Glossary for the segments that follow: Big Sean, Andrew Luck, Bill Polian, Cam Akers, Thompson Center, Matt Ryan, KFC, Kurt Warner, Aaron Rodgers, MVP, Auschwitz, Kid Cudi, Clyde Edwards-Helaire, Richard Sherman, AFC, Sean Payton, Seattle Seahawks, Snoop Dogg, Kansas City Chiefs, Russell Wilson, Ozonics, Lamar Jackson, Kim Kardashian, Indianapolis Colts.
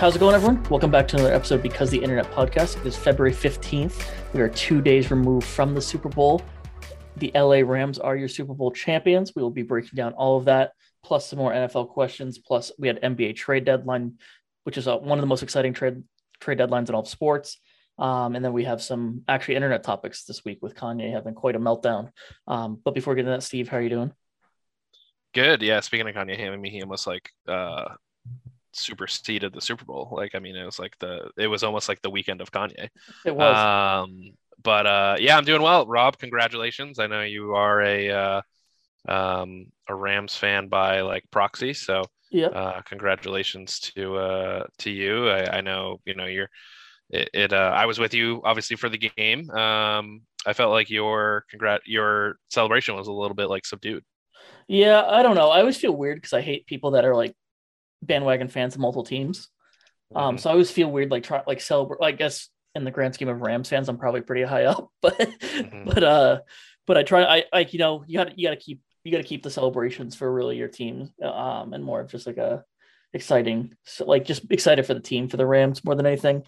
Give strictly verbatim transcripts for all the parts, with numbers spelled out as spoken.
How's it going, everyone? Welcome back to another episode of Because the Internet Podcast. It is February fifteenth. We are two days removed from the Super Bowl. The L A Rams are your Super Bowl champions. We will be breaking down all of that, plus some more N F L questions, plus we had N B A trade deadline, which is uh, one of the most exciting trade trade deadlines in all of sports. Um, and then we have some actually internet topics this week with Kanye having quite a meltdown. Um, but before getting into that, Steve, how are you doing? Good. Yeah, speaking of Kanye, I mean, he almost like uh, superseded the Super Bowl. Like, I mean, it was like the it was almost like the weekend of Kanye. It was. Um, but uh, yeah, I'm doing well. Rob, congratulations. I know you are a uh, um, a Rams fan by like proxy. So yeah, uh, congratulations to uh, to you. I, I know you know you're. It, it uh, I was with you obviously for the game. Um, I felt like your congrat your celebration was a little bit like subdued. Yeah, I don't know. I always feel weird because I hate people that are like bandwagon fans of multiple teams. Um, mm-hmm. So I always feel weird like try like celebrate. I guess in the grand scheme of Rams fans, I'm probably pretty high up, but mm-hmm. but uh, but I try. I like you know you got you got to keep you got to keep the celebrations for really your team, um, and more of just like a exciting like just excited for the team for the Rams more than anything.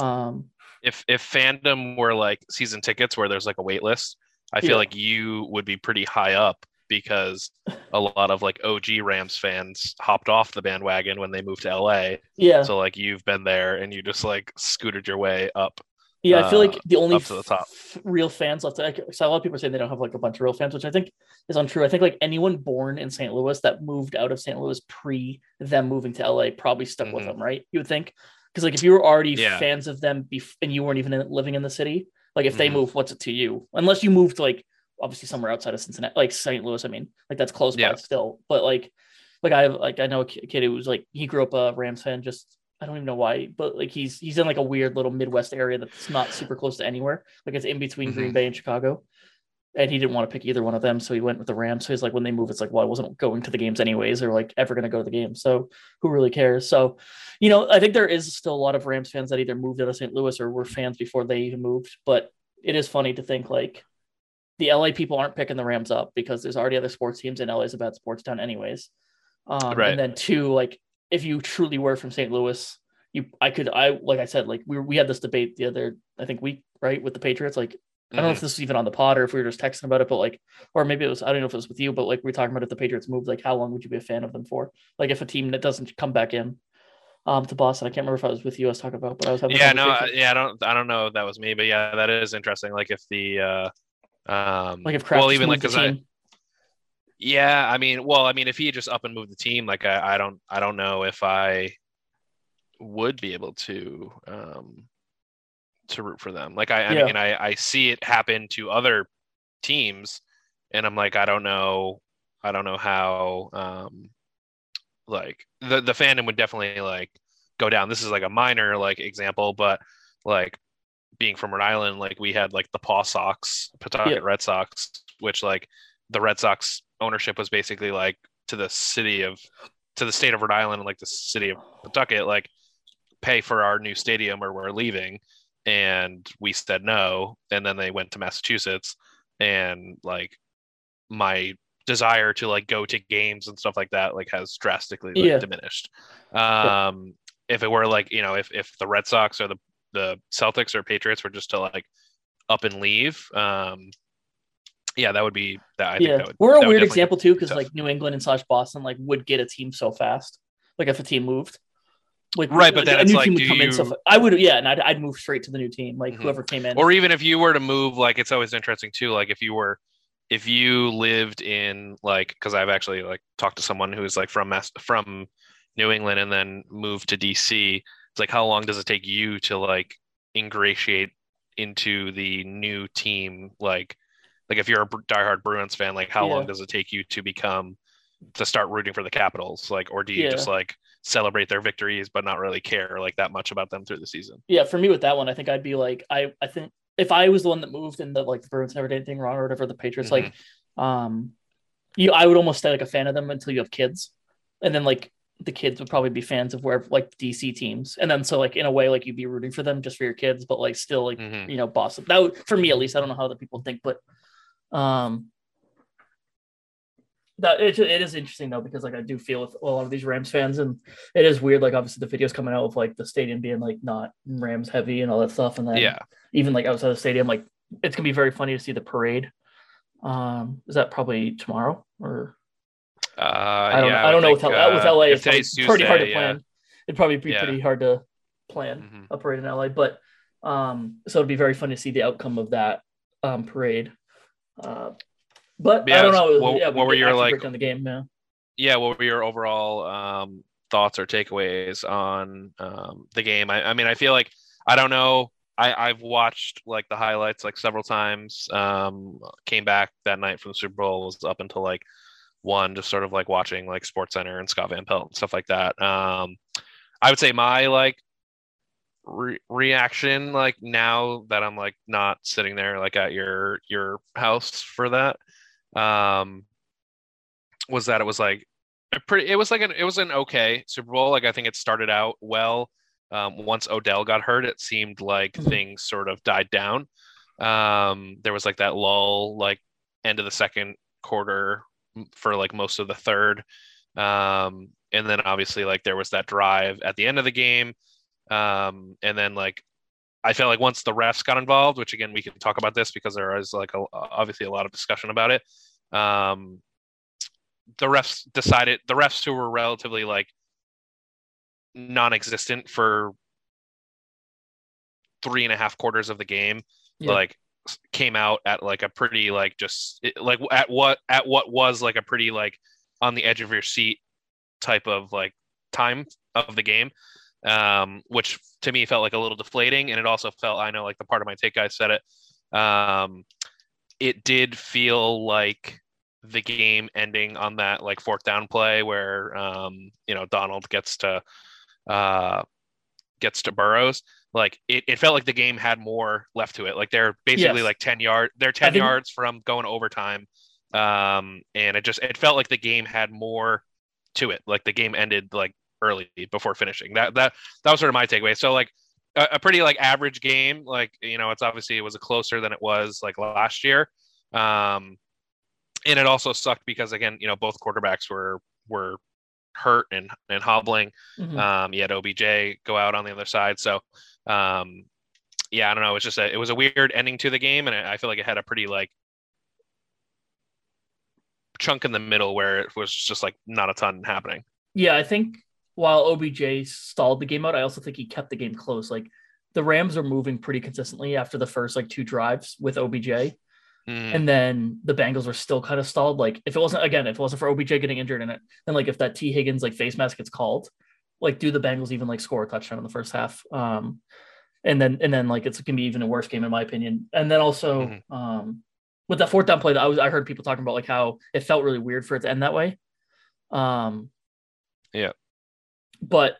Um, if if fandom were like season tickets where there's like a wait list, I feel yeah. like you would be pretty high up because a lot of like O G Rams fans hopped off the bandwagon when they moved to L A. Yeah. So like you've been there and you just like scooted your way up. Yeah, uh, I feel like the only up to the top. F- real fans left. I, so a lot of people are saying they don't have like a bunch of real fans, which I think is untrue. I think like anyone born in Saint Louis that moved out of Saint Louis pre them moving to L A probably stuck mm-hmm. with them, right? You would think. Because like if you were already yeah. fans of them bef- and you weren't even in, living in the city, like if mm-hmm. they move, what's it to you? Unless you moved like obviously somewhere outside of Cincinnati, like Saint Louis. I mean, like that's close yeah. by still. But like, like I like I know a kid who was like he grew up a Rams fan. Just I don't even know why, but like he's he's in like a weird little Midwest area that's not super close to anywhere. Like it's in between mm-hmm. Green Bay and Chicago, and he didn't want to pick either one of them, so he went with the Rams. So he's like, when they move, it's like, well, I wasn't going to the games anyways, or like ever going to go to the game, so who really cares? So, you know, I think there is still a lot of Rams fans that either moved out of Saint Louis or were fans before they even moved. But it is funny to think like the L A people aren't picking the Rams up because there's already other sports teams, and L A is a bad sports town anyways. Um, right. And then two, like if you truly were from Saint Louis, you, I could, I like I said, like we we had this debate the other, I think week, right, with the Patriots, like. I don't know if this was even on the pod or if we were just texting about it, but like, or maybe it was, I don't know if it was with you, but like we were talking about if the Patriots moved, like how long would you be a fan of them for? Like if a team that doesn't come back in um, to Boston, I can't remember if I was with you, I was talking about, but I was having yeah, no, I, yeah, I don't, I don't know if that was me, but yeah, that is interesting. Like if the, uh, um, like if Kraft well, even like, cause I, yeah, I mean, well, I mean, if he just up and moved the team, like I, I don't, I don't know if I would be able to, um, to root for them. Like I, I yeah. mean, I, I see it happen to other teams and I'm like, I don't know. I don't know how, um, like the, the fandom would definitely like go down. This is like a minor like example, but like being from Rhode Island, like we had like the Paw Sox, Pawtucket yeah. Red Sox, which like the Red Sox ownership was basically like to the city of, to the state of Rhode Island and like the city of Pawtucket, like pay for our new stadium or we're leaving. And we said no, and then they went to Massachusetts, and like my desire to like go to games and stuff like that like has drastically like, yeah. diminished. Um yeah. If it were like, you know, if if the Red Sox or the the Celtics or Patriots were just to like up and leave, um yeah, that would be that. I think yeah. that would, we're that a weird example too, because like New England and slash Boston like would get a team so fast, like if a team moved. Like, right, but like, then it's like, do you... so I would, yeah, and I'd, I'd move straight to the new team, like mm-hmm. whoever came in. Or even if you were to move, like it's always interesting too, like if you were, if you lived in like, because I've actually like talked to someone who's like from Mass, from New England and then moved to D C. It's like, how long does it take you to like ingratiate into the new team? Like, like if you're a diehard Bruins fan, like how yeah. long does it take you to become to start rooting for the Capitals? Like, or do you yeah. just like celebrate their victories but not really care like that much about them through the season? Yeah, for me with that one, I think I'd be like, I I think if I was the one that moved and the like the Bruins never did anything wrong or whatever, the Patriots mm-hmm. like um you I would almost stay like a fan of them until you have kids, and then like the kids would probably be fans of wherever like D C teams, and then so like in a way like you'd be rooting for them just for your kids, but like still like mm-hmm. you know, Boston, that would, for me at least, I don't know how other people think, but um that it, it is interesting though, because like I do feel with a lot of these Rams fans, and it is weird. Like obviously the videos coming out of like the stadium being like not Rams heavy and all that stuff, and then yeah. even like outside the stadium, like it's gonna be very funny to see the parade. Um, is that probably tomorrow or? Uh, I don't. Yeah, know. I don't I know think, with, uh, with L A. It's pretty Tuesday, hard to yeah. plan. It'd probably be yeah. pretty hard to plan mm-hmm. a parade in L A, but um, so it'd be very fun to see the outcome of that um parade. Uh, but yeah, I don't know. What, yeah, what were your like on the game? Yeah. yeah. What were your overall um thoughts or takeaways on um the game? I, I mean, I feel like I don't know. I, I've watched like the highlights like several times. Um, came back that night from the Super Bowl, was up until like one, just sort of like watching like SportsCenter and Scott Van Pelt and stuff like that. Um, I would say my like re- reaction, like now that I'm like not sitting there like at your your house for that, um, was that it was like a pretty. It was like an it was an okay Super Bowl. Like I think it started out well. Um, once Odell got hurt, it seemed like things sort of died down. Um, there was like that lull, like end of the second quarter for like most of the third. Um, and then obviously like there was that drive at the end of the game. Um, and then like, I felt like once the refs got involved, which again, we can talk about this because there is like a, obviously a lot of discussion about it. Um, the refs decided the refs who were relatively like, non-existent for three and a half quarters of the game yeah. like came out at like a pretty like just it, like at what at what was like a pretty like on the edge of your seat type of like time of the game, um which to me felt like a little deflating. And it also felt, I know like the part of my take guy said it, um it did feel like the game ending on that like fourth down play where um you know Donald gets to uh gets to Burrows, like it, it felt like the game had more left to it. Like they're basically yes. like ten yards they're ten think... yards from going overtime, um and it just it felt like the game had more to it. Like the game ended like early before finishing. That that that was sort of my takeaway. So like a, a pretty like average game. Like, you know, it's obviously it was closer than it was like last year, um and it also sucked because again, you know, both quarterbacks were were hurt and, and hobbling. Mm-hmm. Um, you had O B J go out on the other side. So, um, yeah, I don't know. It was just a, it was a weird ending to the game. And I feel like it had a pretty like chunk in the middle where it was just like not a ton happening. Yeah. I think while O B J stalled the game out, I also think he kept the game close. Like the Rams are moving pretty consistently after the first like two drives with O B J. Mm. And then the Bengals were still kind of stalled. Like if it wasn't, again, if it wasn't for O B J getting injured in it, then like if that T Higgins like face mask gets called, like do the Bengals even like score a touchdown in the first half? Um, and then and then like it's it can be even a worse game in my opinion. And then also mm-hmm. um, with that fourth down play, I was I heard people talking about like how it felt really weird for it to end that way. Um, yeah, but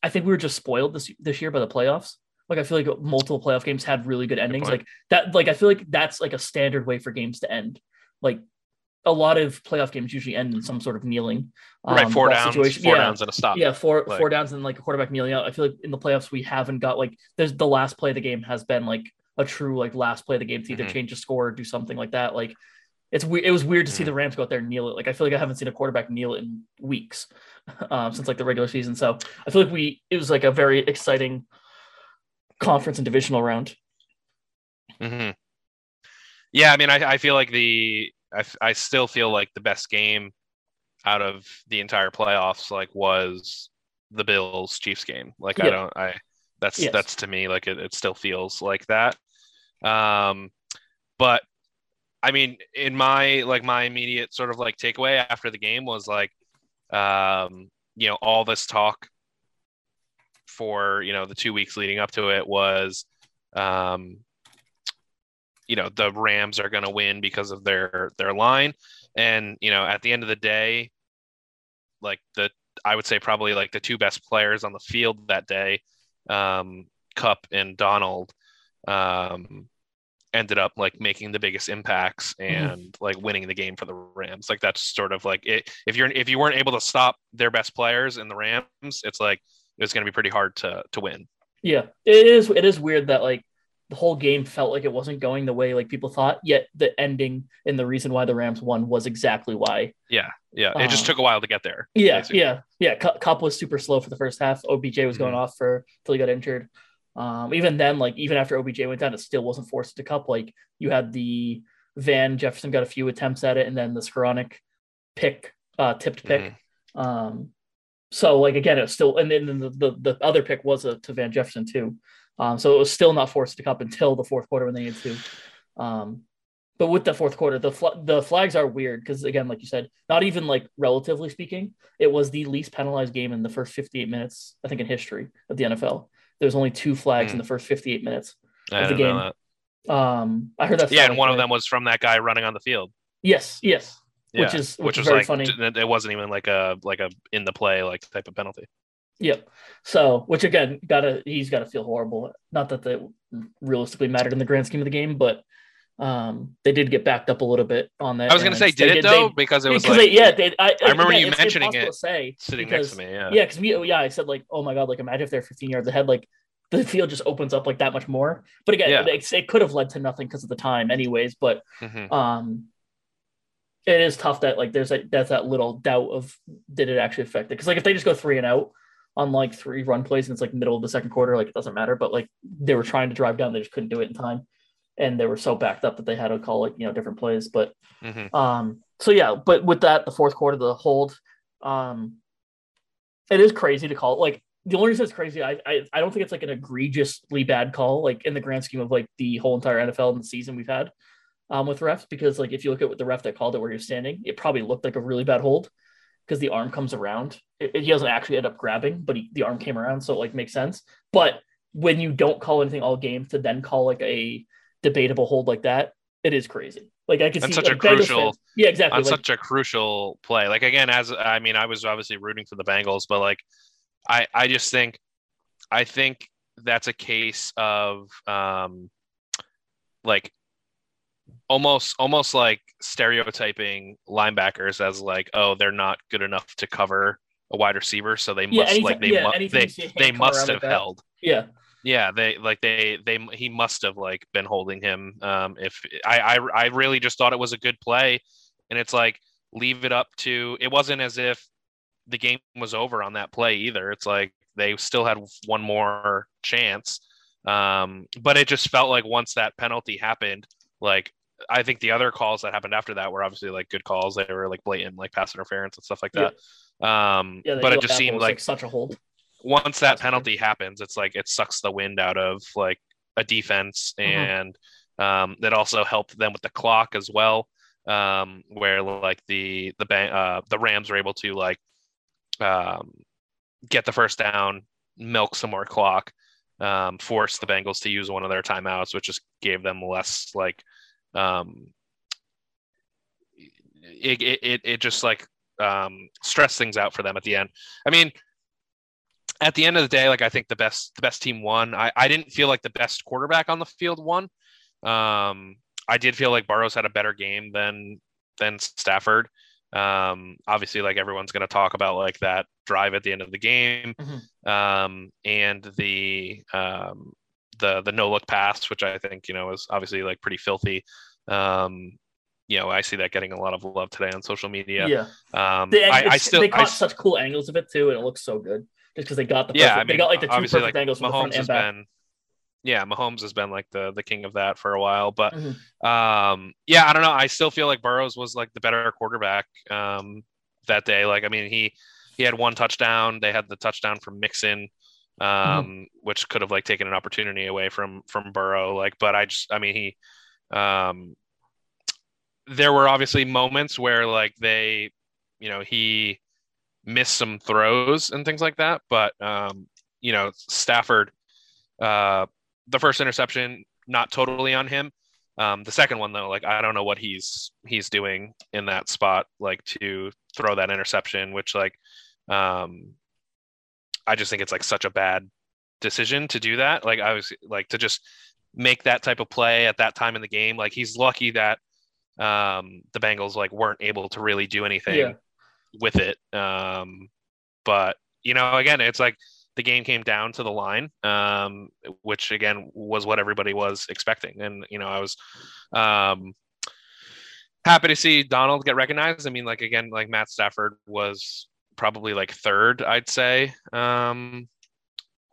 I think we were just spoiled this this year by the playoffs. Like I feel like multiple playoff games had really good endings like that. Like I feel like that's like a standard way for games to end. Like a lot of playoff games usually end in some sort of kneeling. Um, right, four downs, situation. four yeah. downs and a stop. Yeah, four like. four downs and like a quarterback kneeling out. I feel like in the playoffs we haven't got like there's the last play of the game has been like a true like last play of the game to either mm-hmm. change a score or do something like that. Like it's it was weird to see mm-hmm. the Rams go out there and kneel it. Like I feel like I haven't seen a quarterback kneel it in weeks um, since like the regular season. So I feel like we it was like a very exciting conference and divisional round. Mm-hmm. Yeah, I mean, I, I feel like the I, I still feel like the best game out of the entire playoffs like was the Bills Chiefs game. Like yeah. I don't I that's yes. that's to me like it, it still feels like that. Um, but I mean, in my like my immediate sort of like takeaway after the game was like, um, you know, all this talk for, you know, the two weeks leading up to it was, um, you know, the Rams are going to win because of their, their line. And, you know, at the end of the day, like the, I would say probably like the two best players on the field that day, um, Kupp and Donald, um, ended up like making the biggest impacts and mm-hmm. like winning the game for the Rams. Like that's sort of like it, if you're, if you weren't able to stop their best players in the Rams, it's like, it's going to be pretty hard to to win. Yeah, it is. It is weird that like the whole game felt like it wasn't going the way like people thought, yet the ending and the reason why the Rams won was exactly why. Yeah. Yeah. It uh, just took a while to get there. Yeah. Basically. Yeah. Yeah. Kupp was super slow for the first half. O B J was going mm-hmm. off for till he got injured. Um, even then, like even after O B J went down, it still wasn't forced to Kupp. Like you had the Van Jefferson got a few attempts at it. And then the Skoronic pick, uh, tipped pick. Mm-hmm. Um, so like, again, it's still, and then the, the, the other pick was a, to Van Jefferson too. Um, so it was still not forced to Kupp until the fourth quarter when they needed to. Um, but with the fourth quarter, the fl- the flags are weird because, again, like you said, not even like relatively speaking, it was the least penalized game in the first fifty-eight minutes, I think, in history of the N F L. There's only two flags mm. in the first fifty-eight minutes I of the game. Know that. Um, I heard that. Yeah, and one right? of them was from that guy running on the field. Yes, yes. Yeah. Which is which, which is very like, funny. It wasn't even like a like a in the play like type of penalty. Yep. So, which again, gotta he's got to feel horrible. Not that that realistically mattered in the grand scheme of the game, but um, they did get backed up a little bit on that. I was going to say, did it did, though? They, because it was because like, they, yeah, they, I, I remember yeah, you mentioning it. To say sitting because, next to me, yeah, yeah, because we, yeah, I said like, oh my god, like imagine if they're fifteen yards ahead, like the field just opens up like that much more. But again, yeah. it, it could have led to nothing because of the time, anyways. But mm-hmm. um, it is tough that like there's that that's that little doubt of did it actually affect it? Because like if they just go three and out on like three run plays and it's like middle of the second quarter, like it doesn't matter, but like they were trying to drive down, they just couldn't do it in time. And they were so backed up that they had to call like, you know, different plays. But mm-hmm. um, so yeah, but with that, the fourth quarter, the hold, um, it is crazy to call it. Like the only reason it's crazy, I, I I don't think it's like an egregiously bad call, like in the grand scheme of like the whole entire N F L and the season we've had um, with refs, because like if you look at what the ref that called it where you're standing, it probably looked like a really bad hold. Because the arm comes around, it, it, he doesn't actually end up grabbing, but he, the arm came around, so it like makes sense. But when you don't call anything all game to then call like a debatable hold like that, it is crazy. Like I can see such like, a crucial, fans, yeah, exactly. On like, such a crucial play. Like again, as I mean, I was obviously rooting for the Bengals, but like I, I just think, I think that's a case of um, like. Almost, almost like stereotyping linebackers as like, oh, they're not good enough to cover a wide receiver, so they yeah, must anything, like they yeah, mu- they, they must have held. Yeah, yeah, they like they they he must have like been holding him. Um, if I, I I really just thought it was a good play, and it's like leave it up to. It wasn't as if the game was over on that play either. It's like they still had one more chance, um, but it just felt like once that penalty happened, like. I think the other calls that happened after that were obviously like good calls. They were like blatant, like pass interference and stuff like that. Yeah. Um, yeah, but it just seemed like, like such a hold. Once that penalty happens, it's like, it sucks the wind out of like a defense. Mm-hmm. And um, that also helped them with the clock as well. Um, where like the, the, bang, uh, the Rams were able to like um, get the first down, milk some more clock, um, force the Bengals to use one of their timeouts, which just gave them less like, um it, it it just like um stress things out for them at the end. I mean, at the end of the day, like I think the best the best team won. I, I didn't feel like the best quarterback on the field won. Um I did feel like Burrow's had a better game than than Stafford. Um obviously like everyone's gonna talk about like that drive at the end of the game. Mm-hmm. Um and the um the the no look pass, which I think, you know, is obviously like pretty filthy. Um, you know, I see that getting a lot of love today on social media. Yeah. Um, the, I, I still they caught I, such cool angles of it too, and it looks so good just because they got the perfect, yeah, I mean, they got like the two perfect like, angles from the front and back. Been, yeah, Mahomes has been like the the king of that for a while, but mm-hmm. um, yeah, I don't know. I still feel like Burrows was like the better quarterback um, that day. Like, I mean, he he had one touchdown. They had the touchdown from Mixon. Um, mm-hmm. which could have like taken an opportunity away from, from Burrow. Like, but I just, I mean, he, um, there were obviously moments where like they, you know, he missed some throws and things like that. But, um, you know, Stafford, uh, the first interception, not totally on him. Um, the second one though, like, I don't know what he's, he's doing in that spot, like to throw that interception, which like, um, I just think it's like such a bad decision to do that. Like I was like to just make that type of play at that time in the game. Like he's lucky that um, the Bengals like weren't able to really do anything yeah. with it. Um, but you know, again, it's like the game came down to the line, um, which again was what everybody was expecting. And, you know, I was um, happy to see Donald get recognized. I mean, like, again, like Matt Stafford was probably like third, I'd say, um,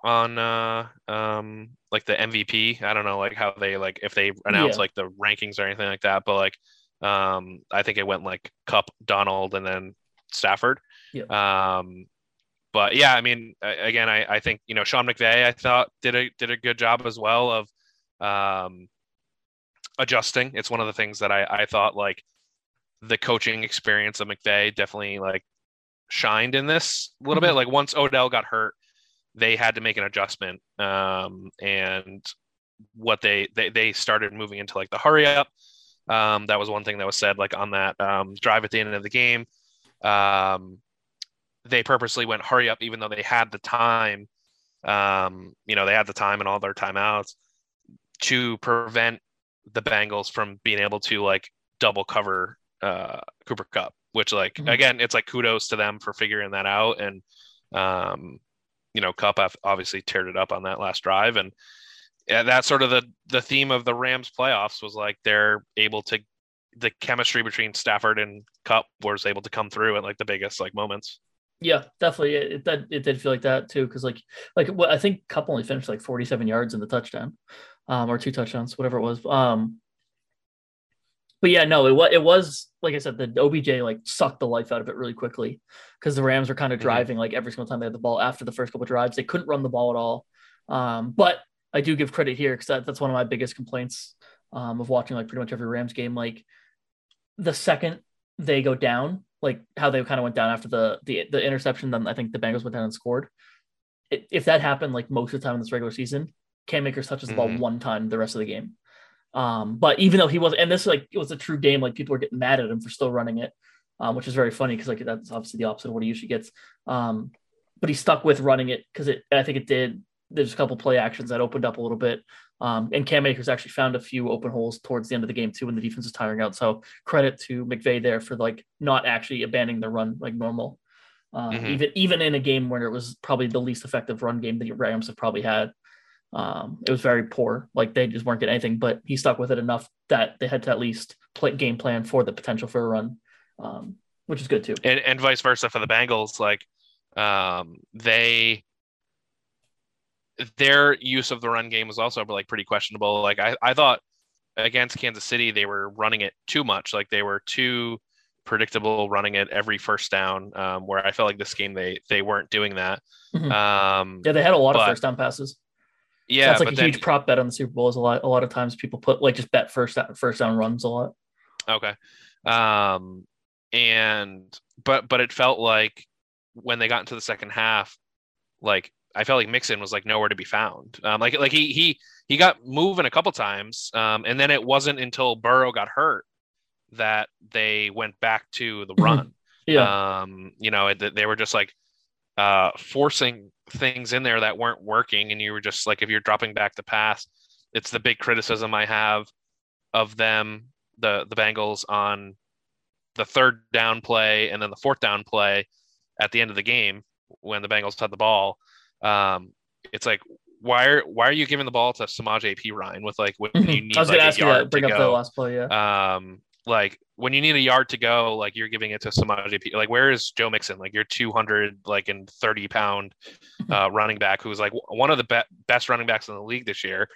on uh, um, like the M V P. I don't know, like how they, like if they announce yeah. like the rankings or anything like that, but like um, I think it went like Kupp, Donald, and then Stafford. Yeah. Um, but yeah, I mean, again, I, I think, you know, Sean McVay, I thought did a, did a good job as well of um, adjusting. It's one of the things that I, I thought like the coaching experience of McVay definitely like shined in this a little mm-hmm. bit. Like once Odell got hurt, they had to make an adjustment. Um, and what they, they, they started moving into like the hurry up. Um, that was one thing that was said like on that um, drive at the end of the game. Um, They purposely went hurry up, even though they had the time, um, you know, they had the time and all their timeouts to prevent the Bengals from being able to like double cover uh, Cooper Kupp, which like, mm-hmm. again, it's like kudos to them for figuring that out. And, um, you know, Kupp obviously teared it up on that last drive. And that's sort of the, the theme of the Rams playoffs was like, they're able to, the chemistry between Stafford and Kupp was able to come through at like the biggest like moments. Yeah, definitely. It, it did. It did feel like that too, because like, like well, I think Kupp only finished like forty-seven yards in the touchdown, um, or two touchdowns, whatever it was. Um, but yeah, no, it was. It was like I said, the O B J like sucked the life out of it really quickly, because the Rams were kind of driving like every single time they had the ball. After the first couple of drives, they couldn't run the ball at all. Um, but I do give credit here, because that, that's one of my biggest complaints um, of watching like pretty much every Rams game. Like the second they go down, like how they kind of went down after the, the, the interception, then I think the Bengals went down and scored. It, if that happened, like most of the time in this regular season, Cam Akers touches the mm-hmm. ball one time the rest of the game. Um, but even though he was, and this like, it was a true game, like people were getting mad at him for still running it, um, which is very funny. Cause like, that's obviously the opposite of what he usually gets. Um, but he stuck with running it. Cause it, I think it did. There's a couple play actions that opened up a little bit. Um, and Cam Akers actually found a few open holes towards the end of the game too, when the defense was tiring out. So credit to McVay there for like not actually abandoning the run like normal, um, mm-hmm. even even in a game where it was probably the least effective run game that the Rams have probably had. Um, it was very poor. Like they just weren't getting anything, but he stuck with it enough that they had to at least play game plan for the potential for a run, um, which is good too. And, and vice versa for the Bengals, like um, they. Their use of the run game was also like pretty questionable. Like I, I thought against Kansas City, they were running it too much. Like they were too predictable running it every first down, um, where I felt like this game, they, they weren't doing that. Mm-hmm. Um, yeah, they had a lot but, of first down passes. Yeah. That's like a then, huge prop bet on the Super Bowl is a lot. A lot of times people put like just bet first down, first down runs a lot. Okay. Um, and, but, but it felt like when they got into the second half, like, I felt like Mixon was like nowhere to be found. Um, like, like he, he, he got moving a couple times. Um, and then it wasn't until Burrow got hurt that they went back to the run. yeah. Um, you know, it, they were just like uh, forcing things in there that weren't working. And you were just like, if you're dropping back the pass, it's the big criticism I have of them, the, the Bengals on the third down play. And then the fourth down play at the end of the game, when the Bengals had the ball, Um, it's like, why are, why are you giving the ball to Samaje Perine with like, when you need I was like, ask a yard you that, bring to up go, the last play, yeah. um, like when you need a yard to go, like you're giving it to Samaje Perine. Like, where is Joe Mixon? Like your two hundred, like in thirty pound, uh, running back, who's like one of the be- best running backs in the league this year.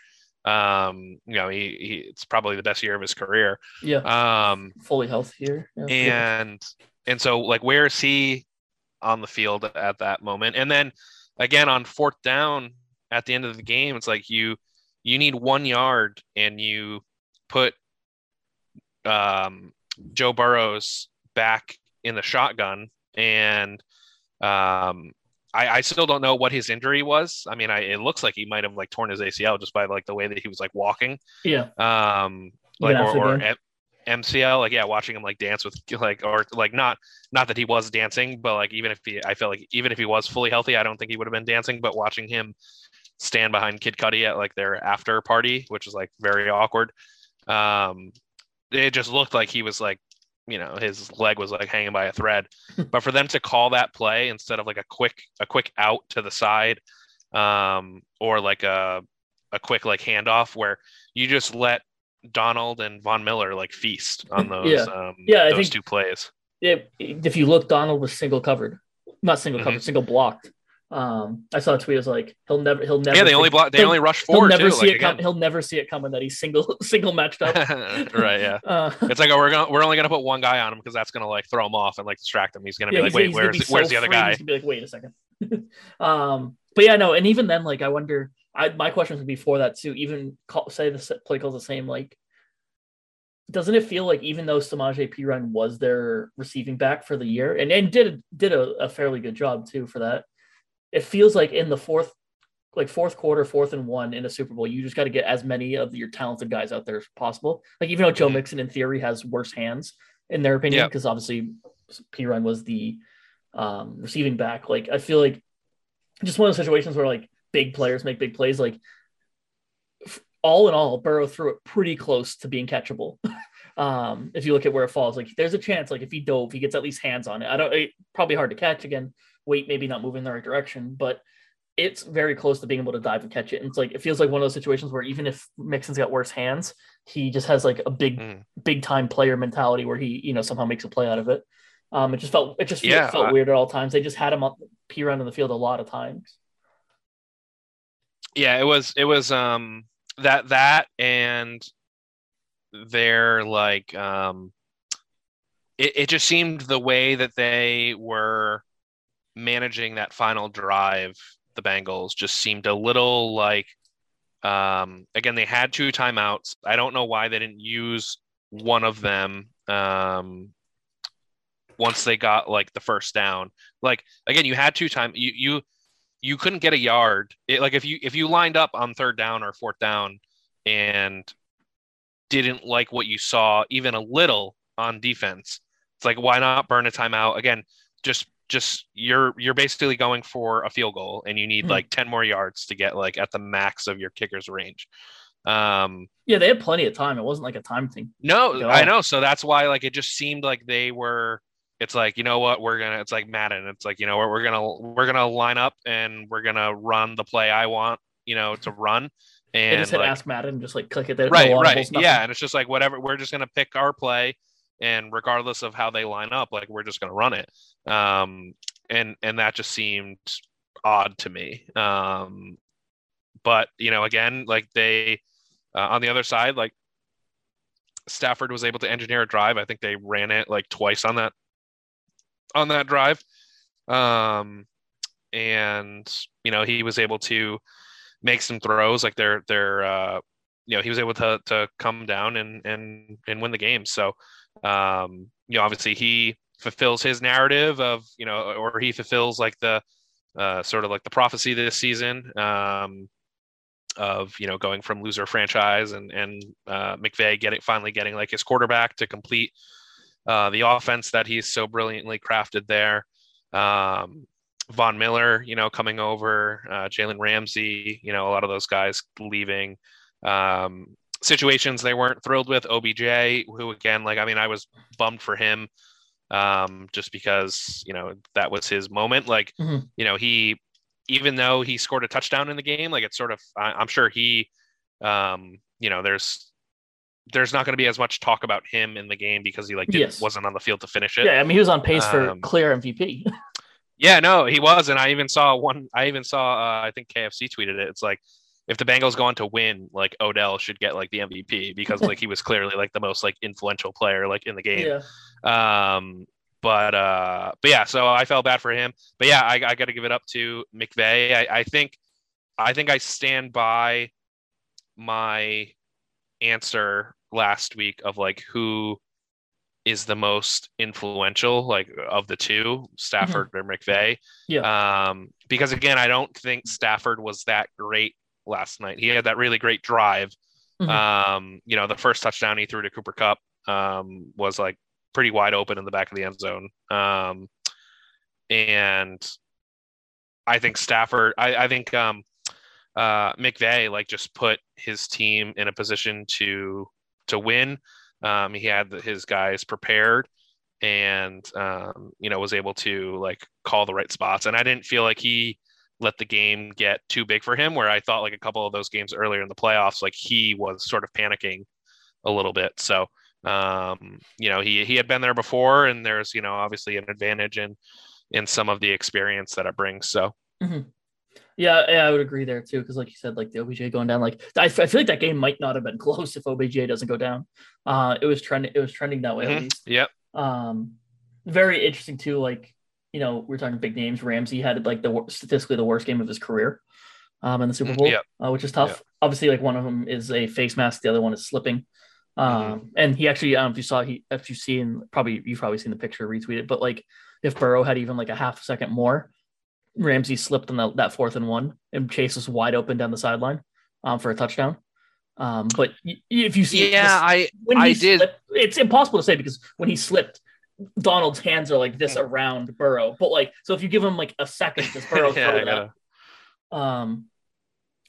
Um, you know, he, he, it's probably the best year of his career. Yeah. Um, fully healthy year. Yeah, and, and so like, where is he on the field at that moment? And then, again, on fourth down at the end of the game, it's like you you need one yard and you put um, Joe Burrows back in the shotgun. And um, I, I still don't know what his injury was. I mean, I, it looks like he might have like torn his A C L just by like the way that he was like walking. Yeah. Um, like or, or M- MCL. Like yeah, watching him like dance with like or like not. Not that he was dancing, but like even if he, I feel like even if he was fully healthy, I don't think he would have been dancing. But watching him stand behind Kid Cudi at like their after party, which is like very awkward, um, it just looked like he was like you know, his leg was like hanging by a thread. But for them to call that play instead of like a quick a quick out to the side, um, or like a a quick like handoff where you just let Donald and Von Miller like feast on those yeah. um yeah, those I think, two plays. Yeah, if you look, Donald was single covered, not single covered, mm-hmm. single blocked. Um, I saw a tweet. It was like, he'll never, he'll never. Yeah, they only block. They only rush forward. He'll never too, see like, it coming. He'll never see it coming that he's single, single matched up. Right. Yeah. Uh, it's like, oh, we're gonna, we're only gonna put one guy on him because that's gonna like throw him off and like distract him. He's gonna yeah, be like, wait, where's, where's, so where's the other guy? He's gonna be like, wait a second. um, but yeah, no, and even then, like, I wonder. I my questions would be for that too. Even call, say the play calls the same. Like, doesn't it feel like even though Samaje Perine was their receiving back for the year and and did did a, a fairly good job too for that. It feels like in the fourth, like fourth quarter, fourth and one in a Super Bowl, you just got to get as many of your talented guys out there as possible. Like, even though Joe Mixon in theory has worse hands in their opinion, because yeah. obviously Perine was the um, receiving back. Like, I feel like just one of those situations where like big players make big plays. Like, all in all, Burrow threw it pretty close to being catchable. um, if you look at where it falls, like there's a chance, like if he dove, he gets at least hands on it. I don't, it, probably hard to catch again. Weight maybe not moving in the right direction, but it's very close to being able to dive and catch it. And it's like, it feels like one of those situations where even if Mixon's got worse hands, he just has like a big, mm. big time player mentality where he, you know, somehow makes a play out of it. Um, it just felt, it just yeah, felt I, weird at all times. They just had him up P around in the field a lot of times. Yeah, it was, it was um, that, that, and they're like, um, it, it just seemed the way that they were managing that final drive, the Bengals just seemed a little like, um, again, they had two timeouts. I don't know why they didn't use one of them um, once they got like the first down. Like, again, you had two time you you you couldn't get a yard. It, like if you if you lined up on third down or fourth down and didn't like what you saw even a little on defense, it's like, why not burn a timeout? Again, just just you're you're basically going for a field goal and you need mm-hmm. like ten more yards to get like at the max of your kicker's range. Um, yeah, they had plenty of time. It wasn't like a time thing. No, you know? I know. So that's why like it just seemed like they were it's like, you know what, we're gonna it's like Madden. It's like, you know what, we're gonna we're gonna line up and we're gonna run the play I want, you know, to run. And they just hit like, ask Madden, just like click it there. Right, right. Yeah. And it's just like whatever, we're just gonna pick our play. And regardless of how they line up, like we're just going to run it. Um, and, and that just seemed odd to me. Um, but, you know, again, like they, uh, on the other side, like Stafford was able to engineer a drive. I think they ran it like twice on that, on that drive. Um, and, you know, he was able to make some throws like they're, they're, uh, you know, he was able to, to come down and, and, and win the game. So, um, you know, obviously he fulfills his narrative of, you know, or he fulfills like the, uh, sort of like the prophecy this season, um, of, you know, going from loser franchise and, and, uh, McVay getting, finally getting like his quarterback to complete, uh, the offense that he's so brilliantly crafted there. Um, Von Miller, you know, coming over, uh, Jalen Ramsey, you know, a lot of those guys leaving, um, situations they weren't thrilled with. O B J, who again, like, I mean, I was bummed for him, um, just because, you know, that was his moment. Like, mm-hmm. you know, he, even though he scored a touchdown in the game, like it's sort of, I, I'm sure he, um, you know, there's, there's not going to be as much talk about him in the game because he like didn't, yes. wasn't on the field to finish it. Yeah. I mean, he was on pace um, for clear M V P. yeah, no, he was. And I even saw one, I even saw, uh, I think K F C tweeted it. It's like, if the Bengals go on to win, like Odell should get like the M V P because like he was clearly like the most like influential player like in the game. Yeah. Um, but uh, but yeah, so I felt bad for him. But yeah, I, I got to give it up to McVay. I, I think I think I stand by my answer last week of like who is the most influential like of the two, Stafford mm-hmm. or McVay. Yeah. Um, because again, I don't think Stafford was that great last night. He had that really great drive. Mm-hmm. Um, you know, the first touchdown he threw to Cooper Kupp um, was like pretty wide open in the back of the end zone. Um, and I think Stafford, I, I think um, uh, McVay like just put his team in a position to, to win. Um, he had his guys prepared. and, um, you know, was able to like call the right spots. And I didn't feel like he let the game get too big for him, where I thought like a couple of those games earlier in the playoffs, like he was sort of panicking a little bit. So, um, you know, he, he had been there before, and there's, you know, obviously an advantage in, in some of the experience that it brings. So, mm-hmm. Yeah, yeah, I would agree there too. Cause like you said, like the O B J going down, like I, f- I feel like that game might not have been close if O B J doesn't go down. Uh, it was trending, it was trending that way. Mm-hmm. At least. Yep. Um, very interesting too. Like, you know, we're talking big names. Ramsey had like the statistically the worst game of his career um, in the Super Bowl, yep. uh, which is tough. Yep. Obviously, like one of them is a face mask, the other one is slipping. Um, mm-hmm. And he actually, I don't know if you saw, he if you've seen probably you've probably seen the picture retweeted, but like if Burrow had even like a half a second more, Ramsey slipped on the, that fourth and one, and Chase was wide open down the sideline um, for a touchdown. Um, but if you see, yeah, I when he I did. Slipped, it's impossible to say because when he slipped, Donald's hands are like this around Burrow, but like, so if you give him like a second, this Burrow yeah, throw it out. Um,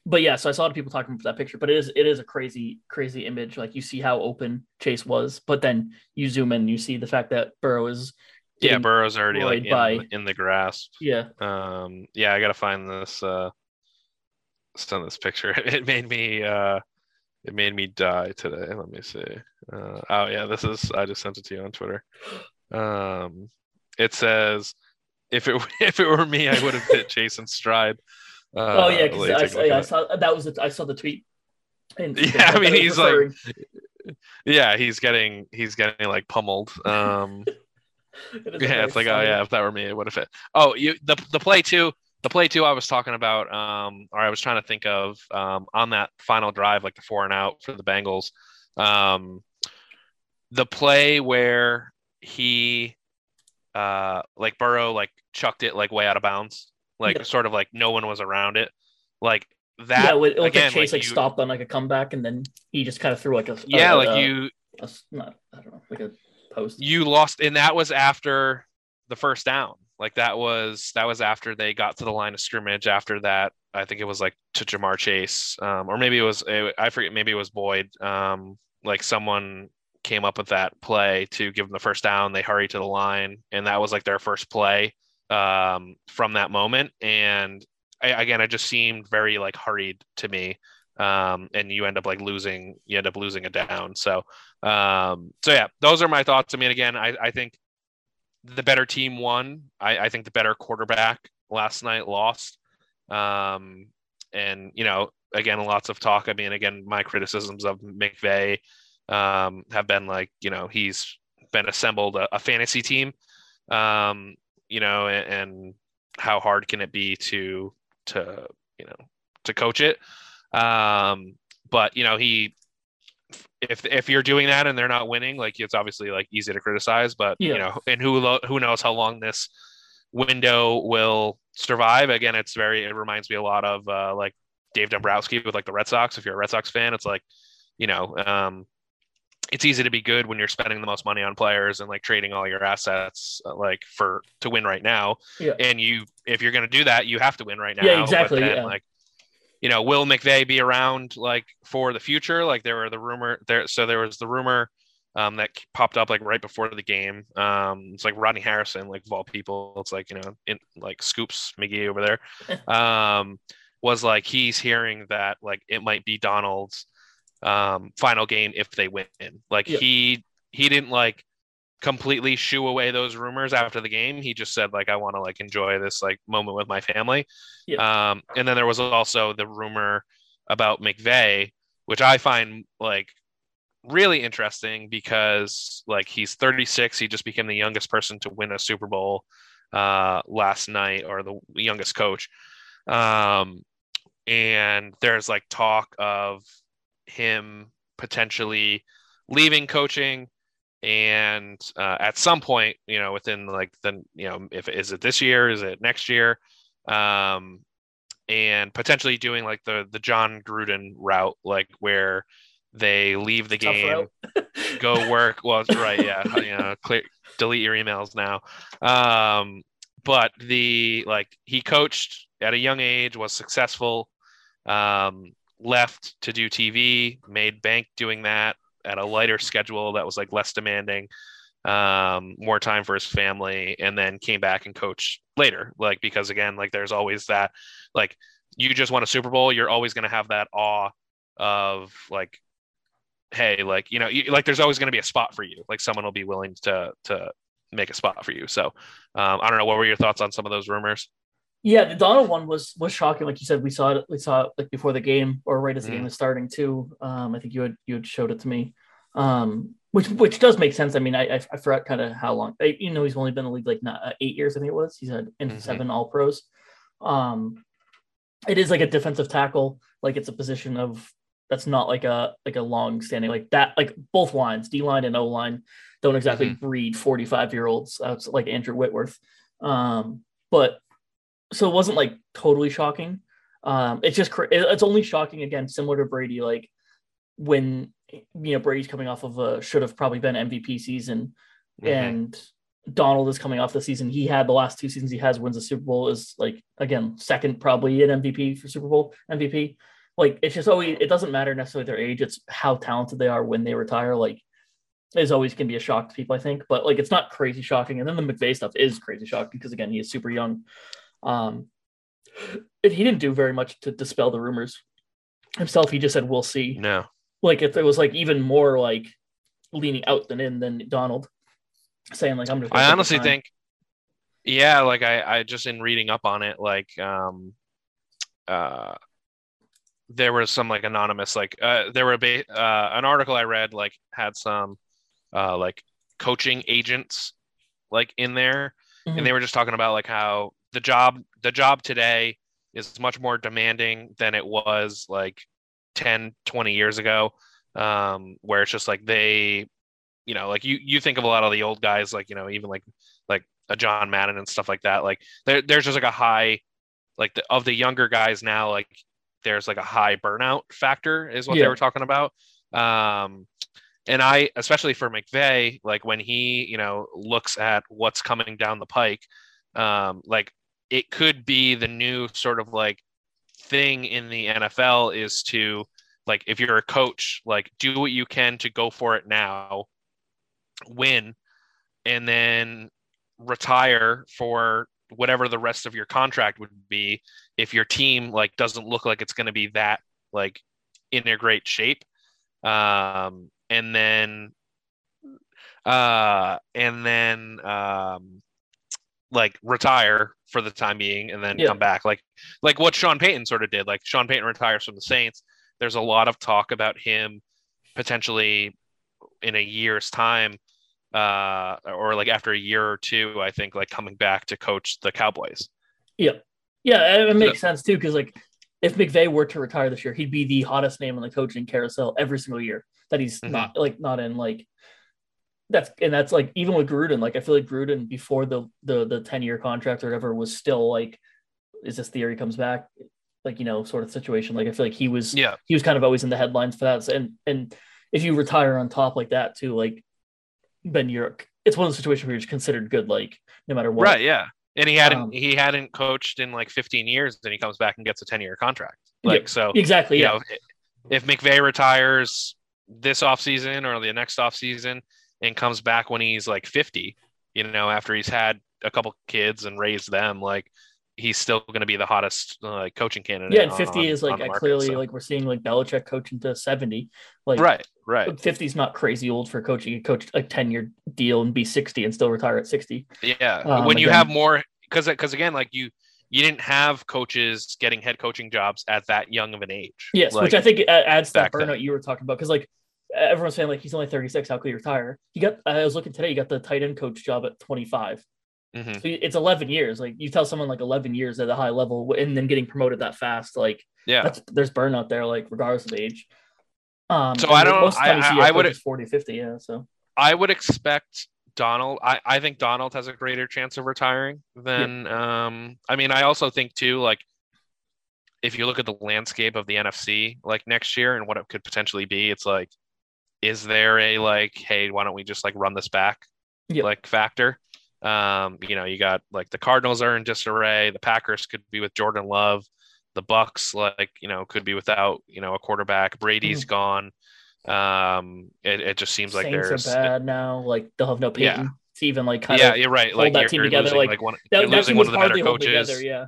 but yeah, so I saw the people talking about that picture, but it is, it is a crazy, crazy image. Like you see how open Chase was, but then you zoom in, and you see the fact that Burrow is, yeah, Burrow's already like in, by, in the grasp. Yeah. Um, yeah, I got to find this, uh, send this picture. It made me, uh, It made me die today. Let me see. Uh, oh, yeah, this is – I just sent it to you on Twitter. Um, it says, if it if it were me, I would have hit Jason's stride. Uh, oh, yeah, because I, I, I saw that was – I saw the tweet. And yeah, I mean, he's referring. like – yeah, he's getting, he's getting like, pummeled. Um, it yeah, it's like, oh, yeah, if that were me, it would have hit. Oh, you the the play, too. The play too, I was talking about, um, or I was trying to think of um, on that final drive, like the four and out for the Bengals, um, the play where he, uh, like Burrow, like chucked it like way out of bounds, like yeah. sort of like no one was around it, like that. Yeah, with, with again, the Chase like, like you, stopped on like a comeback, and then he just kind of threw like a yeah, a, like a, you, a, not, I don't know, like a post. You lost, and that was after the first down. Like that was that was after they got to the line of scrimmage. After that, I think it was like to Jamar Chase, um, or maybe it was I forget. Maybe it was Boyd. Um, like someone came up with that play to give them the first down. They hurry to the line, and that was like their first play um, from that moment. And I, again, it just seemed very like hurried to me. Um, and you end up like losing. You end up losing a down. So, um, so yeah, those are my thoughts. I mean, again, I, I think. The better team won. I, I think the better quarterback last night lost. Um, and, you know, again, lots of talk. I mean, again, my criticisms of McVay um, have been like, you know, he's been assembled a, a fantasy team, um, you know, and, and how hard can it be to, to, you know, to coach it. Um, but, you know, he, if if you're doing that and they're not winning, like it's obviously like easy to criticize, but yeah. you know, and who lo- who knows how long this window will survive. Again, it's very it reminds me a lot of uh, like Dave Dombrowski with like the Red Sox. If you're a Red Sox fan, it's like, you know, um, it's easy to be good when you're spending the most money on players and like trading all your assets uh, like for to win right now. Yeah. And you if you're going to do that, you have to win right now. Yeah, exactly. But then, yeah. Like, you know, will McVay be around like for the future? Like there were the rumor there. So there was the rumor um, that popped up like right before the game. Um, it's like Rodney Harrison, like of all people, it's like, you know, in like Scoops McGee over there um, was like, he's hearing that like it might be Donald's um, final game if they win. Like yeah. he, he didn't like completely shoo away those rumors after the game. He just said like, I want to like enjoy this like moment with my family. Yeah. Um, and then there was also the rumor about McVay, which I find like really interesting because like he's thirty-six. He just became the youngest person to win a Super Bowl uh, last night, or the youngest coach. Um, and there's like talk of him potentially leaving coaching. And uh, at some point, you know, within like the, you know, if is it this year, is it next year, um, and potentially doing like the the John Gruden route, like where they leave the game, go work. Well, right, yeah, you know, clear, delete your emails now. Um, but the like he coached at a young age, was successful, um, left to do T V, made bank doing that. At a lighter schedule that was like less demanding, um, more time for his family, and then came back and coached later. Like, because again, like there's always that, like you just won a Super Bowl. You're always going to have that awe of like, hey, like, you know, you, like there's always going to be a spot for you. Like someone will be willing to, to make a spot for you. So um, I don't know. What were your thoughts on some of those rumors? Yeah, the Donald one was was shocking. Like you said, we saw it. We saw it like before the game, or right as the mm. game was starting too. Um, I think you had you had showed it to me, um, which which does make sense. I mean, I I, I forgot kind of how long. I, you know, he's only been in the league like not, uh, eight years. I think it was. He's had in mm-hmm. seven All Pros. Um, it is like a defensive tackle. Like it's a position of that's not like a like a long standing like that. Like both lines, D line and O line, don't exactly mm-hmm. breed forty-five year olds uh, like Andrew Whitworth, um, but. So it wasn't like totally shocking. Um, it's just, it's only shocking again, similar to Brady, like when, you know, Brady's coming off of a, should have probably been M V P season mm-hmm. and Donald is coming off the season. He had the last two seasons he has wins the Super Bowl is like, again, second, probably an M V P for Super Bowl M V P. Like, it's just always, it doesn't matter necessarily their age. It's how talented they are when they retire. Like is always going to be a shock to people, I think, but like, it's not crazy shocking. And then the McVay stuff is crazy shocking because again, he is super young. Um, and he didn't do very much to dispel the rumors himself. He just said, we'll see. No. Like if it was like even more like leaning out than in than Donald saying like, I'm just, I honestly think, yeah, like I, I just in reading up on it, like, um, uh, there was some like anonymous, like, uh, there were a, ba- uh, an article I read, like had some, uh, like coaching agents like in there mm-hmm. and they were just talking about like how, The job, the job today is much more demanding than it was like ten, twenty years ago, um, where it's just like they, you know, like you, you think of a lot of the old guys, like, you know, even like, like a John Madden and stuff like that. Like there, there's just like a high, like the, of the younger guys now, like there's like a high burnout factor is what yeah. they were talking about. Um, and I, especially for McVay, like when he, you know, looks at what's coming down the pike, um, like, it could be the new sort of like thing in the N F L is to like, if you're a coach, like do what you can to go for it now, win, and then retire for whatever the rest of your contract would be. If your team like, doesn't look like it's going to be that like in a great shape. Um, and then, uh, and then, um, like retire for the time being and then yeah. come back like like what Sean Payton sort of did. Like Sean Payton retires from the Saints. There's a lot of talk about him potentially in a year's time uh or like after a year or two, I think, like coming back to coach the Cowboys. Yeah. Yeah, it makes so, sense too, because like if McVay were to retire this year, he'd be the hottest name on the coaching carousel every single year that he's mm-hmm. not like not in like That's and that's like even with Gruden, like I feel like Gruden before the the the ten-year contract or whatever was still like, is this the year he comes back? Like, you know, sort of situation. Like I feel like he was yeah. he was kind of always in the headlines for that. And and if you retire on top like that too, like then you're it's one of the situations where you're considered good, like no matter what. Right, yeah. And he hadn't um, he hadn't coached in like fifteen years, then he comes back and gets a ten-year contract. Like yeah, so exactly you yeah. know, if McVay retires this offseason or the next offseason and comes back when he's like fifty, you know, after he's had a couple kids and raised them, like he's still going to be the hottest uh, coaching candidate. Yeah, and fifty on, is like market, clearly so. Like we're seeing like Belichick coaching to seventy. Like right, right. fifty is not crazy old for coaching. You coach a ten-year deal and be sixty and still retire at sixty. Yeah, um, when you again. have more, because because again, like you you didn't have coaches getting head coaching jobs at that young of an age. Yes, like, which I think adds to that burnout then. You were talking about, because like. Everyone's saying like he's only thirty-six. How could he retire? He got. I was looking today. He got the tight end coach job at twenty-five. Mm-hmm. So it's eleven years. Like you tell someone like eleven years at a high level, and then getting promoted that fast. Like yeah, that's, there's burnout there. Like regardless of age. Um, so I don't. I, I, I would forty, fifty. Yeah. So I would expect Donald. I, I think Donald has a greater chance of retiring than. Yeah. Um. I mean, I also think too. Like if you look at the landscape of the N F C, like next year and what it could potentially be, it's like. Is there a like, hey, why don't we just like run this back yep. like factor? Um, you know, you got like the Cardinals are in disarray. The Packers could be with Jordan Love. The Bucks, like, you know, could be without, you know, a quarterback. Brady's mm-hmm. gone. Um, it, it just seems Saints like there's are bad it, now. Like they'll have no Peyton yeah. to even like kind yeah, of you're right. Like hold that you're, team you're together. Losing, like, like one, that, you're that losing one of the better coaches. Together, yeah.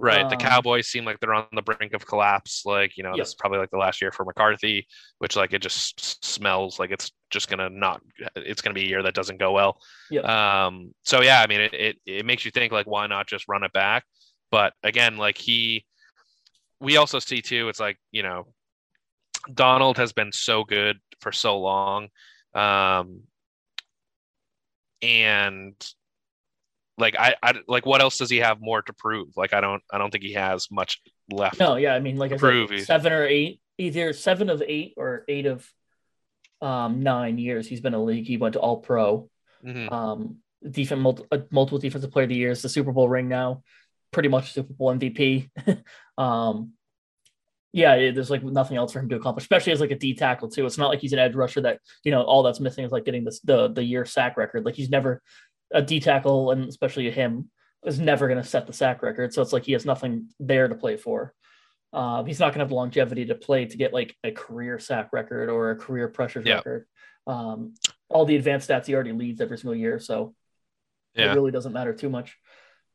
Right. Um, the Cowboys seem like they're on the brink of collapse. Like, you know, yep. this is probably like the last year for McCarthy, which like it just smells like it's just going to not, it's going to be a year that doesn't go well. Yep. Um. So, yeah, I mean, it, it, it makes you think like, why not just run it back? But again, like he, we also see too, it's like, you know, Donald has been so good for so long. Um, and like, I, I, like, what else does he have more to prove? Like, I don't, I don't think he has much left. No. Yeah. I mean, like I said, seven or eight, either seven of eight or eight of um, nine years. He's been in the league. He went to all pro, mm-hmm. um, defense, multi, multiple defensive player of the year, is the Super Bowl ring now, pretty much Super Bowl M V P. um, Yeah, it, there's like nothing else for him to accomplish, especially as like a D tackle too. It's not like he's an edge rusher that, you know, all that's missing is like getting this, the the year sack record. Like he's never a D tackle, and especially him is never going to set the sack record. So it's like he has nothing there to play for. Um, he's not going to have the longevity to play to get like a career sack record or a career pressures yeah. record. Um, all the advanced stats he already leads every single year, so yeah. it really doesn't matter too much.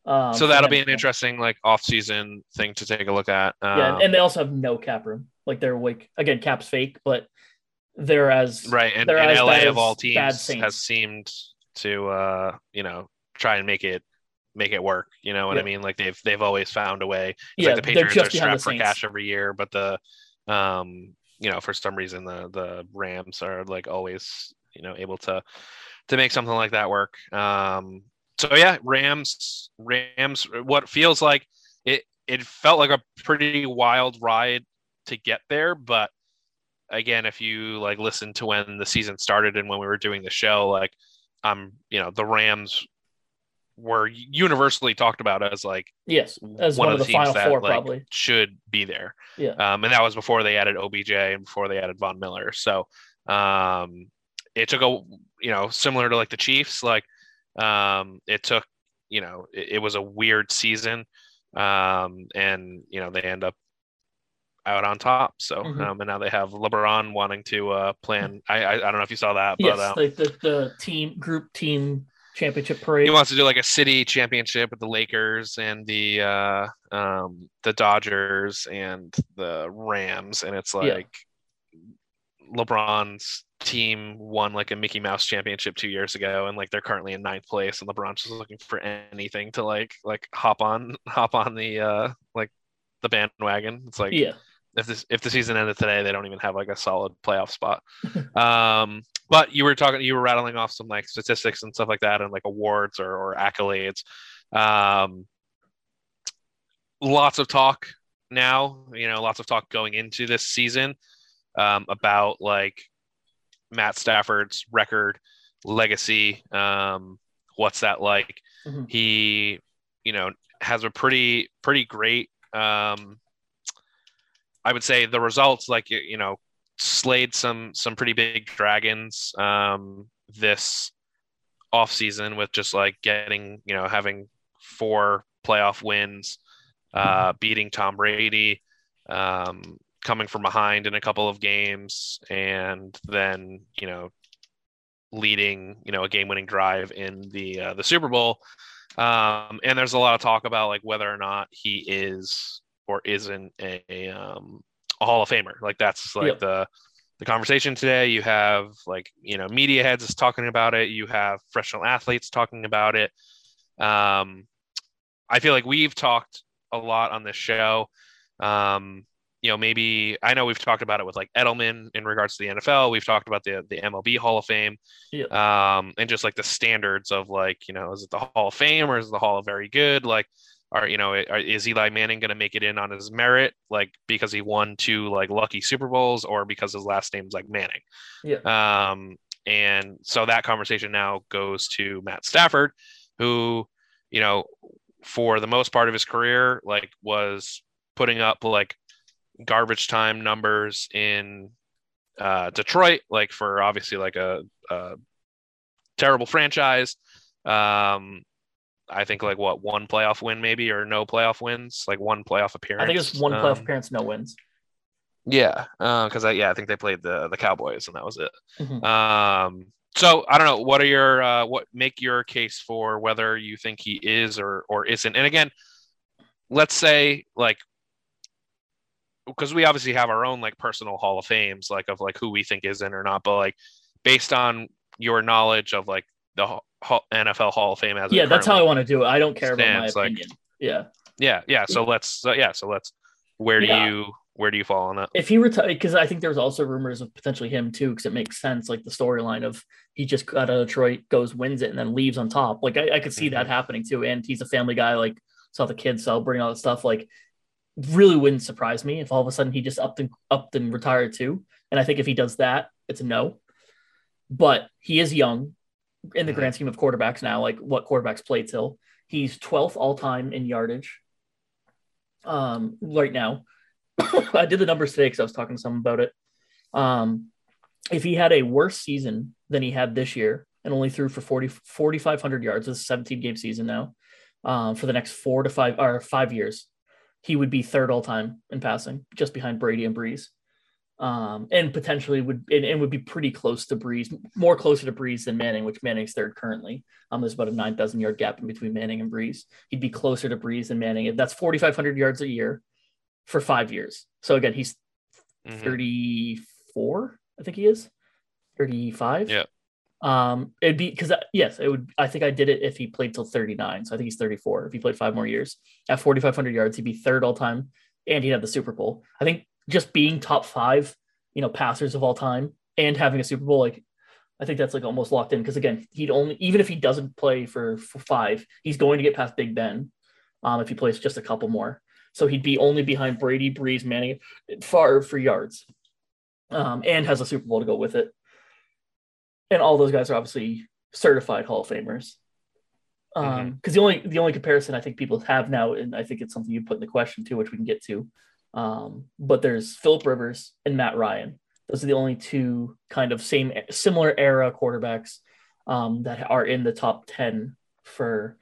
Um, so that'll be an interesting like off-season thing to take a look at. Um, yeah, and they also have no cap room. Like they're like again, cap's fake, but they're as right. And, and as L A of all teams has seemed to uh, you know try and make it make it work. You know what yeah. I mean? Like they've they've always found a way. It's yeah, like the Patriots are strapped for cash every year, but the um you know for some reason the the Rams are like always you know able to to make something like that work. Um, So yeah, Rams, Rams. What feels like it, it felt like a pretty wild ride to get there. But again, if you like listen to when the season started and when we were doing the show, like I'm, um, you know, the Rams were universally talked about as like yes, as one, one of the, the final that, four like, probably should be there. Yeah, um, and that was before they added O B J and before they added Von Miller. So um, it took a you know similar to like the Chiefs like. Um, it took, you know, it, it was a weird season, um, and you know they end up out on top. So, mm-hmm. um, and now they have LeBron wanting to uh, plan. I, I I don't know if you saw that, yes, but yes, um, the, the the team group team championship parade. He wants to do like a city championship with the Lakers and the uh, um, the Dodgers and the Rams, and it's like yeah. LeBron's team won like a Mickey Mouse championship two years ago and like they're currently in ninth place and LeBron's just looking for anything to like like hop on hop on the uh like the bandwagon. It's like yeah if this if the season ended today they don't even have like a solid playoff spot. um but you were talking you were rattling off some like statistics and stuff like that and like awards or, or accolades. Um lots of talk now, you know, lots of talk going into this season um about like Matt Stafford's record, legacy. Um, what's that like? Mm-hmm. He, you know, has a pretty, pretty great. Um, I would say the results, like you, you know, slayed some some pretty big dragons um, this offseason with just like getting, you know, having four playoff wins, uh, mm-hmm. beating Tom Brady. Um, coming from behind in a couple of games and then, you know, leading, you know, a game-winning drive in the, uh, the Super Bowl. Um, and there's a lot of talk about like whether or not he is or isn't a, a um, a Hall of Famer. Like that's like yep. the, the conversation today. You have like, you know, media heads is talking about it. You have professional athletes talking about it. Um, I feel like we've talked a lot on this show. Um, You know, maybe I know we've talked about it with like Edelman in regards to the N F L. We've talked about the the M L B Hall of Fame, yeah. um, and just like the standards of like, you know, is it the Hall of Fame or is the Hall of Very Good? Like, are you know, are, is Eli Manning going to make it in on his merit, like because he won two like lucky Super Bowls, or because his last name's like Manning? Yeah. Um, and so that conversation now goes to Matt Stafford, who, you know, for the most part of his career, like was putting up like garbage time numbers in uh Detroit, like for obviously like a, a terrible franchise. um I think like what one playoff win maybe or no playoff wins like one playoff appearance I think it's one um, playoff appearance no wins Yeah, because uh, I yeah I think they played the the Cowboys and that was it. Mm-hmm. Um, so I don't know. What are your uh, what make your case for whether you think he is or or isn't? And again, let's say like because we obviously have our own like personal Hall of Fames like of like who we think is in or not, but like based on your knowledge of like the N F L Hall of Fame as yeah, that's how I want to do it. I don't care stands, about my opinion. Like, yeah, yeah, yeah. So let's so, yeah, so let's. Where do yeah. you? Where do you fall on that? If he retired, because I think there was also rumors of potentially him too, because it makes sense, like the storyline of he just got out of Detroit, goes, wins it, and then leaves on top. Like I, I could see mm-hmm. that happening too. And he's a family guy, like saw the kids celebrating all that stuff. Like, really wouldn't surprise me if all of a sudden he just upped and upped and retired too. And I think if he does that, it's a no. But he is young in the mm-hmm. grand scheme of quarterbacks now. Like what quarterbacks play till he's twelfth all time in yardage. Um, right now. I did the numbers today because I was talking to someone about it. Um, if he had a worse season than he had this year and only threw for forty, forty-five hundred yards, this is a seventeen-game season now, um, for the next four to five or five years, he would be third all-time in passing, just behind Brady and Breeze, um, and potentially would and, and would be pretty close to Breeze, more closer to Breeze than Manning, which Manning's third currently. Um, there's about a nine thousand-yard gap in between Manning and Breeze. He'd be closer to Breeze than Manning. That's forty-five hundred yards a year for five years. So again, he's mm-hmm. thirty-four, I think he is thirty-five. Yeah. Um, it'd be because yes, it would. I think I did it if he played till thirty-nine. So I think he's thirty-four. If he played five more years at forty-five hundred yards, he'd be third all time, and he'd have the Super Bowl. I think just being top five, you know, passers of all time and having a Super Bowl, like I think that's like almost locked in. Because again, he'd only even if he doesn't play for, for five, he's going to get past Big Ben. Um, if he plays just a couple more. So he'd be only behind Brady, Breeze, Manning, Favre for yards, um, and has a Super Bowl to go with it. And all those guys are obviously certified Hall of Famers. Because um, mm-hmm. the only the only comparison I think people have now, and I think it's something you put in the question too, which we can get to, um, but there's Philip Rivers and Matt Ryan. Those are the only two kind of same similar era quarterbacks um, that are in the top ten for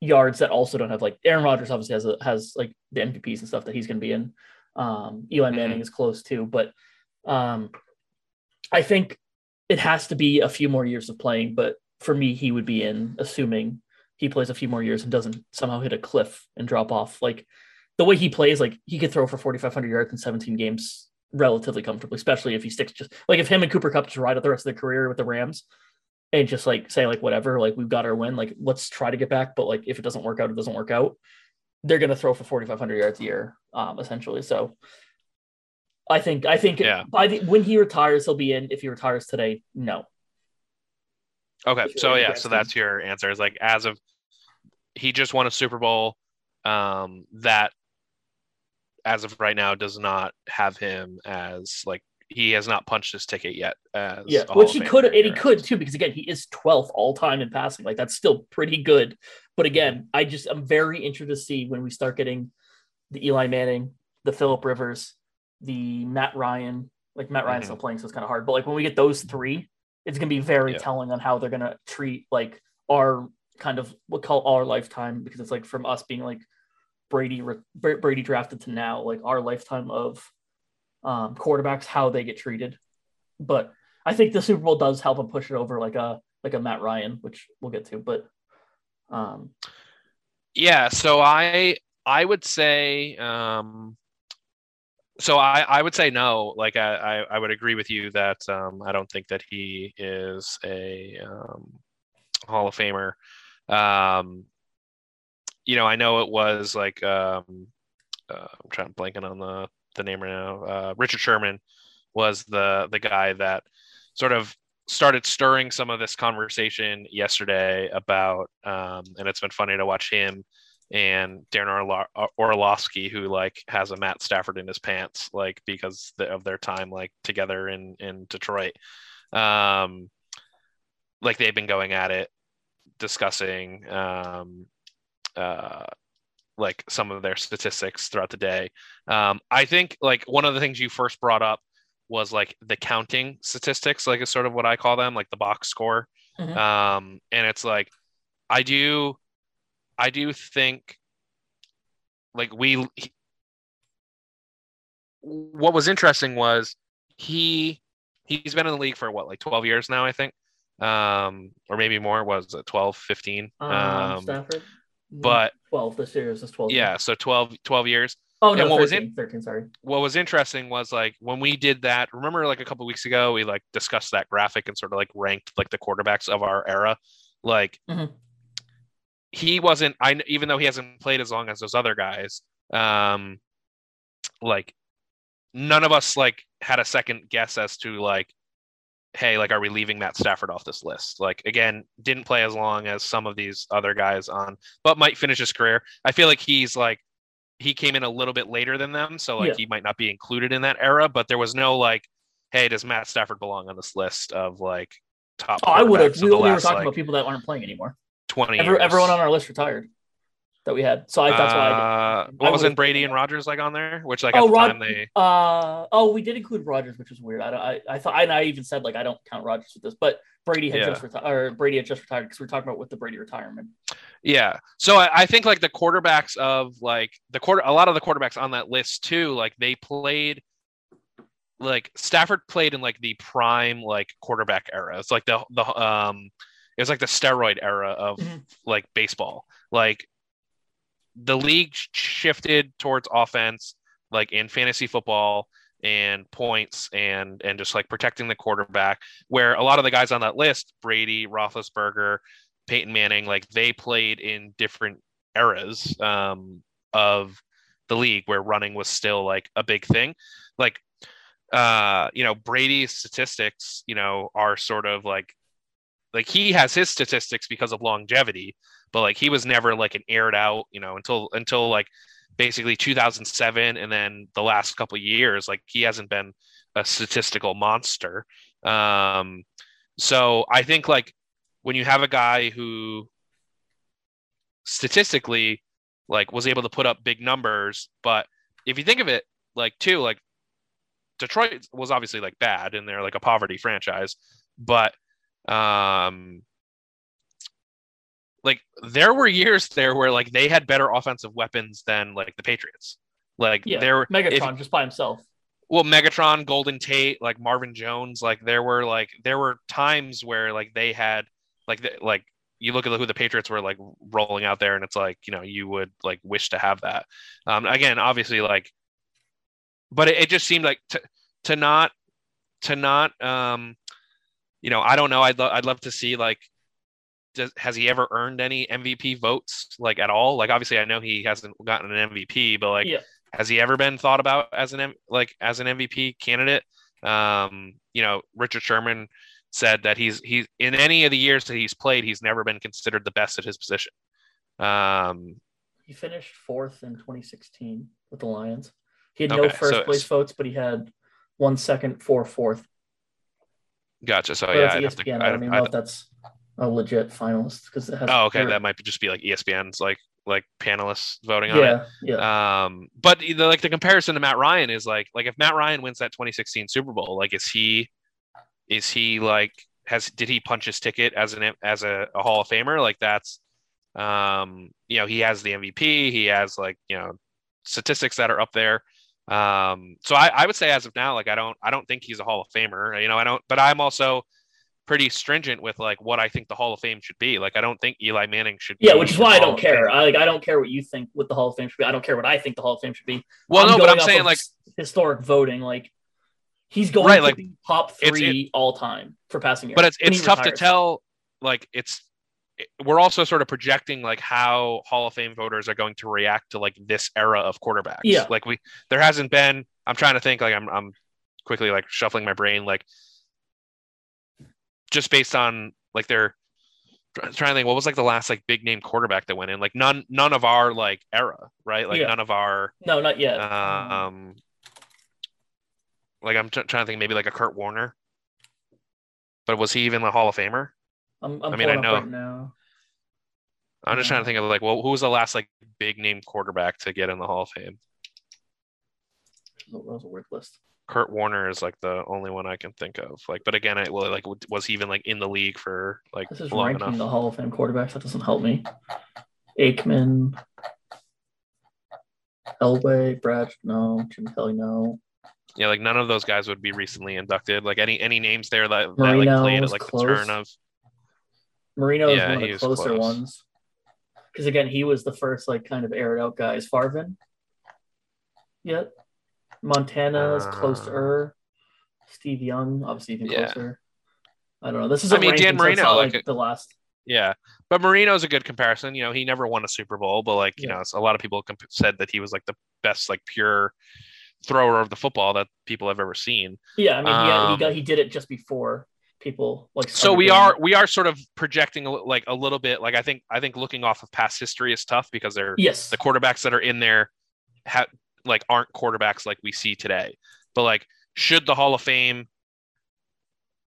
yards that also don't have like Aaron Rodgers obviously has a, has like the M V Ps and stuff that he's going to be in. Um, Eli Manning mm-hmm. is close too, but um, I think it has to be a few more years of playing, but for me, he would be in assuming he plays a few more years and doesn't somehow hit a cliff and drop off. Like the way he plays, like he could throw for forty-five hundred yards in seventeen games relatively comfortably, especially if he sticks just like if him and Cooper Kupp just ride out the rest of their career with the Rams, and just like say like whatever, like we've got our win, like let's try to get back. But like if it doesn't work out, it doesn't work out. They're gonna throw for forty-five hundred yards a year, um, essentially. So I think I think yeah. by the when he retires, he'll be in. If he retires today, no. Okay, so yeah, so that's your answer. Is like as of he just won a Super Bowl, um, that as of right now does not have him as like. He has not punched his ticket yet. As yeah, which he could, and he could too, because again, he is twelfth all time in passing. Like that's still pretty good. But again, I just I'm very interested to see when we start getting the Eli Manning, the Philip Rivers, the Matt Ryan. Like Matt Ryan's mm-hmm. still playing, so it's kind of hard. But like when we get those three, it's gonna be very yeah. telling on how they're gonna treat like our kind of what we call our lifetime, because it's like from us being like Brady Brady drafted to now, like our lifetime of. Um, quarterbacks, how they get treated, but I think the Super Bowl does help him push it over, like a like a Matt Ryan, which we'll get to. But um, yeah, so I I would say um, so I I would say no, like I I, I would agree with you that um, I don't think that he is a um, Hall of Famer. Um, you know, I know it was like um, uh, I'm trying to blanking on the. the name right now uh Richard Sherman was the the guy that sort of started stirring some of this conversation yesterday about um and it's been funny to watch him and Darren Orlovsky, who like has a Matt Stafford in his pants like because of their time like together in in Detroit. Um like they've been going at it discussing um uh like some of their statistics throughout the day. Um, I think like one of the things you first brought up was like the counting statistics, like is sort of what I call them, like the box score. Mm-hmm. Um, and it's like, I do, I do think like we, what was interesting was he he's been in the league for what, like twelve years now, I think, um, or maybe more. Was it twelve, fifteen? Um, um, Stafford, but twelve this year is twelve. Yeah, so twelve, twelve years. Oh no, and what thirteen, was in, thirteen. Sorry. What was interesting was like when we did that. Remember, like a couple of weeks ago, we like discussed that graphic and sort of like ranked like the quarterbacks of our era. Like mm-hmm. he wasn't. I even though he hasn't played as long as those other guys. Um, like none of us like had a second guess as to like, hey, like are we leaving Matt Stafford off this list? Like again, didn't play as long as some of these other guys on, but might finish his career. I feel like he's like. He came in a little bit later than them, so like yeah. he might not be included in that era, but there was no like, hey, does Matt Stafford belong on this list of like top oh, I would have. We, we last, were talking like, about people that aren't playing anymore. twenty Every, Everyone on our list retired that we had. So I, that's why uh, I did. What I wasn't Brady and Rodgers like on there? Which like oh, at the Rod- time they... Uh, oh, we did include Rodgers, which was weird. I don't, I, I thought, and I even said like, I don't count Rodgers with this, but Brady had yeah. just retired, or Brady had just retired because we we're talking about with the Brady retirement. Yeah. So I, I think like the quarterbacks of like the quarter, a lot of the quarterbacks on that list too, like they played like Stafford played in like the prime, like quarterback era. It's like the, the, um, it was like the steroid era of mm-hmm. like baseball. Like the league shifted towards offense, like in fantasy football and points and, and just like protecting the quarterback, where a lot of the guys on that list, Brady, Roethlisberger, Peyton Manning, like they played in different eras um, of the league where running was still like a big thing. Like, uh, you know, Brady's statistics, you know, are sort of like, like he has his statistics because of longevity, but like he was never like an aired out, you know, until, until like basically two thousand seven. And then the last couple of years, like he hasn't been a statistical monster. Um, so I think like, when you have a guy who statistically like was able to put up big numbers, but if you think of it like too, like Detroit was obviously like bad and they're like a poverty franchise, but um, like there were years there where like they had better offensive weapons than like the Patriots. Like yeah, there were Megatron if, just by himself. Well, Megatron, Golden Tate, like Marvin Jones, like there were like, there were times where like they had, Like, the, like you look at who the Patriots were like rolling out there and it's like, you know, you would like wish to have that um, again, obviously like, but it, it just seemed like to, to not, to not, um, you know, I don't know. I'd, lo- I'd love to see like, does, has he ever earned any M V P votes like at all? Like, obviously I know he hasn't gotten an M V P, but like, yeah. has he ever been thought about as an, like as an M V P candidate? Um, you know, Richard Sherman said that he's he's in any of the years that he's played, he's never been considered the best at his position. Um, he finished fourth in twenty sixteen with the Lions. He had okay, no first so place votes, but he had one second for fourth. Gotcha. So but yeah, I'd have to, I don't know if that's a legit finalist because it has. Oh, okay, that might be just be like E S P N's like like panelists voting on yeah, it. Yeah. Um, but the, like the comparison to Matt Ryan is like like if Matt Ryan wins that twenty sixteen Super Bowl, like is he? Is he like has did he punch his ticket as an as a, a Hall of Famer? Like that's um, you know, he has the M V P, he has like, you know, statistics that are up there. Um, so I, I would say as of now, like I don't I don't think he's a Hall of Famer. You know, I don't but I'm also pretty stringent with like what I think the Hall of Fame should be. Like I don't think Eli Manning should be. Yeah, which is why I don't care. I like I don't care what you think what the Hall of Fame should be. I don't care what I think the Hall of Fame should be. Well, I'm no, but I'm saying like historic voting, like he's going right, to like, be top three it, all time for passing yards. But it's it's tough retires. to tell. Like it's, it, we're also sort of projecting like how Hall of Fame voters are going to react to like this era of quarterbacks. Yeah. Like we, there hasn't been. I'm trying to think. Like I'm, I'm quickly like shuffling my brain. Like just based on like their I'm trying to think. What was like the last like big name quarterback that went in? Like none, none of our like era, right? Like yeah. none of our. No, not yet. Um. Like I'm t- trying to think, maybe like a Kurt Warner, but was he even the Hall of Famer? I'm, I'm I mean, I know. Right now. I'm yeah. just trying to think of like, well, who was the last like big name quarterback to get in the Hall of Fame? That was a weird list. Kurt Warner is like the only one I can think of. Like, but again, I well, like was he even like in the league for like this is long ranking enough? The Hall of Fame quarterbacks. That doesn't help me. Aikman, Elway, Brad, no, Jim Kelly, no. you know, like none of those guys would be recently inducted. Like any any names there that, that like played at like close. the turn of Marino yeah, is one of the closer close. ones. Because again, he was the first like kind of aired out guys. Favre. Yep. Montana is uh, closer. Steve Young, obviously even yeah. closer. I don't know. This is a I mean Dan Marino not, like, like a, the last. Yeah, but Marino's a good comparison. You know, he never won a Super Bowl, but like you yeah. know, a lot of people comp- said that he was like the best like pure thrower of the football that people have ever seen. Yeah, I mean, um, yeah, he got he did it just before people like. So we are it. we are sort of projecting like a little bit. Like I think I think looking off of past history is tough because they're yes. the quarterbacks that are in there ha- like aren't quarterbacks like we see today. But like, should the Hall of Fame?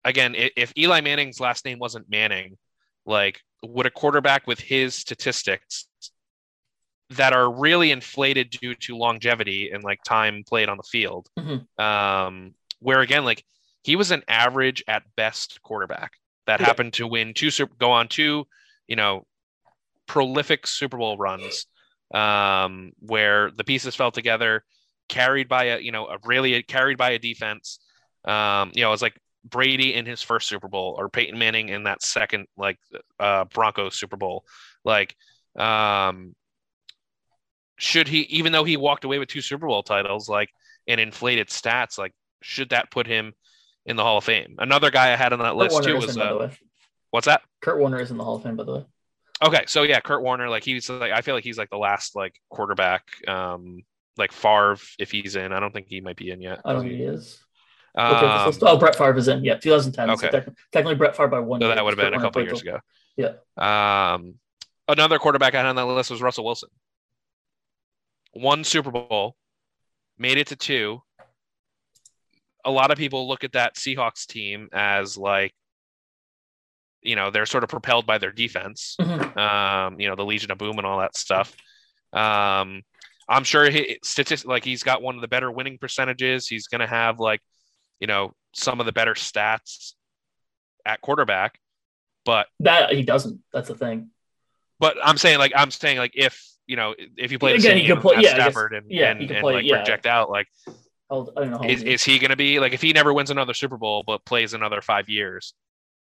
Again, if Eli Manning's last name wasn't Manning, like would a quarterback with his statistics that are really inflated due to longevity and like time played on the field, mm-hmm. um, where again, like he was an average at best quarterback that yeah. happened to win two, go on two, you know, prolific Super Bowl runs um, where the pieces fell together, carried by a, you know, a really carried by a defense. Um, you know, it's like, Brady in his first Super Bowl or Peyton Manning in that second, like uh, Broncos Super Bowl, like um, should he, even though he walked away with two Super Bowl titles, like and inflated stats, like should that put him in the Hall of Fame? Another guy I had on that Kurt list Warner too was uh, what's that? Kurt Warner is in the Hall of Fame, by the way. Okay. So yeah, Kurt Warner, like he's like, I feel like he's like the last like quarterback um, like Favre, if he's in, I don't think he might be in yet. I don't think he is. Um, okay, oh, Brett Favre is in. Yeah, twenty ten. Okay. So technically, technically, Brett Favre by one. So that would have been a couple years ago. Yeah. Um, another quarterback I had on that list was Russell Wilson. One Super Bowl, made it to two. A lot of people look at that Seahawks team as like, you know, they're sort of propelled by their defense. Mm-hmm. Um, you know, the Legion of Boom and all that stuff. Um, I'm sure he statistic like he's got one of the better winning percentages. He's going to have like, you know, some of the better stats at quarterback, but that he doesn't. That's the thing. But I'm saying, like, I'm saying, like, if you know, if you play the same game with Matt Stafford and and like project out, like, is is he going to be like if he never wins another Super Bowl but plays another five years,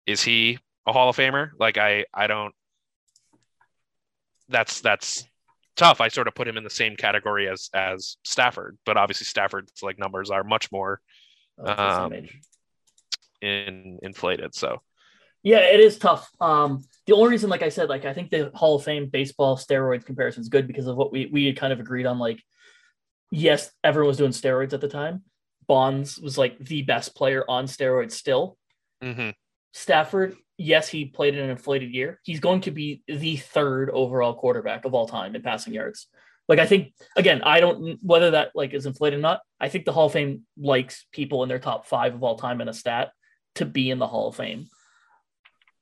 is he a Hall of Famer? Like, I I don't. That's that's. Tough. I sort of put him in the same category as as Stafford, but obviously Stafford's like numbers are much more um, in inflated. So, yeah, it is tough. Um, the only reason, like I said, like I think the Hall of Fame baseball steroids comparison is good because of what we we had kind of agreed on. Like, yes, everyone was doing steroids at the time. Bonds was like the best player on steroids still. Mm-hmm. Stafford. Yes, he played in an inflated year. He's going to be the third overall quarterback of all time in passing yards. Like, I think, again, I don't, whether that like is inflated or not, I think the Hall of Fame likes people in their top five of all time in a stat to be in the Hall of Fame.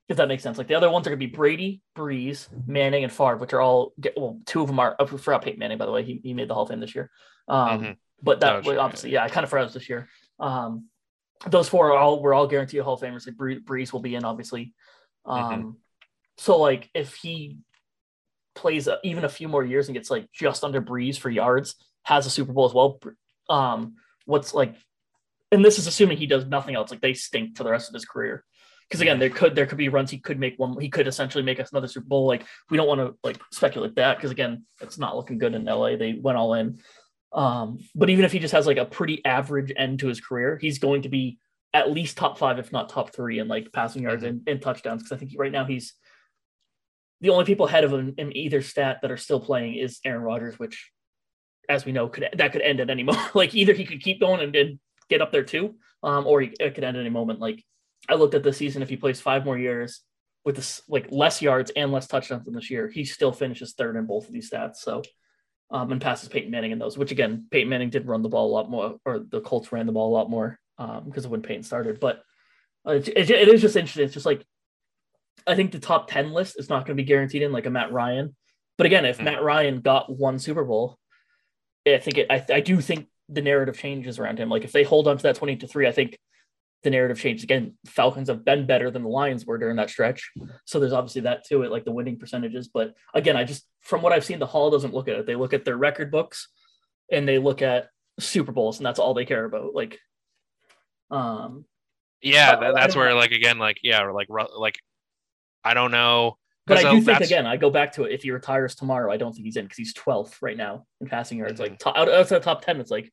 If that makes sense. Like the other ones are going to be Brady, Breeze, Manning, and Favre, which are all, well, two of them are, I forgot Peyton Manning, by the way, he, he made the Hall of Fame this year. Um, mm-hmm. But that, that obviously, true. yeah, I kind of forgot it was this year. Um, Those four are all we're all guaranteed Hall of Famers. Like Breeze will be in, obviously. Um, mm-hmm. So like if he plays a, even a few more years and gets like just under Breeze for yards, has a Super Bowl as well. Um, what's like, and this is assuming he does nothing else. Like they stink to the rest of his career, because again, there could there could be runs he could make one. He could essentially make us another Super Bowl. Like we don't want to like speculate that because again, it's not looking good in L A. They went all in. Um, but even if he just has like a pretty average end to his career, he's going to be at least top five, if not top three in like passing yards and, and touchdowns. Cause I think he, right now he's the only people ahead of him in either stat that are still playing is Aaron Rodgers, which as we know, could, that could end at any moment. Like either he could keep going and, and get up there too. Um, or he, it could end at any moment. Like I looked at this season, if he plays five more years with this, like less yards and less touchdowns than this year, he still finishes third in both of these stats. So Um, and passes Peyton Manning in those, which again, Peyton Manning did run the ball a lot more, or the Colts ran the ball a lot more um, because of when Peyton started. But uh, it, it, it is just interesting. It's just like, I think the top ten list is not going to be guaranteed in like a Matt Ryan. But again, if Matt Ryan got one Super Bowl, I think it, I, I do think the narrative changes around him. Like if they hold on to that twenty to three, I think the narrative changes again. Falcons have been better than the Lions were during that stretch. So there's obviously that too, it like the winning percentages. But again, I just, from what I've seen, the Hall doesn't look at it. They look at their record books and they look at Super Bowls, and that's all they care about. Like, um, yeah, that, that's where, like, again, like, yeah, like, like, I don't know. But I do think, that's... again, I go back to it. If he retires tomorrow, I don't think he's in because he's twelfth right now in passing yards. Mm-hmm. Like, top, out of the top ten, it's like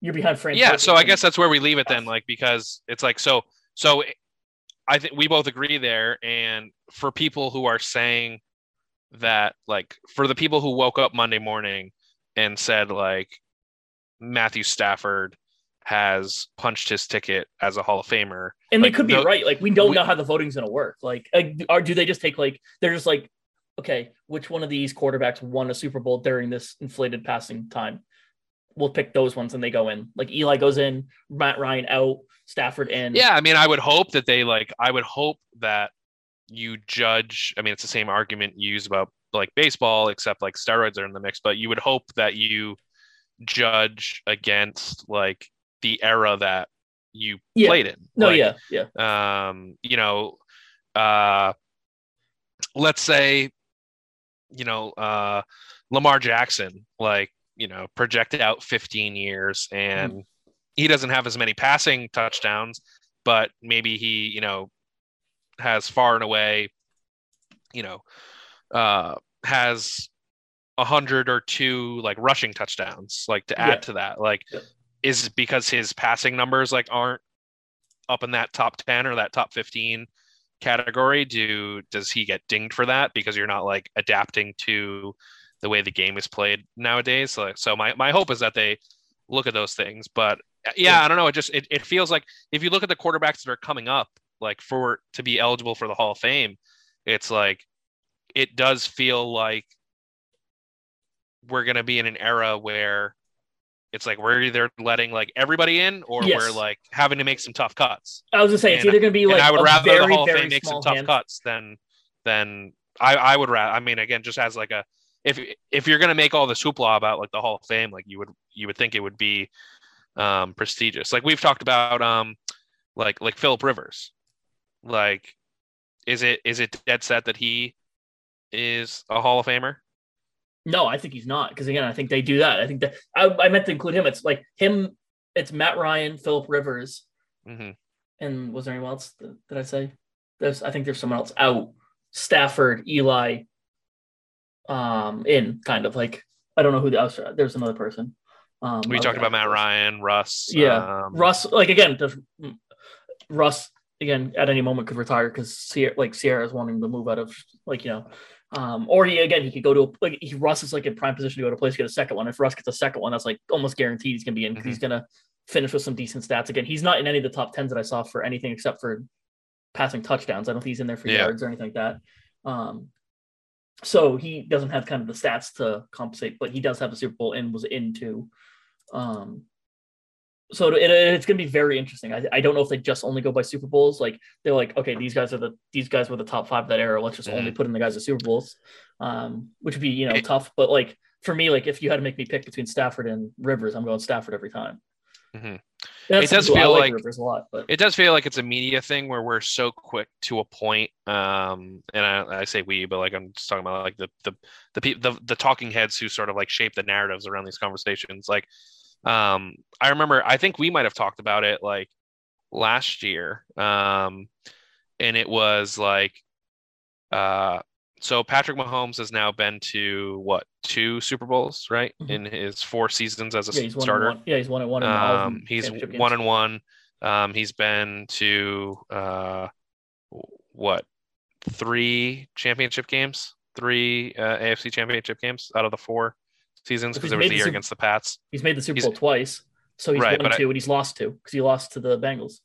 you're behind Frank. Yeah, Hartman. So I guess that's where we leave it then, like, because it's like, so, so I think we both agree there. And for people who are saying that, like, for the people who woke up Monday morning and said, like, Matthew Stafford has punched his ticket as a Hall of Famer, and like, they could be the, right. Like, we don't we, know how the voting's going to work. Like, or do they just take, like, they're just like, okay, which one of these quarterbacks won a Super Bowl during this inflated passing time? We'll pick those ones and they go in. Like, Eli goes in, Matt Ryan out, Stafford in. Yeah, I mean, I would hope that they, like, I would hope that you judge. I mean, it's the same argument you use about, like, baseball, except, like, steroids are in the mix. But you would hope that you judge against, like, the era that you yeah. played in. No, like, yeah, yeah. Um, you know, uh, let's say, you know, uh, Lamar Jackson, like, you know, projected out fifteen years, and mm. he doesn't have as many passing touchdowns, but maybe he, you know, has far and away, you know, uh, has a hundred or two, like, rushing touchdowns, like, to add yeah. to that, like. Yeah. Is it because his passing numbers, like, aren't up in that top ten or that top fifteen category? Do does he get dinged for that because you're not, like, adapting to the way the game is played nowadays? So, so my, my hope is that they look at those things. But yeah, I don't know. It just it, it feels like if you look at the quarterbacks that are coming up, like, for to be eligible for the Hall of Fame, it's like it does feel like we're gonna be in an era where it's like we're either letting, like, everybody in or yes. we're, like, having to make some tough cuts. I was gonna say and, it's either gonna be like I would a rather very, the Hall of Fame make some tough hand. cuts than than I, I would rather. I mean, again, just as, like, a if if you're gonna make all this hoopla about, like, the Hall of Fame, like, you would you would think it would be um, prestigious. Like, we've talked about um like like Phillip Rivers. Like, is it is it dead set that he is a Hall of Famer? No, I think he's not, because, again, I think they do that. I think that I, I meant to include him. It's like him. It's Matt Ryan, Phillip Rivers, mm-hmm. and was there anyone else that, that I say? There's, I think there's someone else out. Stafford, Eli, um, in kind of like I don't know who the else. There's another person. Um, we talked about Matt Ryan, Russ. Yeah, um... Russ. Like, again, Russ again at any moment could retire because Sierra, like Sierra is wanting to move out of, like, you know. Um, or he, again, he could go to a, like he, Russ is like in prime position to go to a place to get a second one. If Russ gets a second one, that's like almost guaranteed he's gonna be in because mm-hmm. he's gonna finish with some decent stats. Again, he's not in any of the top tens that I saw for anything except for passing touchdowns. I don't think he's in there for yeah. yards or anything like that. Um, so he doesn't have kind of the stats to compensate, but he does have a Super Bowl and was in too. Um, so it, it's gonna be very interesting. I, I don't know if they just only go by Super Bowls. Like, they're like, okay, these guys are the these guys were the top five of that era. Let's just mm-hmm. only put in the guys at Super Bowls, um, which would be, you know, it, tough. But, like, for me, like, if you had to make me pick between Stafford and Rivers, I'm going Stafford every time. Mm-hmm. It does feel like, like Rivers a lot, but it does feel like it's a media thing where we're so quick to appoint. Um, and I, I say we, but, like, I'm just talking about, like, the the the pe- the, the talking heads who sort of, like, shape the narratives around these conversations, like. Um, I remember, I think we might have talked about it, like, last year. Um, and it was like, uh, so Patrick Mahomes has now been to what, two Super Bowls, right? Mm-hmm. In his four seasons as a yeah, he's starter. One one. Yeah. He's one and one. Um, he's one and one. Um, he's been to, uh, what, three championship games, three, uh, A F C championship games out of the four seasons, because there was the year against the Pats. He's made the Super Bowl twice, so he's won two, and he's lost two because he lost to the Bengals.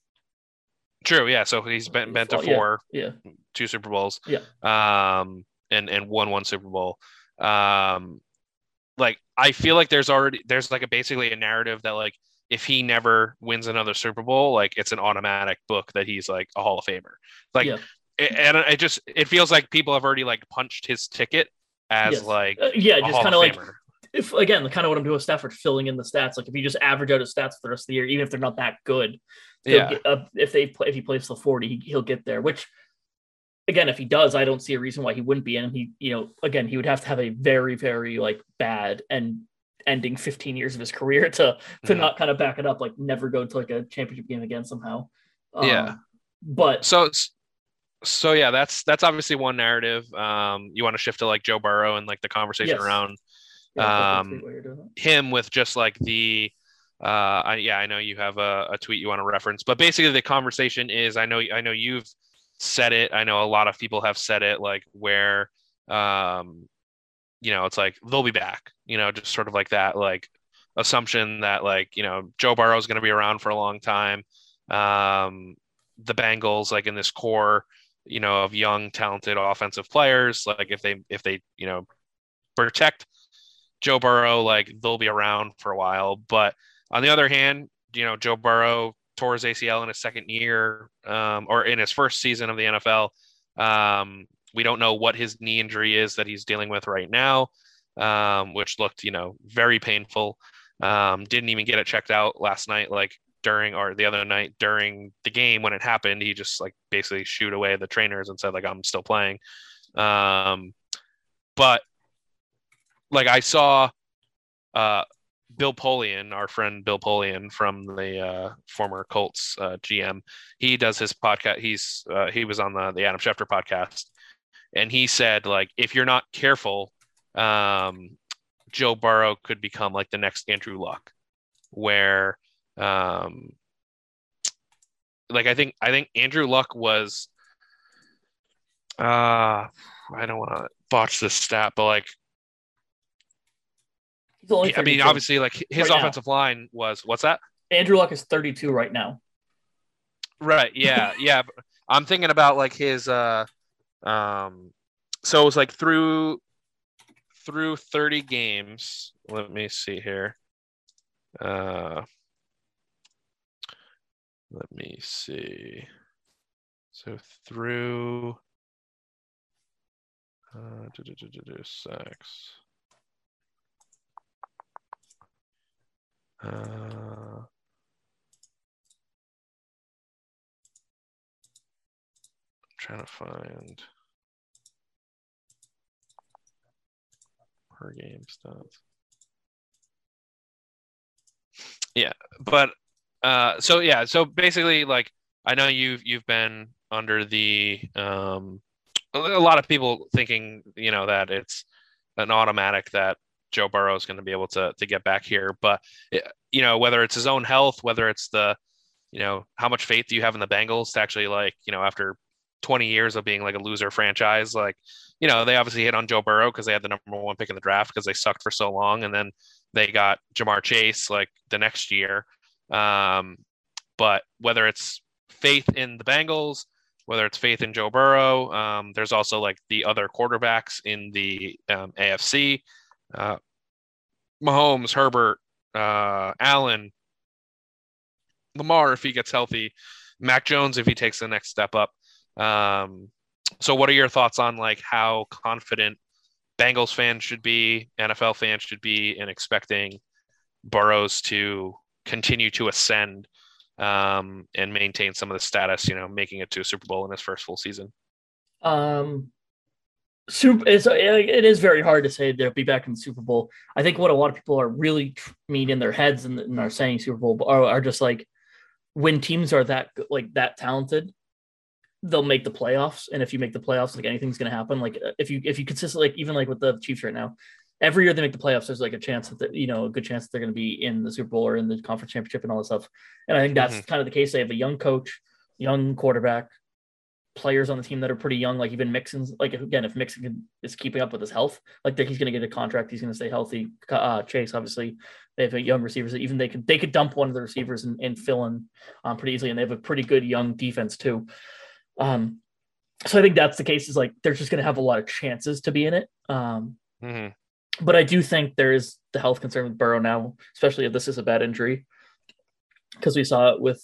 True, yeah. So he's been been to four, yeah, two Super Bowls, yeah, um, and and won one Super Bowl. Um, like, I feel like there's already there's like a basically a narrative that, like, if he never wins another Super Bowl, like, it's an automatic book that he's, like, a Hall of Famer. Like, yeah. it, and it just it feels like people have already, like, punched his ticket as yes. like uh, yeah, just kind of like. If again, kind of what I'm doing with Stafford, filling in the stats. Like, if you just average out his stats for the rest of the year, even if they're not that good, yeah. Get, uh, if they play, if he plays till forty, he, he'll get there. Which, again, if he does, I don't see a reason why he wouldn't be in. He, you know, again, he would have to have a very, very, like, bad and ending fifteen years of his career to to yeah. not kind of back it up, like never go to like a championship game again somehow. Um, yeah. But so so yeah, that's that's obviously one narrative. Um, you want to shift to like Joe Burrow and like the conversation yes. around yeah, um him with just like the uh I, yeah, I know you have a, a tweet you want to reference, but basically the conversation is I know I know you've said it. I know a lot of people have said it, like where um you know, it's like they'll be back, you know, just sort of like that, like assumption that like, you know, Joe Burrow is going to be around for a long time. Um, the Bengals, like in this core, you know, of young, talented offensive players, like if they, if they, you know, protect Joe Burrow, like they'll be around for a while. But on the other hand, you know, Joe Burrow tore his A C L in his second year um, or in his first season of the N F L. Um, We don't know what his knee injury is that he's dealing with right now, um, which looked, you know, very painful. Um, didn't even get it checked out last night, like during or the other night during the game when it happened. He just like basically shooed away the trainers and said, like, I'm still playing. Um, but like I saw uh, Bill Polian, our friend Bill Polian from the uh, former Colts uh, G M. He does his podcast. He's uh, he was on the, the Adam Schefter podcast. And he said, like, if you're not careful, um, Joe Burrow could become like the next Andrew Luck, where, um, like, I think I think Andrew Luck was, uh, I don't want to botch this stat, but like, yeah, I mean, obviously, like his right offensive now. Line was what's that? Andrew Luck is thirty-two right now. Right. Yeah. Yeah. I'm thinking about like his. Uh, Um, so it was like through, through thirty games. Let me see here. Uh, let me see. So through, uh, do, do, do, do, do, six. Uh, Trying to find per game stats. Yeah, but uh, so yeah, so basically, like I know you've you've been under the um, a lot of people thinking, you know, that it's an automatic that Joe Burrow is going to be able to to get back here, but you know, whether it's his own health, whether it's the, you know, how much faith do you have in the Bengals to actually, like, you know, after twenty years of being like a loser franchise, like, you know, they obviously hit on Joe Burrow because they had the number one pick in the draft because they sucked for so long, and then they got Jamar Chase like the next year. Um, but whether it's faith in the Bengals, whether it's faith in Joe Burrow, um, there's also like the other quarterbacks in the um, A F C, uh, Mahomes, Herbert, uh, Allen, Lamar if he gets healthy, Mac Jones if he takes the next step up. Um, so what are your thoughts on like how confident Bengals fans should be, N F L fans should be in expecting Burrows to continue to ascend, um, and maintain some of the status, you know, making it to a Super Bowl in his first full season? Um, super, it's, it is very hard to say they'll be back in the Super Bowl. I think what a lot of people are really mean in their heads and, and are saying Super Bowl are, are just like when teams are that like that talented, they'll make the playoffs. And if you make the playoffs, like anything's going to happen. Like if you, if you consistently, like even like with the Chiefs right now, every year they make the playoffs, there's like a chance that, the, you know, a good chance that they're going to be in the Super Bowl or in the conference championship and all that stuff. And I think that's mm-hmm. kind of the case. They have a young coach, young quarterback, players on the team that are pretty young. Like even Mixon's, like, if, again, if Mixon is keeping up with his health, like that he's going to get a contract, he's going to stay healthy. Uh, Chase, obviously they have young receivers that even they could, they could dump one of the receivers and, and fill in um, pretty easily. And they have a pretty good young defense too. Um, so I think that's the case, is like, they're just going to have a lot of chances to be in it. Um, mm-hmm. But I do think there is the health concern with Burrow now, especially if this is a bad injury, because we saw it with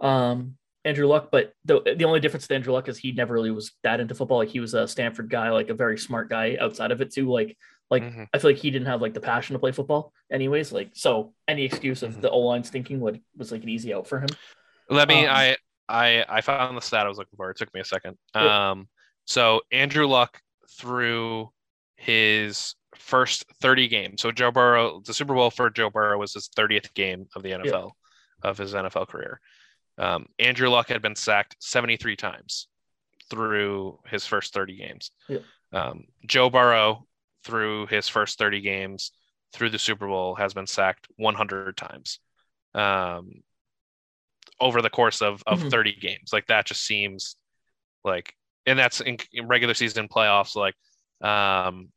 um, Andrew Luck. But the, the only difference with Andrew Luck is he never really was that into football. Like he was a Stanford guy, like a very smart guy outside of it too. Like, like mm-hmm. I feel like he didn't have like the passion to play football anyways. Like, so any excuse of mm-hmm. the O-line stinking would, was like an easy out for him. Let me, um, I, I, I found the stat I was looking for. It took me a second. Um, so Andrew Luck through his first thirty games. So Joe Burrow, the Super Bowl for Joe Burrow was his thirtieth game of the N F L, yeah. of his N F L career. Um, Andrew Luck had been sacked seventy-three times through his first thirty games. Yeah. Um, Joe Burrow, through his first thirty games through the Super Bowl, has been sacked one hundred times um, over the course of, of mm-hmm. thirty games. Like, that just seems like, and that's in, in regular season playoffs, like um,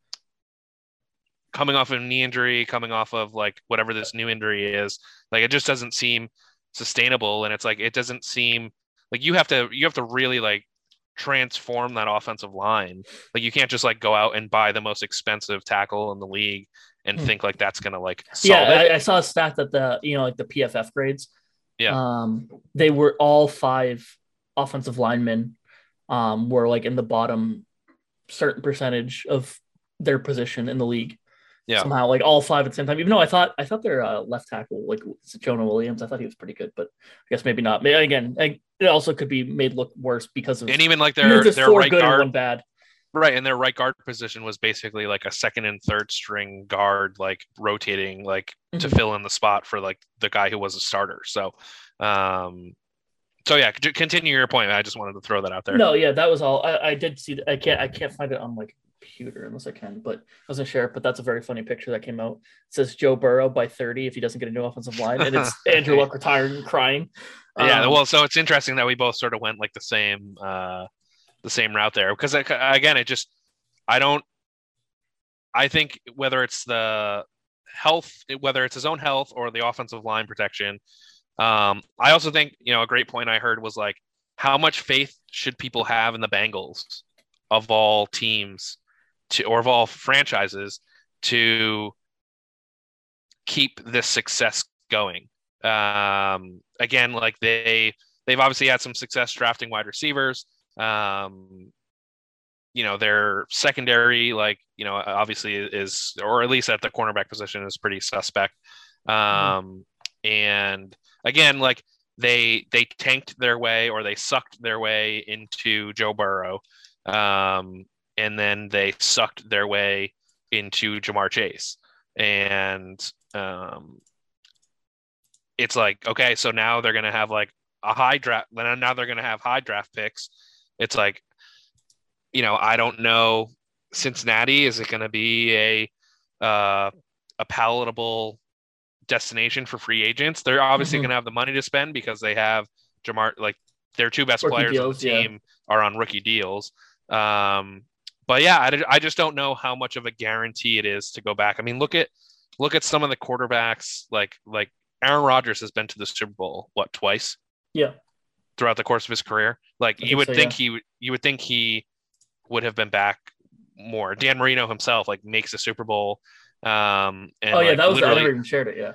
coming off of a knee injury, coming off of like whatever this new injury is, like it just doesn't seem sustainable. And it's like, it doesn't seem like you have to, you have to really like transform that offensive line. Like, you can't just like go out and buy the most expensive tackle in the league and mm. think like that's gonna like solve yeah it. I, I saw a stat that the you know like the P F F grades, yeah um they were all five offensive linemen um were like in the bottom certain percentage of their position in the league, yeah somehow like all five at the same time. Even though I thought I thought their uh, left tackle, like Jonah Williams, I thought he was pretty good, but I guess maybe not. Maybe, again, I, it also could be made look worse because of, and even like their their right guard, bad. Right, and their right guard position was basically like a second and third string guard, like rotating, like mm-hmm. to fill in the spot for like the guy who was a starter. So, um, so yeah, continue your point. I just wanted to throw that out there. No, yeah, that was all. I, I did see that. I can't I can't find it on like computer unless I can, but I was gonna share it. But that's a very funny picture that came out. It says Joe Burrow by thirty if he doesn't get a new offensive line, and it's Andrew Luck retired and crying. Yeah, um, well, so it's interesting that we both sort of went like the same, uh, the same route there, because again, it just, I don't, I think whether it's the health, whether it's his own health or the offensive line protection, um, I also think you know a great point I heard was like, how much faith should people have in the Bengals of all teams? To, or of all franchises, to keep this success going. Um, again, like they, they've obviously had some success drafting wide receivers. Um, you know, their secondary, like, you know, obviously is, or at least at the cornerback position, is pretty suspect. Um, mm-hmm. And again, like they, they tanked their way, or they sucked their way into Joe Burrow. Um, And then they sucked their way into Jamar Chase. And um, it's like, okay, so now they're going to have like a high draft. Now they're going to have high draft picks. It's like, you know, I don't know. Cincinnati, is it going to be a uh, a palatable destination for free agents? They're obviously mm-hmm. going to have the money to spend because they have Jamar, like their two best rookie players deals, on the team yeah. are on rookie deals. Um, But yeah, I, I just don't know how much of a guarantee it is to go back. I mean, look at look at some of the quarterbacks, like like Aaron Rodgers has been to the Super Bowl what twice? Yeah. Throughout the course of his career. Like I you think would so, think yeah. he would you would think he would have been back more. Dan Marino himself like makes a Super Bowl. Um and Oh yeah, like, that was I never even shared it, yeah.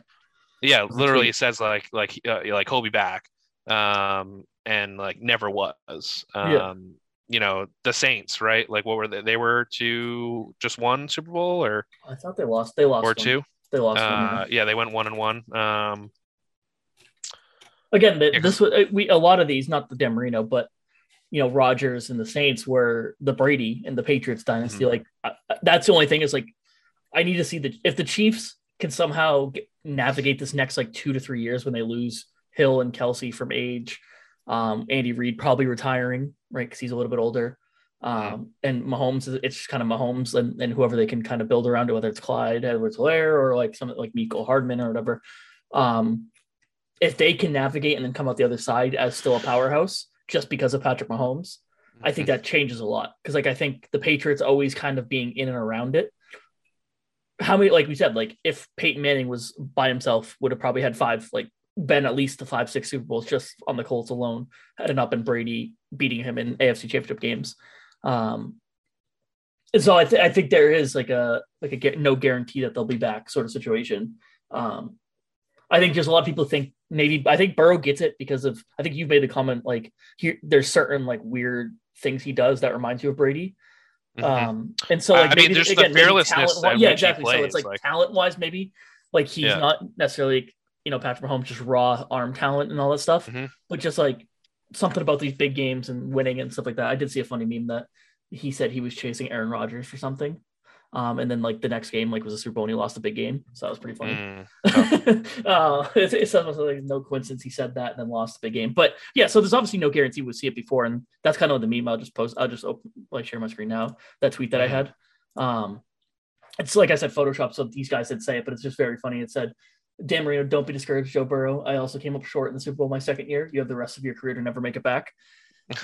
Yeah, literally says like like uh, like he'll be back. Um and like never was. Um yeah. You know, the Saints, right? Like, what were they? They were to just one Super Bowl, or I thought they lost. They lost. Or one. two. They lost. Uh, one. Yeah, they went one and one. Um, Again, the, yeah. this was we a lot of these, not the Dan Marino, but you know, Rodgers and the Saints were the Brady and the Patriots dynasty. Mm-hmm. Like, I, that's the only thing is like, I need to see the if the Chiefs can somehow get, navigate this next like two to three years when they lose Hill and Kelsey from age. Um, Andy Reid probably retiring, right? Because he's a little bit older. Um, and Mahomes, it's just kind of Mahomes and, and whoever they can kind of build around it, whether it's Clyde Edwards-Helaire or like something like Mecole Hardman or whatever. Um, if they can navigate and then come out the other side as still a powerhouse just because of Patrick Mahomes, I think that changes a lot. Because like I think the Patriots always kind of being in and around it. How many, like we said, like if Peyton Manning was by himself, would have probably had five, like been at least the five, six Super Bowls just on the Colts alone, had it not been Brady beating him in A F C Championship games. Um, and so I, th- I think there is like a like a get, no guarantee that they'll be back sort of situation. Um, I think just a lot of people think maybe I think Burrow gets it because of I think you've made the comment like he, there's certain like weird things he does that reminds you of Brady. Mm-hmm. Um, and so like I maybe, mean, there's again, the fearlessness. That yeah, exactly. Plays, so it's like, like talent wise, maybe like he's yeah. not necessarily. You know, Patrick Mahomes, just raw arm talent and all that stuff, mm-hmm. but just like something about these big games and winning and stuff like that. I did see a funny meme that he said he was chasing Aaron Rodgers for something. Um, and then like the next game, like was a Super Bowl and he lost a big game. So that was pretty funny. Mm, okay. uh, it, it sounds like no coincidence. He said that and then lost the big game, but yeah, so there's obviously no guarantee we'll see it before. And that's kind of the meme I'll just post. I'll just open, like share my screen now. That tweet that I had, um, it's like I said, Photoshop. So these guys did say it, but it's just very funny. It said, Dan Marino, don't be discouraged, Joe Burrow. I also came up short in the Super Bowl my second year. You have the rest of your career to never make it back.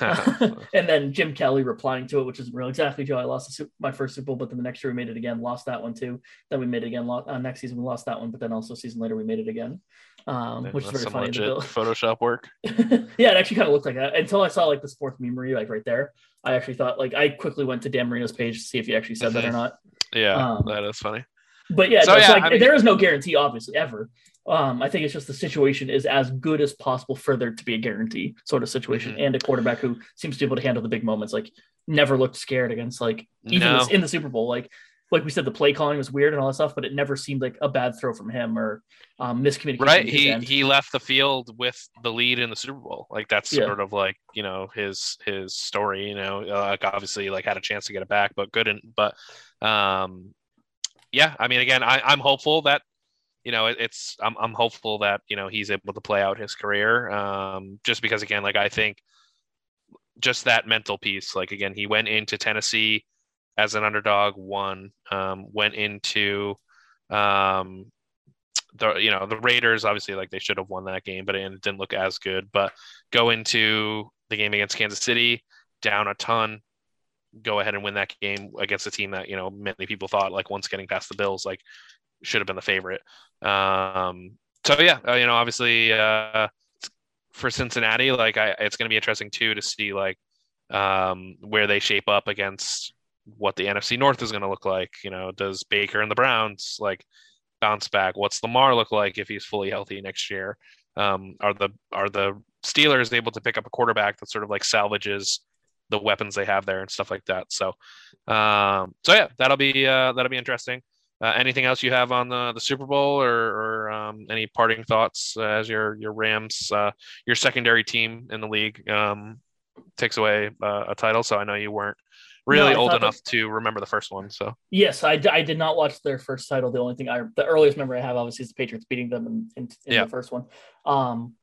And then Jim Kelly replying to it, which isn't real. Exactly, Joe. I lost the super, my first Super Bowl, but then the next year we made it again, lost that one too. Then we made it again. Lost, uh, next season we lost that one, but then also a season later we made it again, um, which is very funny. Legit Photoshop work. Yeah, it actually kind of looked like that until I saw like the sports memory like right there. I actually thought like I quickly went to Dan Marino's page to see if he actually said that or not. Yeah, um, that is funny. But yeah, so, no, yeah so like, I mean, there is no guarantee, obviously, ever. Um, I think it's just the situation is as good as possible for there to be a guarantee sort of situation, mm-hmm. and a quarterback who seems to be able to handle the big moments. Like, never looked scared against like even no. in the Super Bowl. Like, like we said, the play calling was weird and all that stuff, but it never seemed like a bad throw from him or um, miscommunication. Right, he end. he left the field with the lead in the Super Bowl. Like that's yeah. sort of like you know his his story. You know, like obviously like had a chance to get it back, but couldn't. But um. Yeah, I mean, again, I, I'm hopeful that, you know, it, it's I'm I'm hopeful that, you know, he's able to play out his career, um, just because, again, like I think just that mental piece. Like, again, he went into Tennessee as an underdog, won, um, went into um, the, you know, the Raiders. Obviously, like they should have won that game, but it didn't look as good. But go into the game against Kansas City, down a ton. Go ahead and win that game against a team that, you know, many people thought like once getting past the Bills, like should have been the favorite. Um, so yeah, you know, obviously uh, for Cincinnati, like I, it's going to be interesting too, to see like um, where they shape up against what the N F C North is going to look like. You know, does Baker and the Browns like bounce back? What's Lamar look like if he's fully healthy next year? Um, are the, are the Steelers able to pick up a quarterback that sort of like salvages the weapons they have there and stuff like that. So, um, so yeah, that'll be, uh, that'll be interesting. Uh, anything else you have on the, the Super Bowl or, or um, any parting thoughts uh, as your, your Rams, uh, your secondary team in the league um, takes away uh, a title. So I know you weren't really no, old enough that... to remember the first one. So yes, I, d- I did not watch their first title. The only thing I, the earliest memory I have obviously is the Patriots beating them in, in, in yeah. the first one. Um,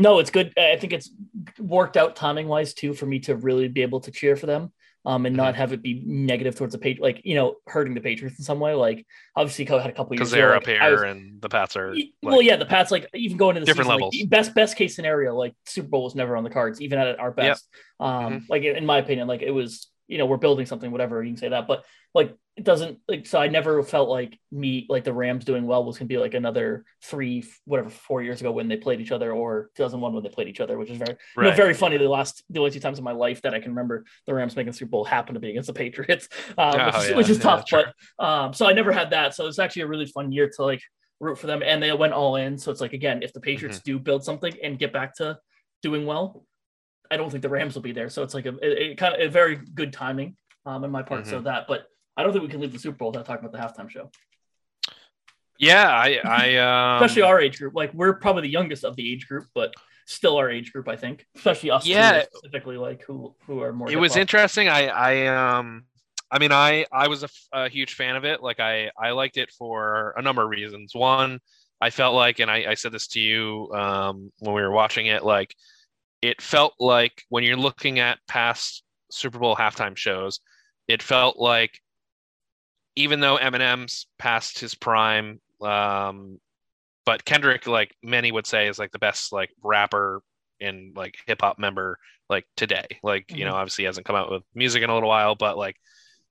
No, it's good. I think it's worked out timing wise too for me to really be able to cheer for them um, and not have it be negative towards the Patriots, like, you know, hurting the Patriots in some way. Like, obviously, Cubs had a couple years because they're ago, up like, here was, and the Pats are. Like, well, yeah, the Pats, like, even going into the different season, levels. Like, best, best case scenario, like, Super Bowl was never on the cards, even at our best. Yep. Um, mm-hmm. Like, in my opinion, like, it was, you know, we're building something, whatever, you can say that. But, like, it doesn't, like, so I never felt like me, like the Rams doing well was going to be like another three, whatever, four years ago when they played each other or two thousand one when they played each other, which is very, right. you know, very funny. The last, the only two times in my life that I can remember the Rams making Super Bowl happened to be against the Patriots, um, oh, which, yeah. which is yeah, tough. Sure. But um, so I never had that. So it's actually a really fun year to like root for them. And they went all in. So it's like, again, if the Patriots mm-hmm. do build something and get back to doing well, I don't think the Rams will be there. So it's like a it, it kind of a very good timing um, in my part. Mm-hmm. So that, but I don't think we can leave the Super Bowl without talking about the halftime show. Yeah. I, I um... especially our age group, like we're probably the youngest of the age group, but still our age group, I think, especially us yeah. specifically, like who, who are more, it was off. Interesting. I, I, um, I mean, I, I was a, a huge fan of it. Like I, I liked it for a number of reasons. One, I felt like, and I, I said this to you um, when we were watching it, like, it felt like when you're looking at past Super Bowl halftime shows, it felt like even though Eminem's past his prime, um, but Kendrick, like many would say, is like the best like rapper and like hip hop member like today. Like, mm-hmm. you know, obviously he hasn't come out with music in a little while, but like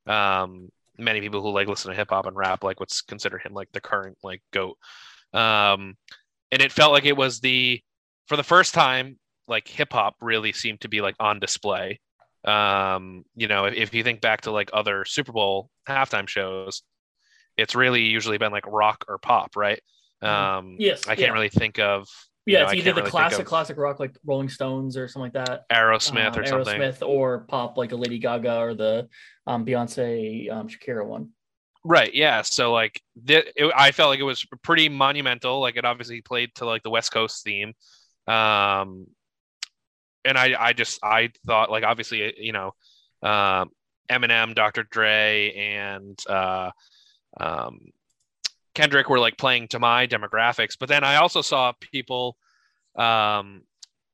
um, many people who like listen to hip hop and rap like would consider him like the current like GOAT. Um, and it felt like it was the for the first time. Like hip hop really seemed to be like on display. Um, you know, if, if you think back to like other Super Bowl halftime shows, it's really usually been like rock or pop, right? Um, yes, I can't yeah. really think of. Yeah, you know, it's either the really classic, classic rock like Rolling Stones or something like that. Aerosmith um, or Aerosmith something. Aerosmith or pop like a Lady Gaga or the um, Beyonce um, Shakira one. Right. Yeah. So like, th- it, I felt like it was pretty monumental. Like it obviously played to like the West Coast theme. Um, And I, I just, I thought like, obviously, you know, um, Eminem, Doctor Dre, and uh, um, Kendrick were like playing to my demographics. But then I also saw people, um,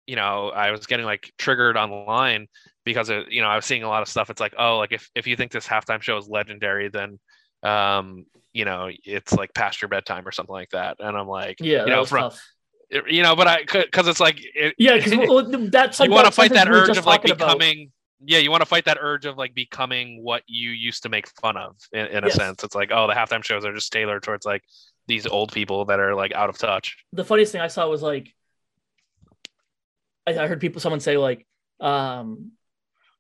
you know, I was getting like triggered online because, of, you know, I was seeing a lot of stuff. It's like, oh, like if, if you think this halftime show is legendary, then, um, you know, it's like past your bedtime or something like that. And I'm like, yeah, you know, from, tough. you know, but I, cause it's like, it, yeah, cause well, that's like, you want to fight that urge of like becoming, about. yeah, you want to fight that urge of like becoming what you used to make fun of in, in yes. a sense. It's like, oh, the halftime shows are just tailored towards like these old people that are like out of touch. The funniest thing I saw was like, I, I heard people, someone say like, um,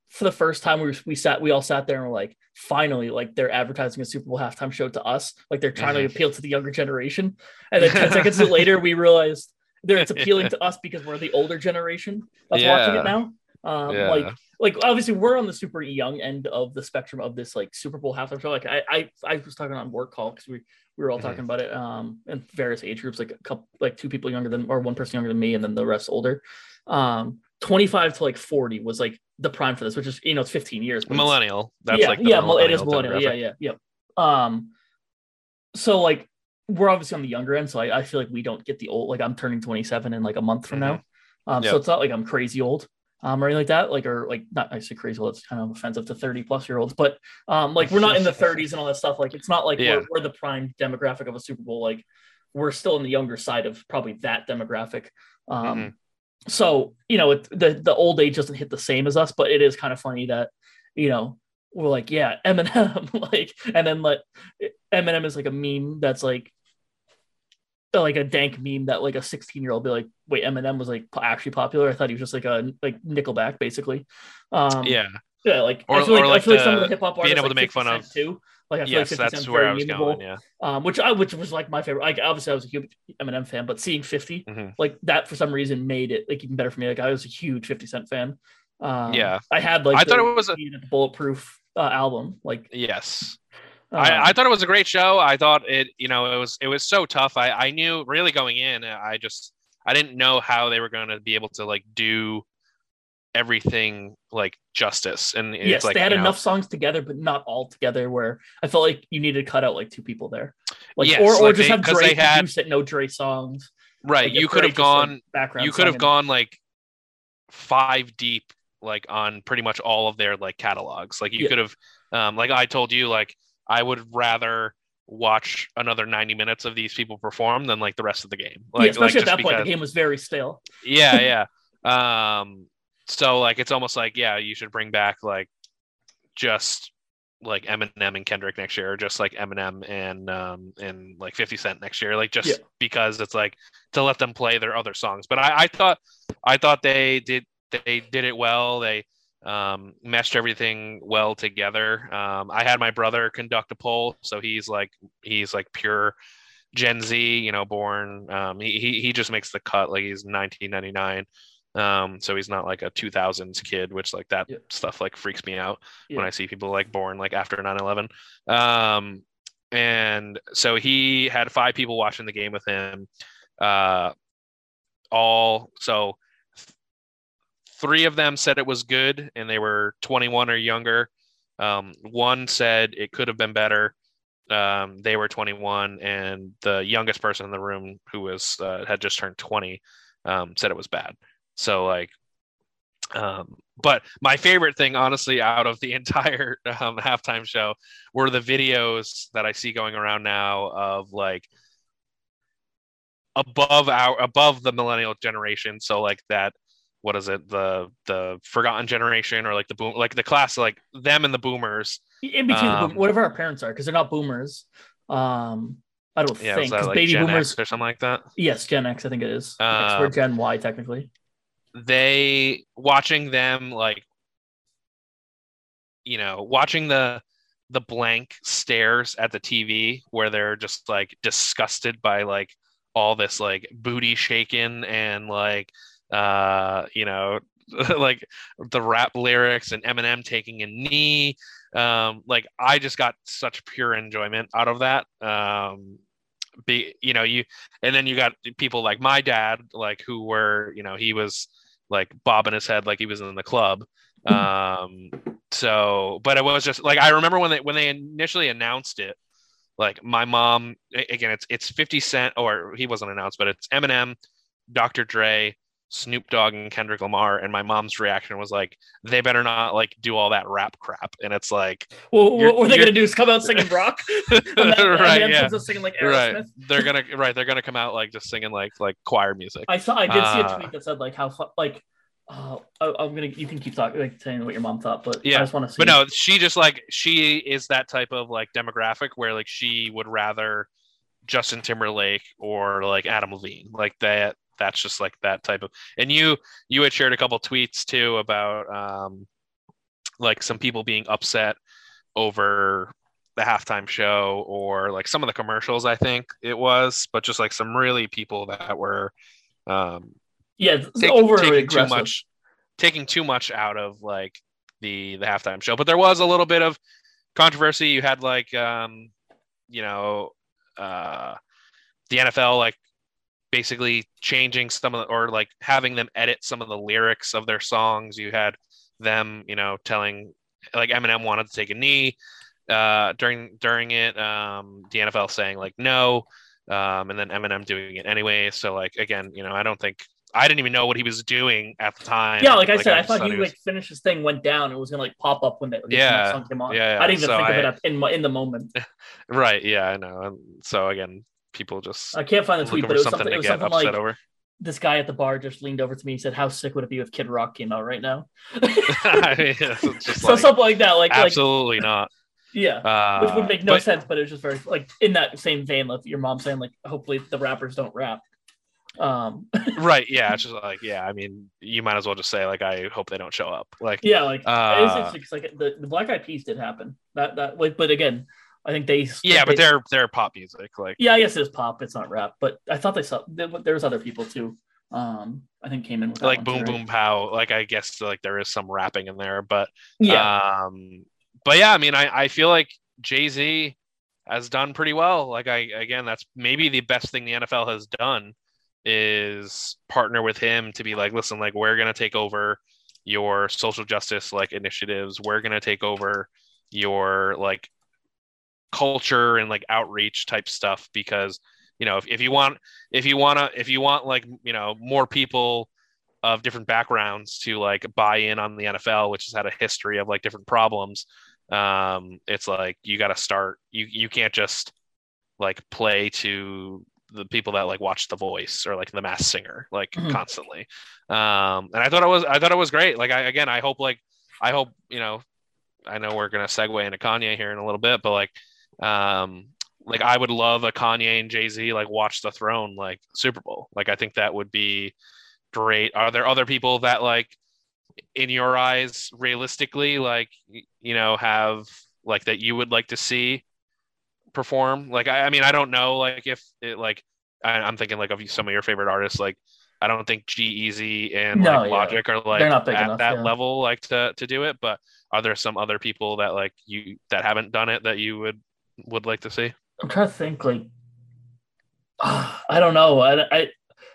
for the first time we, we sat, we all sat there and were like, finally, like they're advertising a Super Bowl halftime show to us. Like they're trying mm-hmm. to appeal to the younger generation. And then ten seconds later, we realized that it's appealing to us because we're the older generation that's yeah. watching it now. Um, yeah. Like, like obviously we're on the super young end of the spectrum of this like Super Bowl halftime show. Like I, I, I was talking on work call because we, we were all mm-hmm. talking about it um, in various age groups, like a couple, like two people younger than, or one person younger than me, and then the rest older. Um, twenty-five to like forty was like the prime for this, which is, you know, it's fifteen years. Millennial. That's yeah, like yeah, millennial it is millennial. Yeah, yeah, yeah. Um, so like we're obviously on the younger end, so I, I feel like we don't get the old. Like I'm turning twenty-seven in like a month from mm-hmm. now, um, yep. so it's not like I'm crazy old, um, or anything like that. Like or like not I say crazy old. It's kind of offensive to thirty plus year olds, but um, like we're not in the thirties and all that stuff. Like it's not like yeah. we're, we're the prime demographic of a Super Bowl. Like we're still in the younger side of probably that demographic. Um. Mm-hmm. So, you know, it, the, the old age doesn't hit the same as us, but it is kind of funny that, you know, we're like, yeah, Eminem, like, and then like Eminem is like a meme that's like, like a dank meme that like a sixteen year old be like, wait, Eminem was like actually popular. I thought he was just like a, like Nickelback basically. Um, yeah. Yeah. Like, or, I feel like, like I feel the, like some of the hip hop artists being able like to make fun of too. Like, I feel yes, like that's where I was memeable. going. Yeah. Um, which I, which was like my favorite. Like, obviously, I was a huge Eminem fan, but seeing fifty, mm-hmm. like that for some reason made it like even better for me. Like, I was a huge fifty Cent fan. Um, yeah. I had like I the, thought it was a Bulletproof uh, album. Like, yes. Um, I, I thought it was a great show. I thought it, you know, it was it was so tough. I, I knew really going in. I just I didn't know how they were going to be able to like do everything like justice, and it's yes like, they had enough know, songs together but not all together, where I felt like you needed to cut out like two people there, like yes, or, or like just they, have Dre they had it, no Dre songs right like, you could have gone background you could have gone like five deep like on pretty much all of their like catalogs like you yeah. could have um like I told you like I would rather watch another ninety minutes of these people perform than like the rest of the game like yeah, especially like, at that because, point the game was very stale yeah yeah um So like it's almost like yeah you should bring back like just like Eminem and Kendrick next year, or just like Eminem and um and like fifty Cent next year, like just yeah. because it's like to let them play their other songs. But I, I thought I thought they did they did it well. They um, meshed everything well together. Um, I had my brother conduct a poll, so he's like he's like pure Gen Z, you know, born. Um, he he he just makes the cut. Like he's nineteen ninety-nine. Um, so he's not like a two thousands kid, which like that yeah. stuff like freaks me out yeah. when I see people like born like after nine eleven. Um, and so he had five people watching the game with him. Uh, all so th- three of them said it was good, and they were twenty-one or younger. Um, one said it could have been better. Um, they were twenty-one, and the youngest person in the room, who was uh, had just turned twenty, um, said it was bad. So like, um, but my favorite thing, honestly, out of the entire um, halftime show were the videos that I see going around now of like above our, above the millennial generation. So like that, what is it? The, the forgotten generation, or like the boom, like the class, like them and the boomers in between, um, the boom, whatever our parents are. Cause they're not boomers. Um, I don't yeah, think that, like, baby Gen boomers X or something like that. Yes. Gen X, I think it is. Um, we're Gen Y technically. They watching them like, you know, watching the the blank stares at the T V where they're just like disgusted by like all this like booty shaking and like uh you know like the rap lyrics and Eminem taking a knee. Um, like I just got such pure enjoyment out of that. Um, be you know you and then you got people like my dad, like who were you know he was like bobbing his head like he was in the club, Um, so, but it was just like, I remember when they, when they initially announced it, like my mom, again, it's, it's fifty cent, or he wasn't announced, but it's Eminem, Doctor Dre, Snoop Dogg, and Kendrick Lamar. And my mom's reaction was like, they better not like do all that rap crap. And it's like, well, what were they going to do is come out singing rock? that, right. Yeah. Singing, like, right. They're going to, right. They're going to come out like just singing like, like choir music. I saw, I did uh, see a tweet that said like how, like, oh, I, I'm going to, you can keep talking, like saying what your mom thought, but yeah, I just want to see. But no, she just like, she is that type of like demographic where like she would rather Justin Timberlake or like Adam Levine, like that. That's just like that type of, and you, you had shared a couple tweets too about um, like some people being upset over the halftime show or like some of the commercials, I think it was, but just like some really people that were um, yeah, take, over taking too much, taking too much out of like the, the halftime show. But there was a little bit of controversy. You had like, um, you know, uh, the N F L, like, basically changing some of the, or like having them edit some of the lyrics of their songs. You had them, you know, telling like Eminem wanted to take a knee uh, during, during it. Um, the N F L saying like, no. Um, and then Eminem doing it anyway. So like, again, you know, I don't think, I didn't even know what he was doing at the time. Yeah. Like I like, said, I, I thought, thought he was... like finished his thing, went down. It was going to like pop up when that yeah, song came on. Yeah, yeah. I didn't even so think I... of it up in my, in the moment. Right. Yeah, I know. And so again, people just I can't find the tweet, but it was something, something, it was something like over. This guy at the bar just leaned over to me and said, how sick would it be if Kid Rock came out right now? I mean, it's just so like, something like that. Like absolutely like, not. Yeah. Uh, which would make no but, sense, but it was just very like in that same vein, like your mom saying, like, hopefully the rappers don't rap. Um Right, yeah. It's just like, yeah, I mean, you might as well just say, like, I hope they don't show up. Like yeah, like uh, it is interesting because like the, the Black Eyed Peas did happen. That that like but again, I think they yeah, they, but they're they're pop music, like yeah, I guess it's pop, it's not rap. But I thought they saw they, there was other people too. Um, I think came in with that like Boom too, Boom right? Pow. Like I guess like there is some rapping in there, but yeah, um, but yeah, I mean, I, I feel like Jay-Z has done pretty well. Like I again, that's maybe the best thing the N F L has done is partner with him to be like, listen, like we're gonna take over your social justice like initiatives. We're gonna take over your like culture and like outreach type stuff, because you know if, if you want if you want to if you want like you know more people of different backgrounds to like buy in on the N F L, which has had a history of like different problems, um it's like you got to start you you can't just like play to the people that like watch The Voice or like The Masked Singer like mm-hmm. constantly. Um and I thought it was I thought it was great. Like I again I hope like I hope you know I know we're gonna segue into Kanye here in a little bit, but like um like I would love a Kanye and Jay-Z like Watch the Throne like Super Bowl. Like I think that would be great. Are there other people that like in your eyes realistically like you know have like that you would like to see perform? Like I, I mean I don't know like if it like I, I'm thinking like of some of your favorite artists. Like I don't think G-Eazy and no, like, yeah. Logic are like at enough, that yeah. level like to to do it, but are there some other people that like you that haven't done it that you would would like to see? I'm trying to think like uh, I don't know. I, I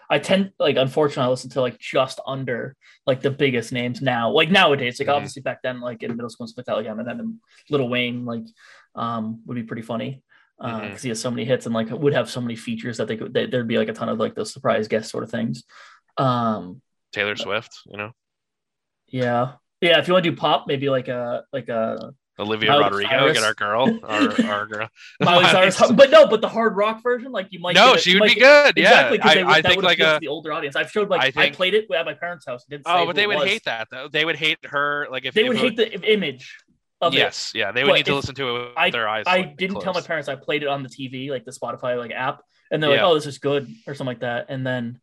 I tend like unfortunately I listen to like just under like the biggest names now. Like nowadays, like mm-hmm. obviously back then like in middle school and stuff like that, like Eminem and Lil Wayne like um would be pretty funny. because uh, mm-hmm. he has so many hits and like would have so many features that they could they, there'd be like a ton of like those surprise guest sort of things. um Taylor but, Swift, you know. Yeah, yeah. If you want to do pop, maybe like a like a Olivia Miley Rodrigo, Cyrus. Get our girl, our, our girl. Miley Cyrus, but no, but the hard rock version, like you might. No, it, she would might, be good. Exactly, yeah, they, I, I think like a, the older audience. I've showed like I, think, I played it at my parents' house. Didn't oh, but they would was. hate that though. They would hate her. Like if they if would hate would, the image. Yes, it. yeah, they would but need to listen to it with I, their eyes. I didn't closed. tell my parents I played it on the T V, like the Spotify like app, and they're like, yeah. "Oh, this is good" or something like that. And then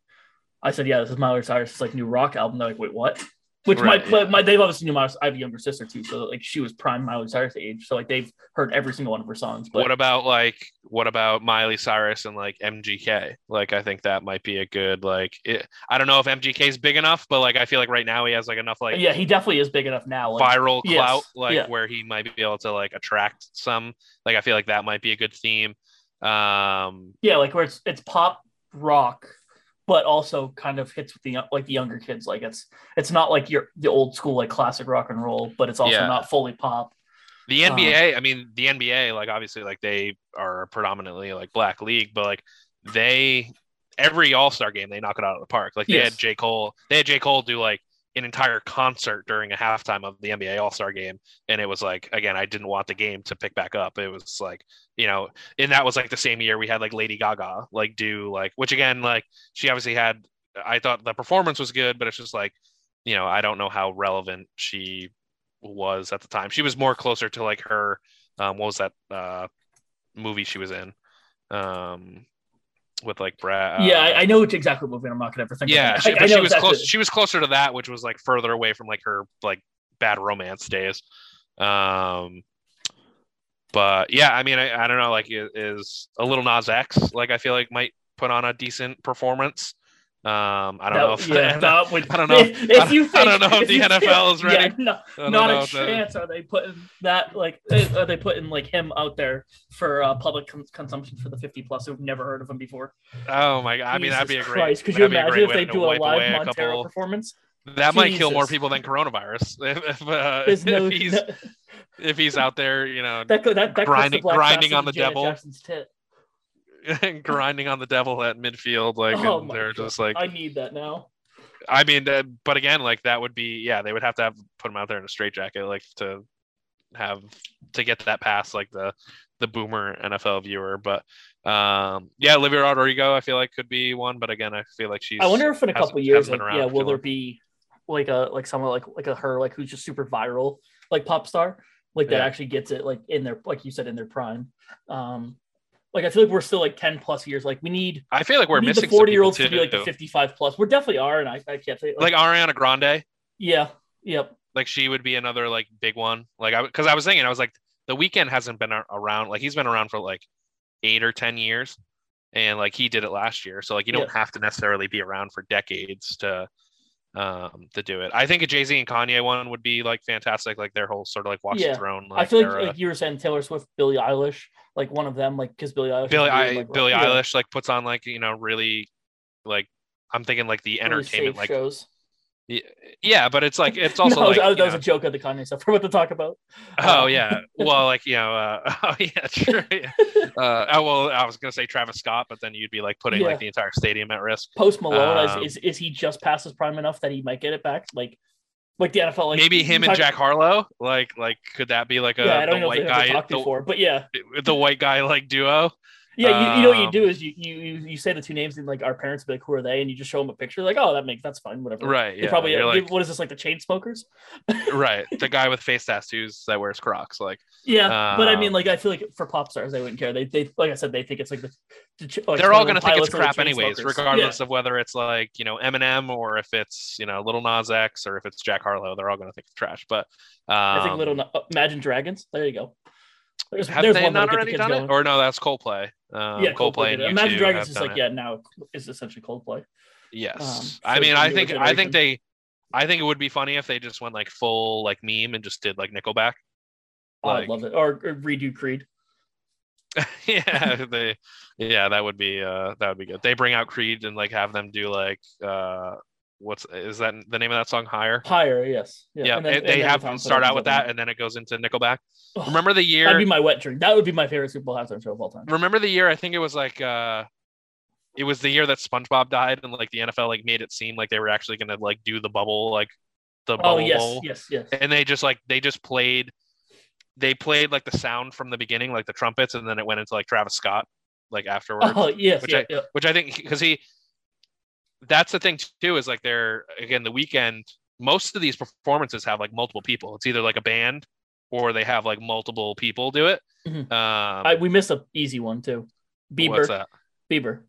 I said, "Yeah, this is Miley Cyrus's like new rock album." They're like, "Wait, what?" Which right, my, yeah. my they've obviously knew Miley. I have a younger sister too, so like she was prime Miley Cyrus age, so like they've heard every single one of her songs. But... What about like what about Miley Cyrus and like M G K? Like I think that might be a good like it, I don't know if M G K is big enough, but like I feel like right now he has like enough like yeah he definitely is big enough now like, viral clout yes, like yeah. where he might be able to like attract some like I feel like that might be a good theme. Um, yeah, like where it's it's pop rock. but also kind of hits with the like the younger kids. Like it's it's not like your the old school like classic rock and roll, but it's also yeah. not fully pop. The N B A, um, I mean, the N B A, like obviously, like they are predominantly like black league, but like they every All-Star game they knock it out of the park. Like they yes. had J. Cole, they had J. Cole do like an entire concert during a halftime of the N B A All-Star game, and it was like, again, I didn't want the game to pick back up. It was like, you know, and that was like the same year we had like Lady Gaga like do like, which again, like she obviously had. I thought the performance was good, but it's just like, you know, I don't know how relevant she was at the time. She was more closer to like her um what was that uh movie she was in um with like Brad uh, yeah I, I know exactly what movie I'm not gonna ever think yeah of she, I, I know she was exactly. close she was closer to that, which was like further away from like her like Bad Romance days. Um but yeah, I mean, I, I don't know, like it is a little Nas X, like I feel like might put on a decent performance. Um, I don't that, know if yeah, that would, I don't know if, if you think, I don't know if, if the N F L is ready. Yeah, no, not a chance. That. Are they putting that like are they putting like him out there for uh, public con- consumption for the fifty plus who've never heard of him before? Oh my god! Jesus I mean, that'd be a great. Christ. Could you imagine if they do a live Montero a couple, performance? That Jesus. might kill more people than coronavirus. if, if, uh, no, if he's no. if he's out there, you know, that, that, that grinding grinding on the devil. And grinding on the devil at midfield, like oh and they're God. just like, I need that now. I mean, uh, but again, like that would be, yeah, they would have to have put him out there in a straitjacket, like to have to get that past like the the boomer N F L viewer. But um, yeah, Olivia Rodrigo, I feel like could be one, but again, I feel like she's. I wonder if in a couple years, like, yeah, will there be like a like someone like like a her like who's just super viral, like pop star, like that yeah. actually gets it like in their like you said in their prime. Um, Like, I feel like we're still like ten plus years. Like, we need, I feel like we're we missing the forty year olds to be like the fifty-five plus. We definitely are. And I, I can't say, like, like Ariana Grande. Yeah. Yep. Like, she would be another like big one. Like, I, cause I was thinking, I was like, The Weeknd hasn't been around. Like, he's been around for like eight or ten years. And like, he did it last year. So, like, you don't yeah. have to necessarily be around for decades to, um, to do it. I think a Jay-Z and Kanye one would be like fantastic. Like, their whole sort of like Watch yeah. the Throne. Like, I feel like, like you were saying Taylor Swift, Billie Eilish. Like one of them, like because Billie Eilish, Billie, I, like, Billie right? Eilish, like puts on like you know really, like I'm thinking like the entertainment really like shows. Yeah, yeah, but it's like it's also no, like, that was know, a joke at the Kanye stuff. We're about to talk about. Oh yeah, well like you know, uh, oh yeah, sure. Yeah. Uh, oh well, I was gonna say Travis Scott, but then you'd be like putting yeah. like the entire stadium at risk. Post Malone um, is, is is he just past his prime enough that he might get it back? Like. Like the N F L, like maybe him and talk- Jack Harlow, like like could that be like a yeah, I don't the know white guy talked the, before, but yeah, the white guy like duo. Yeah, you, you know what you do is you you you say the two names and like our parents be like, who are they? And you just show them a picture, like oh that makes that's fine, whatever. Right. Yeah. Probably uh, like, what is this like the chain smokers? Right, the guy with face tattoos that wears Crocs, like yeah. Um, but I mean, like I feel like for pop stars, they wouldn't care. They they like I said, they think it's like the, the like, they're all gonna think it's crap anyways, smokers. regardless yeah. of whether it's like you know Eminem or if it's you know Little Nas X or if it's Jack Harlow, they're all gonna think it's trash. But um, I think Little oh, Imagine Dragons. There you go. There's, have there's they not already done going. it? Or no, that's Coldplay. Um, yeah, Coldplay. Coldplay Imagine Dragons is like it. yeah, now is essentially Coldplay. Yes, um, so I mean, I think generation. I think they, I think it would be funny if they just went like full like meme and just did like Nickelback. Oh, like, I love it, or, or redo Creed. yeah, they, yeah, that would be uh, that would be good. They bring out Creed and like have them do like uh, what's is that the name of that song? Higher. Higher, yes. Yeah, yeah and then, it, and they have them start out with that, and then it goes into Nickelback. Remember the year that'd be my wet dream. That would be my favorite Super Bowl halftime show of all time. Remember the year? I think it was like uh, it was the year that SpongeBob died, and like the N F L like made it seem like they were actually gonna like do the bubble, like the bubble. Oh yes, bowl. yes, yes. And they just like they just played, they played like the sound from the beginning, like the trumpets, and then it went into like Travis Scott, like afterwards. Oh yes, which yeah, I, yeah. Which I think because he, that's the thing too is like they're again the Weeknd. Most of these performances have like multiple people. It's either like a band. Or they have like multiple people do it. Mm-hmm. Um, I, we missed an easy one too. Bieber. What's that? Bieber.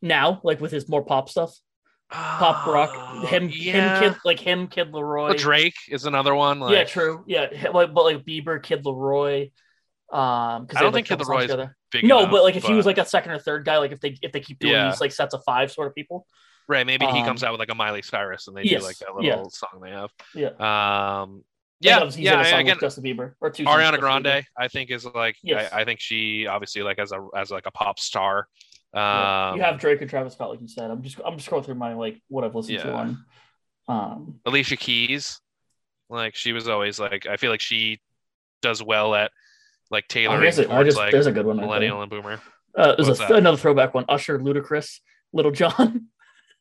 Now, like with his more pop stuff, oh, pop rock. Him, yeah. him, kid, like him, Kid Laroi. Well, Drake is another one. Like... Yeah, true. Yeah, like, but like Bieber, Kid Laroi. Um, because I don't like, think Kid Laroi is big. No, enough, but like if but... he was like a second or third guy, like if they if they keep doing yeah. these like sets of five sort of people. Right. Maybe um, he comes out with like a Miley Cyrus, and they yes, do like that little yeah. song they have. Yeah. Um. Yeah, he's yeah. I, again, Justin Bieber or two Ariana Grande, Bieber. I think is like, yes. I, I think she obviously like as a as like a pop star, Um, you have Drake and Travis Scott, like you said. I'm just I'm just scrolling through my like what I've listened yeah. to on. Um, Alicia Keys, like she was always like I feel like she does well at like tailoring. It, towards, just, like, there's a good one. Millennial and boomer. Uh, there's a, another throwback one. Usher, Ludacris, Little John.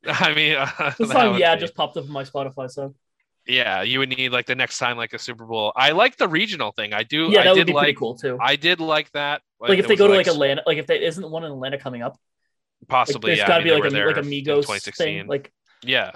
I mean, uh, the song yeah be. just popped up in my Spotify. So yeah, you would need like the next time like a Super Bowl. I like the regional thing. I do. Yeah, I that did would be like, pretty cool too. I did like that. Like, like if they go to like, like Atlanta, like if there isn't one in Atlanta coming up, possibly like, there's yeah, got to I mean, be like a, like Amigos thing. Like yeah,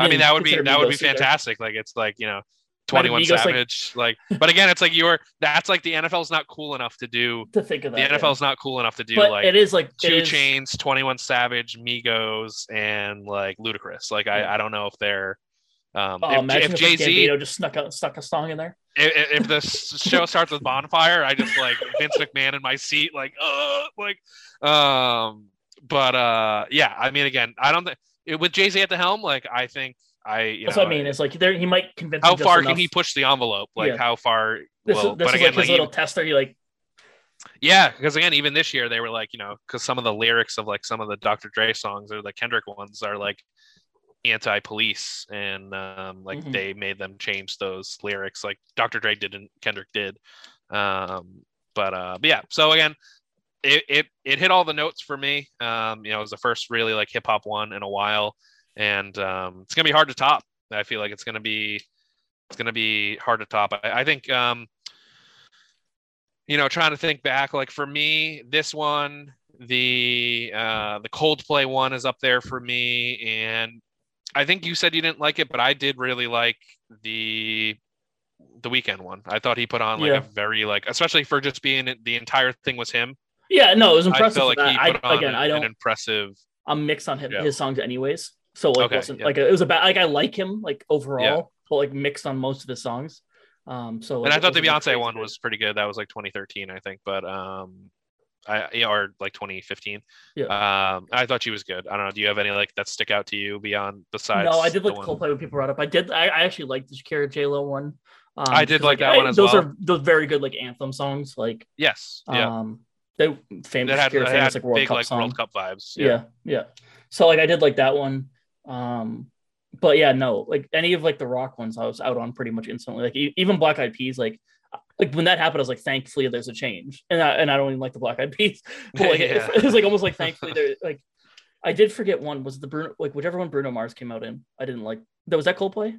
I mean that would be that would be fantastic. Either. Like it's like you know. twenty-one Amigos, Savage, like, like, but again, it's like you're. That's like the N F L's not cool enough to do. To think of that, the N F L's yeah. not cool enough to do. But like it is like Two Chainz, twenty-one Savage, Migos, and like Ludacris. Like yeah. I, I don't know if they're. Um, oh, if if Jay-Z like just snuck out, stuck a song in there. If, if the show starts with Bonfire, I just like Vince McMahon in my seat, like, uh, like, um, but uh, yeah, I mean, again, I don't think with Jay-Z at the helm, like, I think. I, you That's know, what I mean. It's like there he might convince. How far enough. Can he push the envelope? Like yeah. how far? This well, is, this but is again, like his like, little even, tester. You like, yeah, because again, even this year they were like, you know, because some of the lyrics of like some of the Doctor Dre songs or the Kendrick ones are like anti-police, and um, like mm-hmm. they made them change those lyrics. Like Doctor Dre didn't, Kendrick did, um, but uh, but yeah. So again, it it it hit all the notes for me. Um, you know, it was the first really like hip hop one in a while. And um, it's going to be hard to top. I feel like it's going to be, it's going to be hard to top. I, I think, um, you know, trying to think back, like for me, this one, the, uh, the Coldplay one is up there for me. And I think you said you didn't like it, but I did really like the, the Weeknd one. I thought he put on like yeah. a very like, especially for just being the entire thing was him. Yeah, no, it was impressive. I feel like he put I, on again, an, I don't, an impressive. I'm mixed on him, yeah. his songs anyways. So like, okay, wasn't, yeah. like it was about like I like him like overall, yeah. but like mixed on most of the songs. Um, so like, and I thought the Beyonce one was pretty good. That was like twenty thirteen, I think, but um, I or like twenty fifteen. Yeah. Um, I thought she was good. I don't know. Do you have any like that stick out to you beyond besides? No, I did like the Coldplay when people brought up. I did. I, I actually liked the Shakira J-Lo one. Um, I did like that I, one as those well. Those are those very good like anthem songs. Like yes, yeah. Um, they famous. That had, Shakira, famous like World big, Cup like, song. World Cup vibes. Yeah, yeah. yeah. So like I did like that one, um, but yeah, no, like any of like the rock ones, I was out on pretty much instantly. Like e- even Black Eyed Peas, like like when that happened, I was like, thankfully there's a change, and I, and I don't even like the Black Eyed Peas, but like yeah. it, it was like almost like thankfully there. Like I did forget one was the Bruno like whichever one Bruno Mars came out in. I didn't like that. Was that Coldplay?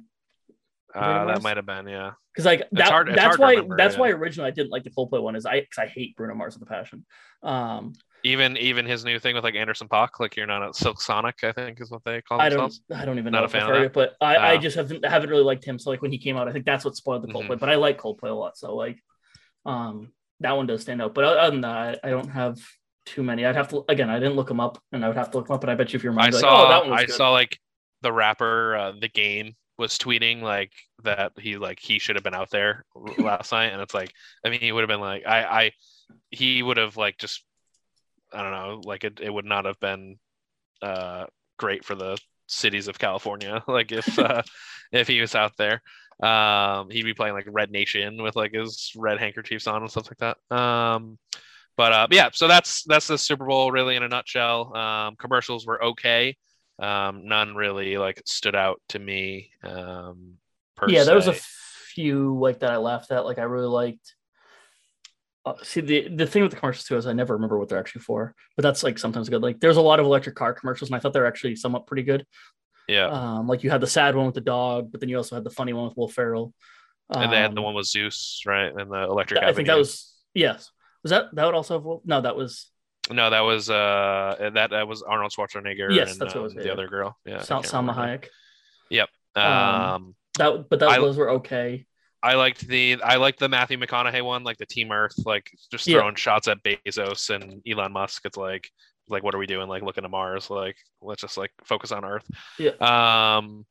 Uh, that might have been yeah. Because like that, hard, that's why remember, that's yeah. why originally I didn't like the Coldplay one is I because I hate Bruno Mars with a passion. Um, Even even his new thing with like Anderson .Paak, like you're not a Silk Sonic, I think is what they call I themselves. Don't, I don't even not know a fan of it, but I, uh, I just haven't haven't really liked him. So like when he came out, I think that's what spoiled the Coldplay. Mm-hmm. But I like Coldplay a lot, so like um, that one does stand out. But other than that, I, I don't have too many. I'd have to again, I didn't look them up, and I would have to look them up. But I bet you if you're, I like, saw, oh, that one was I good. saw like the rapper, uh, The Game was tweeting like that he like he should have been out there last night, and it's like I mean he would have been like I I he would have like just. I don't know, like it, it would not have been uh, great for the cities of California. Like if uh, if he was out there, um, he'd be playing like Red Nation with like his red handkerchiefs on and stuff like that. Um, but, uh, but yeah, so that's that's the Super Bowl really in a nutshell. Um, commercials were okay. Um, none really like stood out to me. Um, per yeah, there se. was a few like that I laughed at. Like I really liked. Uh, see the the thing with the commercials too is I never remember what they're actually for, but that's like sometimes good. Like there's a lot of electric car commercials, and I thought they're actually somewhat pretty good. Yeah, um, like you had the sad one with the dog, but then you also had the funny one with Will Ferrell, um, and they had the one with Zeus, right? And the electric. That, I think that was yes. Was that that would also have no? That was no. That was uh that that was Arnold Schwarzenegger. Yes, and, that's um, what it was. The yeah. other girl. Yeah, Sal- Salma Hayek. Yep. Um, um, that but that, I, those were okay. I liked the I liked the Matthew McConaughey one, like the Team Earth, like just throwing yeah. shots at Bezos and Elon Musk. It's like like what are we doing? Like looking to Mars, like let's just like focus on Earth. Yeah. Um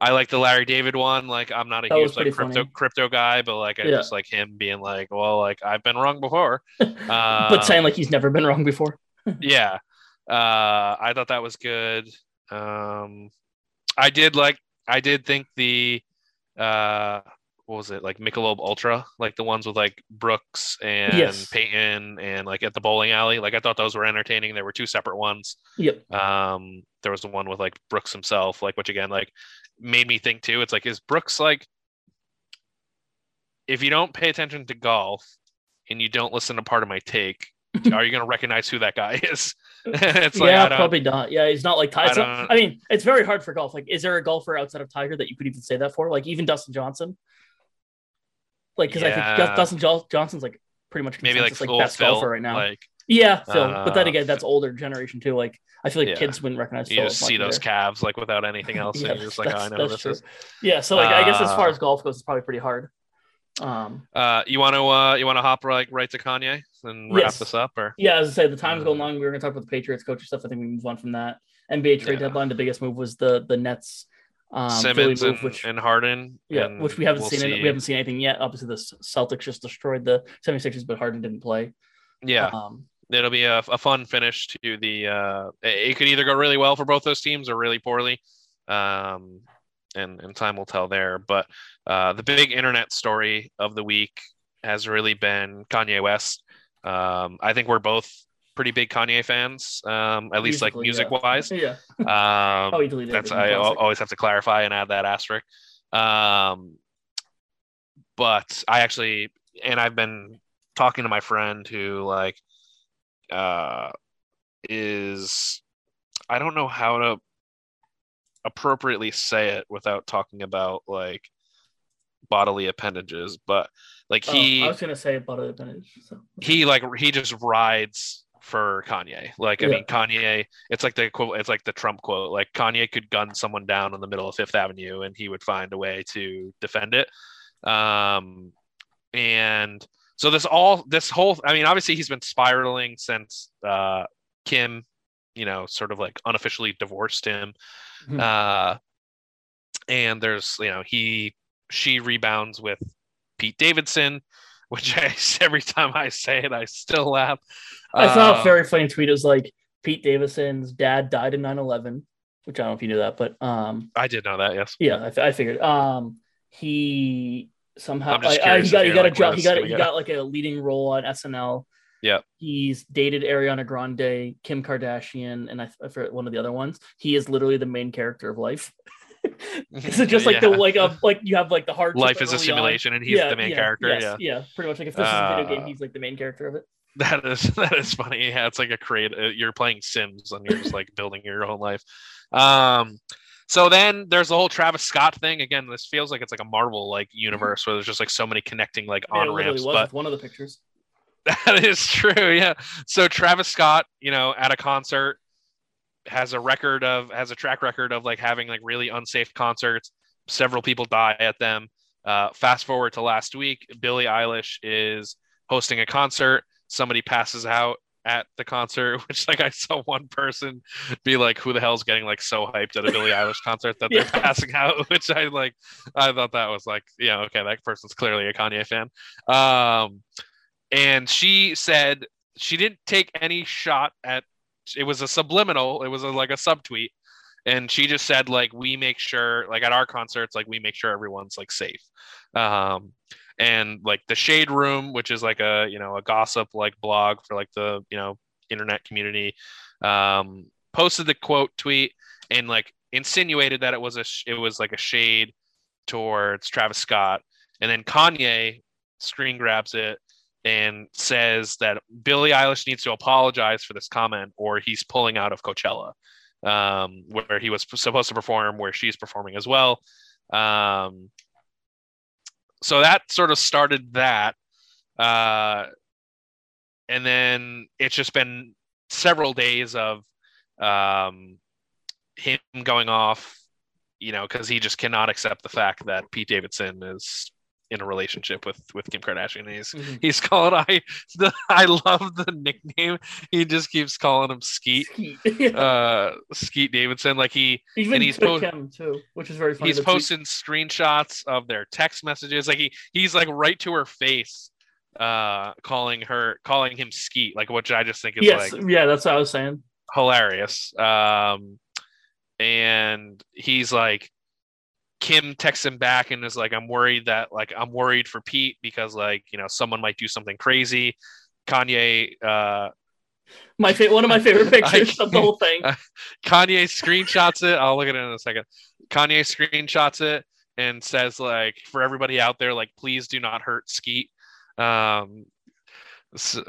I like the Larry David one. Like I'm not a that huge like crypto funny. crypto guy, but like I yeah. just like him being like, well, like I've been wrong before. um, but saying like he's never been wrong before. yeah. Uh I thought that was good. Um I did like I did think the uh what was it, like Michelob Ultra, like the ones with like Brooks and yes. Peyton and like at the bowling alley. Like I thought those were entertaining. There were two separate ones. Yep. Um, there was the one with like Brooks himself, like which again like made me think too. It's like, is Brooks like, if you don't pay attention to golf and you don't listen to part of my take, are you going to recognize who that guy is? It's like, yeah, probably not. Yeah, he's not like Tiger. I, I mean, it's very hard for golf. Like, is there a golfer outside of Tiger that you could even say that for? Like, even Dustin Johnson? Like, because yeah. I think Dustin jo- Johnson's like pretty much maybe like, like best Phil, golfer right now. Like, yeah, Phil. Uh, but then again, that's older generation too. Like, I feel like yeah. kids wouldn't recognize Phil. You just see those calves like without anything else. yeah, and you're just like, oh, I know who this true. is. Yeah, so like, uh, I guess as far as golf goes, it's probably pretty hard. Um, uh, you want to uh, you want to hop right, right to Kanye and wrap yes. this up, or yeah, as I say, the time's going long. We were going to talk about the Patriots coaching stuff. I think we move on from that. N B A trade yeah. deadline. The biggest move was the the Nets um, Simmons move, and, which, and Harden. Yeah, and which we haven't we'll seen. Any, we haven't seen anything yet. Obviously, the Celtics just destroyed the seventy-sixers, but Harden didn't play. Yeah, um, it'll be a, a fun finish to the. Uh, it could either go really well for both those teams or really poorly. Um, And, and time will tell there. But uh, the big internet story of the week has really been Kanye West. Um, I think we're both pretty big Kanye fans, um, at Musically, least like music yeah. wise. Yeah. Um, oh, he deleted that's, I always have to clarify and add that asterisk. Um, but I actually, and I've been talking to my friend who like uh, is, I don't know how to appropriately say it without talking about like bodily appendages, but like he oh, I was gonna say bodily appendage. So. He like he just rides for Kanye. Like I yeah. mean Kanye, it's like the quote, it's like the Trump quote. Like Kanye could gun someone down in the middle of Fifth Avenue and he would find a way to defend it. Um, and so this all this whole I mean obviously he's been spiraling since uh, Kim, you know, sort of like unofficially divorced him. Mm-hmm. Uh, and there's, you know, he, she rebounds with Pete Davidson, which I, every time I say it, I still laugh. I saw uh, a very funny tweet. It was like Pete Davidson's dad died in nine eleven, which I don't know if you knew that, but, um, I did know that. Yes. Yeah. I, f- I figured, um, he somehow, I, I, he got, he got like a job. He got, he go. got like a leading role on S N L. Yeah, he's dated Ariana Grande, Kim Kardashian, and I, I forget one of the other ones. He is literally the main character of life. This is just like yeah. the like a like you have like the hard life is a simulation, on. and he's yeah, the main yeah, character. Yes, yeah, yeah, pretty much. Like if this uh, is a video game, he's like the main character of it. That is that is funny. Yeah, it's like a create. Uh, you're playing Sims and you're just like building your own life. Um, so then there's the whole Travis Scott thing. Again, this feels like it's like a Marvel like universe mm-hmm. where there's just like so many connecting like on ramps. But one of the pictures. That is true, yeah. So Travis Scott, you know, at a concert has a record of has a track record of like having like really unsafe concerts. Several people die at them. Uh, fast forward to last week, Billie Eilish is hosting a concert. Somebody passes out at the concert, which like I saw one person be like, "Who the hell's getting like so hyped at a Billie Eilish concert that they're yeah. passing out?" Which I like. I thought that was like, yeah, okay, that person's clearly a Kanye fan. Um, And she said she didn't take any shot at, it was a subliminal, it was a, like a subtweet. And she just said, like, we make sure, like at our concerts, like we make sure everyone's like safe. Um, and like the Shade Room, which is like a, you know, a gossip like blog for like the, you know, internet community, um, posted the quote tweet and like insinuated that it was a, it was like a shade towards Travis Scott. And then Kanye screen grabs it and says that Billie Eilish needs to apologize for this comment or he's pulling out of Coachella, um, where he was supposed to perform, where she's performing as well. Um, so that sort of started that. Uh, and then it's just been several days of um, him going off, you know, because he just cannot accept the fact that Pete Davidson is in a relationship with with Kim Kardashian. He's mm-hmm. he's calling I the I love the nickname. He just keeps calling him Skeet. Skeet, yeah. uh, Skeet Davidson. Like he even and he's po- him too, which is very funny. He's posting tweet. screenshots of their text messages. Like he he's like right to her face, uh, calling her calling him Skeet. Like which I just think is yes, like yeah, that's what I was saying. Hilarious. Um, and he's like, Kim texts him back and is like, I'm worried that like, I'm worried for Pete because like, you know, someone might do something crazy. Kanye, uh, my favorite, one of my favorite pictures I, of the whole thing. Uh, Kanye screenshots it. I'll look at it in a second. Kanye screenshots it and says like, for everybody out there, like, please do not hurt Skeet. Um, so,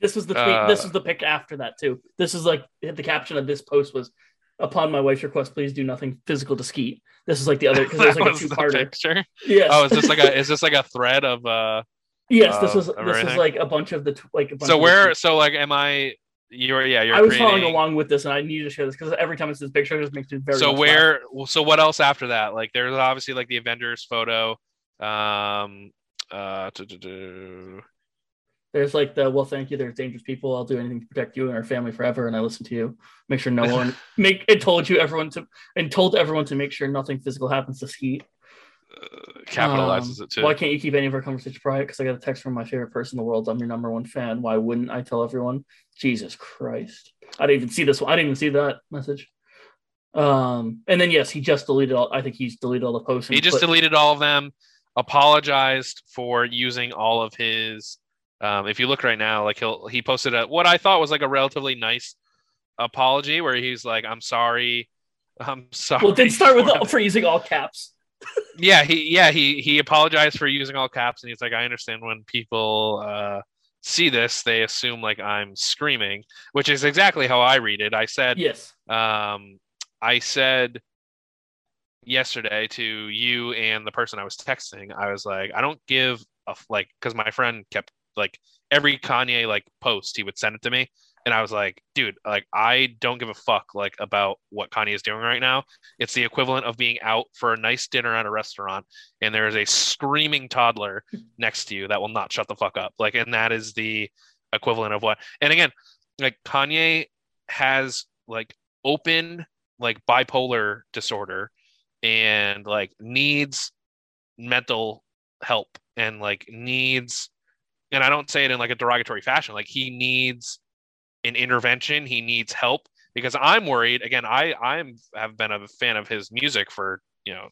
this was the, tweet, uh, this was the pic after that too. This is like the caption of this post was, upon my wife's request, please do nothing physical to Skeet. This is like the other, because there's like a two-parter. Yes. Oh, is this like a is this like a thread of uh yes, this was this is like a bunch of the like a bunch so of where so like am I you're yeah you're I was creating... following along with this and I needed to share this because every time it's this picture it just makes me very so where laugh. So what else after that? Like there's obviously like the Avengers photo. Um uh There's like the, well, thank you. There's dangerous people. I'll do anything to protect you and our family forever. And I listen to you. Make sure no one make it told you everyone to and told everyone to make sure nothing physical happens to Skeet. Uh, capitalizes um, it too. Why can't you keep any of our conversation private? Because I got a text from my favorite person in the world. I'm your number one fan. Why wouldn't I tell everyone? Jesus Christ. I didn't even see this one. I didn't even see that message. Um, and then, yes, he just deleted all. I think he's deleted all the posts. He just put, deleted all of them, apologized for using all of his. Um, if you look right now, like he'll, he posted a, what I thought was like a relatively nice apology where he's like, I'm sorry. I'm sorry. Well, it did start with all, for using all caps. yeah. He, yeah. He, he apologized for using all caps. And he's like, I understand when people uh, see this, they assume like I'm screaming, which is exactly how I read it. I said, yes. Um, I said yesterday to you and the person I was texting, I was like, I don't give a, like, cause my friend kept, like every Kanye like post he would send it to me and I was like, dude, like I don't give a fuck like about what Kanye is doing right now. It's the equivalent of being out for a nice dinner at a restaurant and there is a screaming toddler next to you that will not shut the fuck up, like, and that is the equivalent of what. And again, like Kanye has like open like bipolar disorder and like needs mental help and like needs, and I don't say it in like a derogatory fashion, like he needs an intervention. He needs help because I'm worried. Again, I I'm have been a fan of his music for, you know,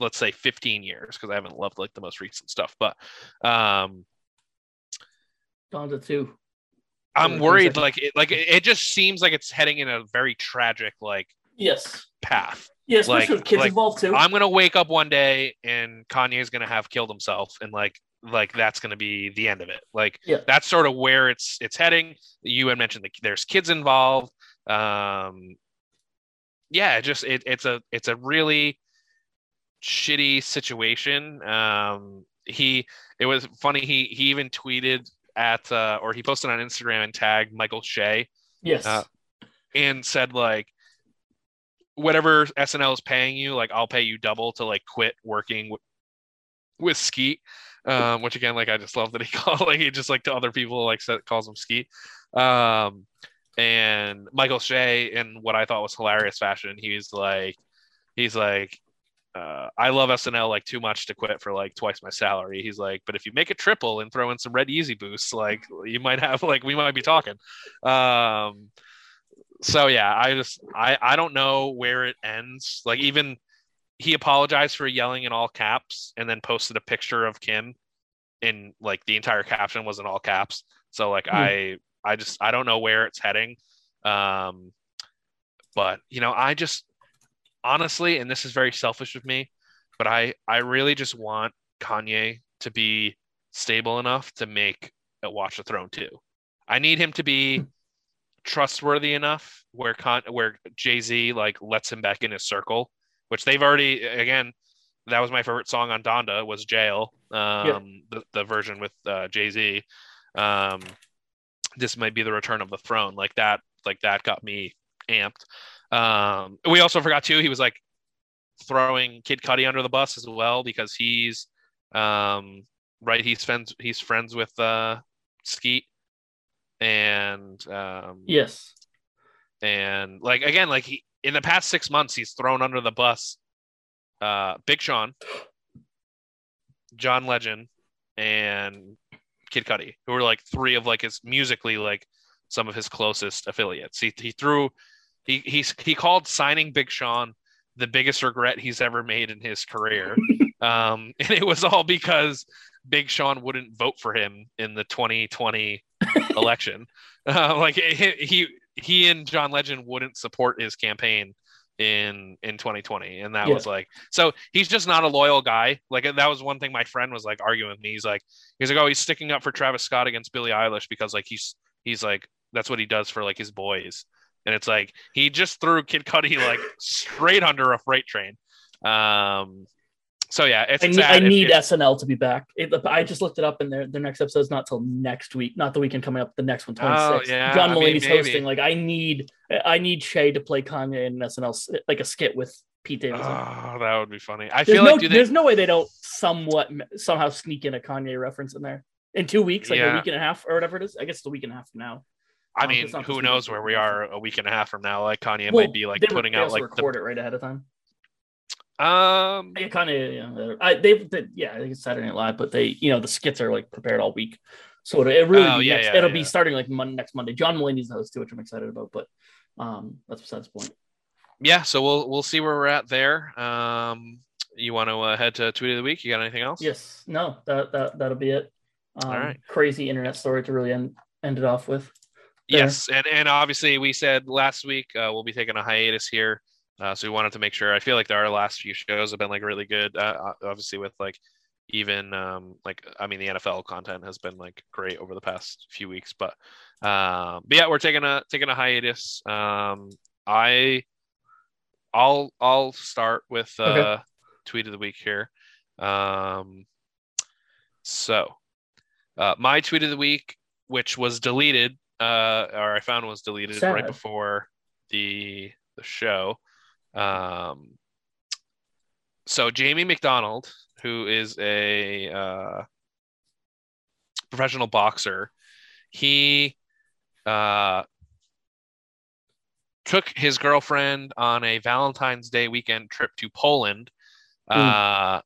let's say fifteen years. Cause I haven't loved like the most recent stuff, but um, Donda too. I'm worried. Like, it, like it, it just seems like it's heading in a very tragic, like yes path. Yes. Yeah, especially like, with kids like, involved too. I'm going to wake up one day and Kanye is going to have killed himself. And like, like that's going to be the end of it. Like yeah. That's sort of where it's it's heading. You had mentioned that there's kids involved. Um, yeah, it just it, it's a it's a really shitty situation. Um, he it was funny. He he even tweeted at uh, or he posted on Instagram and tagged Michael Shea. Yes, uh, and said like, whatever S N L is paying you, like I'll pay you double to like quit working w- with Skeet. Um, which again, like I just love that he called like he just like to other people like said, calls him Skeet. Um, and Michael Shea, in what I thought was hilarious fashion, he's like, he's like, uh, I love S N L like too much to quit for like twice my salary. He's like, but if you make it triple and throw in some red Yeezy boosts, like you might have like we might be talking. Um, so yeah, I just I I don't know where it ends. Like even. He apologized for yelling in all caps and then posted a picture of Kim and like the entire caption was in all caps. So like, mm. I, I just, I don't know where it's heading. Um, but you know, I just honestly, and this is very selfish of me, but I, I really just want Kanye to be stable enough to make a Watch the Throne two. I need him to be mm. trustworthy enough where Con- where Jay-Z like lets him back in his circle. Which they've already, again, that was my favorite song on Donda was Jail, um, yeah. the, the version with uh, Jay-Z. Um, this might be the return of the throne. Like that, like that got me amped. Um, we also forgot too, he was like throwing Kid Cudi under the bus as well, because he's, um, right, he's friends, he's friends with uh, Skeet. And um, yes. And like, again, like he, in the past six months, he's thrown under the bus uh, Big Sean, John Legend, and Kid Cudi, who are like three of like his musically like some of his closest affiliates. He he threw he he he called signing Big Sean the biggest regret he's ever made in his career. Um, and it was all because Big Sean wouldn't vote for him in the twenty twenty election. Uh, like he, he, he and John Legend wouldn't support his campaign in, in twenty twenty. And that yeah. was like, so he's just not a loyal guy. Like that was one thing my friend was like arguing with me. He's like, he's like, oh, he's sticking up for Travis Scott against Billie Eilish because like, he's, he's like, that's what he does for like his boys. And it's like, he just threw Kid Cudi like straight under a freight train. Um, So yeah, it's I need, I need it's, S N L to be back. It, I just looked it up, and their their next episode's not till next week, not the weekend coming up. The next one, twenty-sixth. Oh, yeah. John Mulaney's I mean, hosting. Like, I need, I need Shay to play Kanye in an S N L, like a skit with Pete Davidson. Oh, that would be funny. I there's feel no, like do they, there's no way they don't somewhat somehow sneak in a Kanye reference in there in two weeks, like yeah. a week and a half or whatever it is. I guess it's a week and a half from now. I um, mean, who knows where we are a week and a half from now? Like Kanye well, might be like they, putting they out like record the... it right ahead of time. Um, I kind of, you know, I they, they, yeah, I think it's Saturday Night Live, but they, you know, the skits are like prepared all week, so it, it really, oh, yeah, next, yeah, it'll yeah. be starting like Monday, next Monday. John Mulaney's the host too, which I'm excited about, but um, that's besides the point. Yeah, so we'll we'll see where we're at there. Um, you want to uh, head to Tweet of the Week? You got anything else? Yes, no, that that that'll be it. Um, all right, crazy internet story to really end end it off with. There. Yes, and and obviously we said last week uh, we'll be taking a hiatus here. Uh, so we wanted to make sure. I feel like our last few shows have been like really good. Uh, obviously, with like even um, like I mean, the N F L content has been like great over the past few weeks. But uh, but yeah, we're taking a taking a hiatus. Um, I I'll I'll start with uh, okay. Tweet of the Week here. Um, so uh, my Tweet of the Week, which was deleted, uh, or I found was deleted Sad. right before the the show. Um, so Jamie McDonald, who is a uh, professional boxer, he uh, took his girlfriend on a Valentine's Day weekend trip to Poland, uh, mm.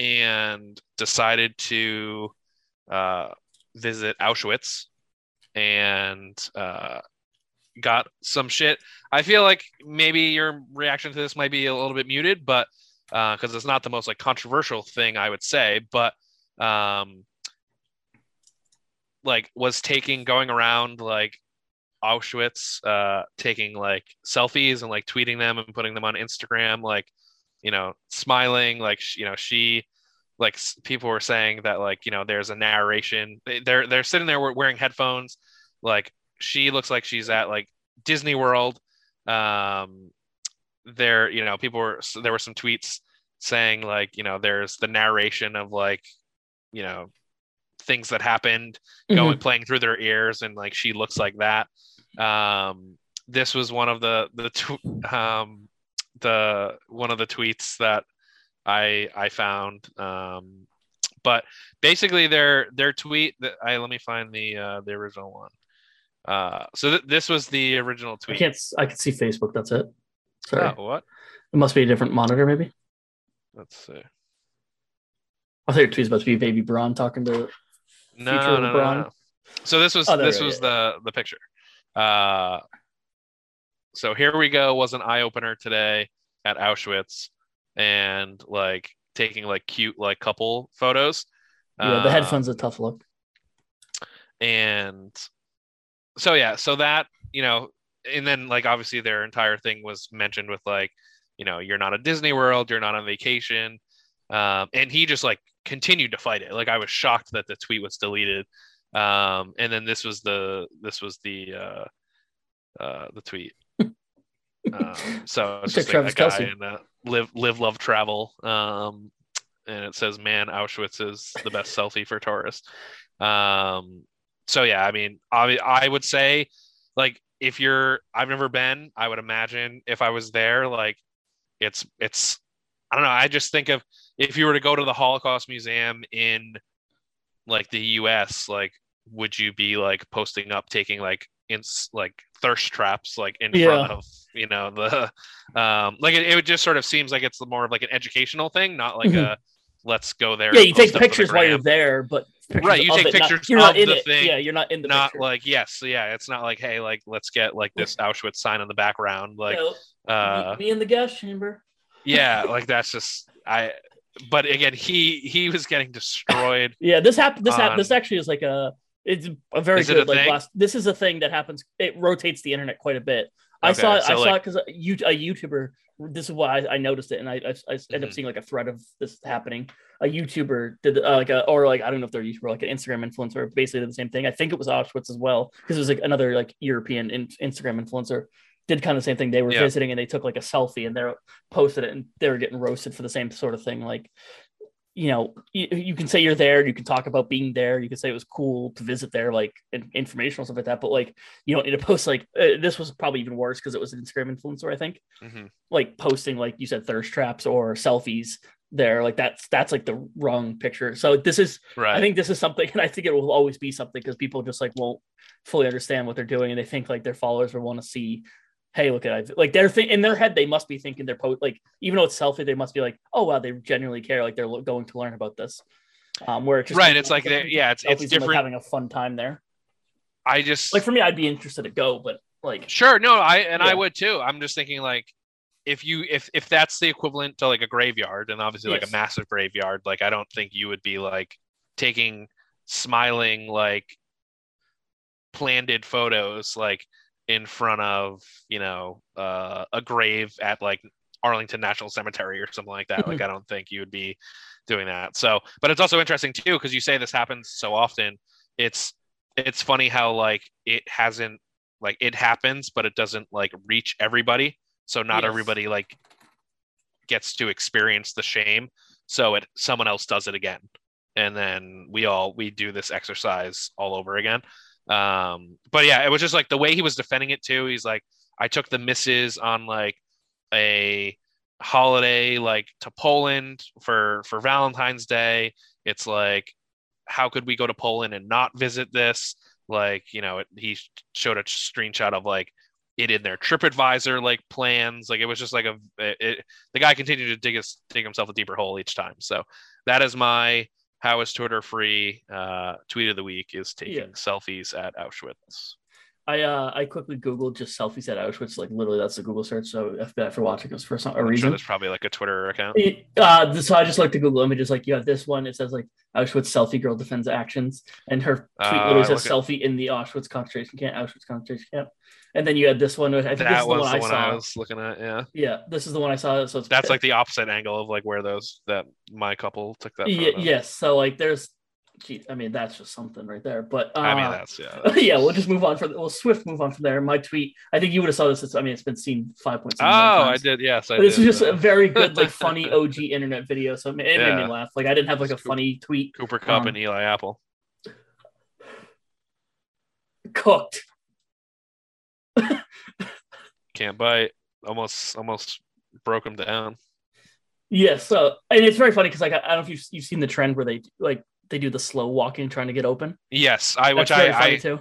and decided to uh, visit Auschwitz and uh, got some shit. I feel like maybe your reaction to this might be a little bit muted, but uh because it's not the most like controversial thing I would say, but um like was taking going around like Auschwitz, uh taking like selfies and like tweeting them and putting them on Instagram, like, you know, smiling, like, you know, she like people were saying that like, you know, there's a narration, they're they're sitting there wearing headphones, like she looks like she's at like Disney World. Um, there, you know, people were, so there were some tweets saying like, you know, there's the narration of like, you know, things that happened mm-hmm. going, playing through their ears. And like, she looks like that. Um, this was one of the, the, tw- um, the, one of the tweets that I, I found. Um, but basically their, their tweet that I, let me find the, uh, the original one. Uh, so th- this was the original tweet. I can't. I can see Facebook. That's it. Sorry. Oh, what? It must be a different monitor, maybe. Let's see. I thought your tweet's about to be Baby Braun talking to. No, no, no, Braun. no. So this was oh, this right, was yeah. the the picture. Uh, so here we go. Was an eye opener today at Auschwitz, and like taking like cute like couple photos. Yeah, the uh, headphones are a tough look. And. So yeah, so that, you know, and then like obviously their entire thing was mentioned with like, you know, you're not at Disney World, you're not on vacation, um, and he just like continued to fight it. Like I was shocked that the tweet was deleted, um, and then this was the this was the uh, uh, the tweet. um, so it's just like a guy in a live live love travel, um, and it says, "Man, Auschwitz is the best selfie for tourists." Um, So, yeah, I mean, I, I would say, like, if you're I've never been, I would imagine if I was there, like, it's it's I don't know. I just think of if you were to go to the Holocaust Museum in like the U S, like, would you be like posting up, taking like in like thirst traps, like in yeah. front of, you know, the um, like it, it just sort of seems like it's more of like an educational thing, not like mm-hmm. a let's go there. Yeah, you take pictures while you're there, but pictures right you take it, pictures not, you're not of in the it. thing yeah you're not in the not picture. Like yes yeah it's not like, hey, like let's get like this Auschwitz sign in the background, like no, uh me, me in the gas chamber. Yeah, like that's just I but again he he was getting destroyed. Yeah, this happened this happened this actually is like a it's a very is good a like thing? Last this is a thing that happens. It rotates the internet quite a bit. Okay, I saw so I like, saw it because you a YouTuber this is why I, I noticed it and I I, I ended mm-hmm. up seeing like a thread of this happening. A YouTuber did uh, like a or like I don't know if they're a YouTuber, like an Instagram influencer basically did the same thing. I think it was Auschwitz as well because it was like another like European in, Instagram influencer did kind of the same thing. They were yeah. visiting and they took like a selfie and they posted it and they were getting roasted for the same sort of thing. Like, you know, you, you can say you're there, you can talk about being there, you can say it was cool to visit there, like informational stuff like that, but like you don't need to post like uh, this was probably even worse because it was an Instagram influencer, I think. Mm-hmm. Like posting, like you said, thirst traps or selfies there, like that's that's like the wrong picture. So this is right. I think this is something, and I think it will always be something because people just like won't fully understand what they're doing and they think like their followers will want to see, hey, look at it. Like they're th- in their head, they must be thinking they're post like even though it's selfie, they must be like, oh wow, they genuinely care. Like they're lo- going to learn about this. Um, where it's just right, it's like yeah, it's it's different. Like having a fun time there. I just like for me, I'd be interested to go, but like sure, no, I and yeah. I would too. I'm just thinking like if you if if that's the equivalent to like a graveyard, and obviously yes. like a massive graveyard, like I don't think you would be like taking smiling like planted photos like in front of, you know, uh, a grave at like Arlington National Cemetery or something like that. Like, I don't think you would be doing that. So, but it's also interesting too, because you say this happens so often. It's, it's funny how like it hasn't like it happens, but it doesn't like reach everybody. So not yes. everybody like gets to experience the shame. So it, someone else does it again. And then we all, we do this exercise all over again. Um, but yeah, it was just like the way he was defending it too. He's like, I took the missus on like a holiday, like to Poland for, for Valentine's Day. It's like, how could we go to Poland and not visit this? Like, you know, it, he showed a screenshot of like it in their TripAdvisor, like plans. Like it was just like a, it, it, the guy continued to dig his, dig himself a deeper hole each time. So that is my, how is Twitter free? Uh, tweet of the week is taking yeah. selfies at Auschwitz. I uh, I quickly Googled just selfies at Auschwitz. Like literally, that's the Google search. So F B I for watching us for some a reason. Sure there's probably like a Twitter account. It, uh, so I just like the Google images. Like you have this one. It says like Auschwitz selfie girl defends actions, and her tweet uh, literally says selfie at... in the Auschwitz concentration camp. Auschwitz concentration camp. And then you had this one. I think that this is was the one, the I, one saw. I was looking at. Yeah. Yeah, this is the one I saw. So it's, that's like the opposite angle of like where those that my couple took that. Yeah. Yes. Yeah, so like, there's. Gee, I mean, that's just something right there. But uh, I mean, that's yeah. That's... yeah, we'll just move on from. We'll swift move on from there. My tweet. I think you would have saw this. It's, I mean, it's been seen five point seven. Oh, I did. Yes, I but did. This is just a very good, like, funny O G internet video. So it made, it yeah. made me laugh. Like I didn't have like a funny tweet. Cooper Kupp um, and Eli Apple. Cooked. Can't bite. Almost, almost broke him down. Yeah. So, and it's very funny because like I, I don't know if you've, you've seen the trend where they like they do the slow walking trying to get open. Yes, I That's which very I, funny I too.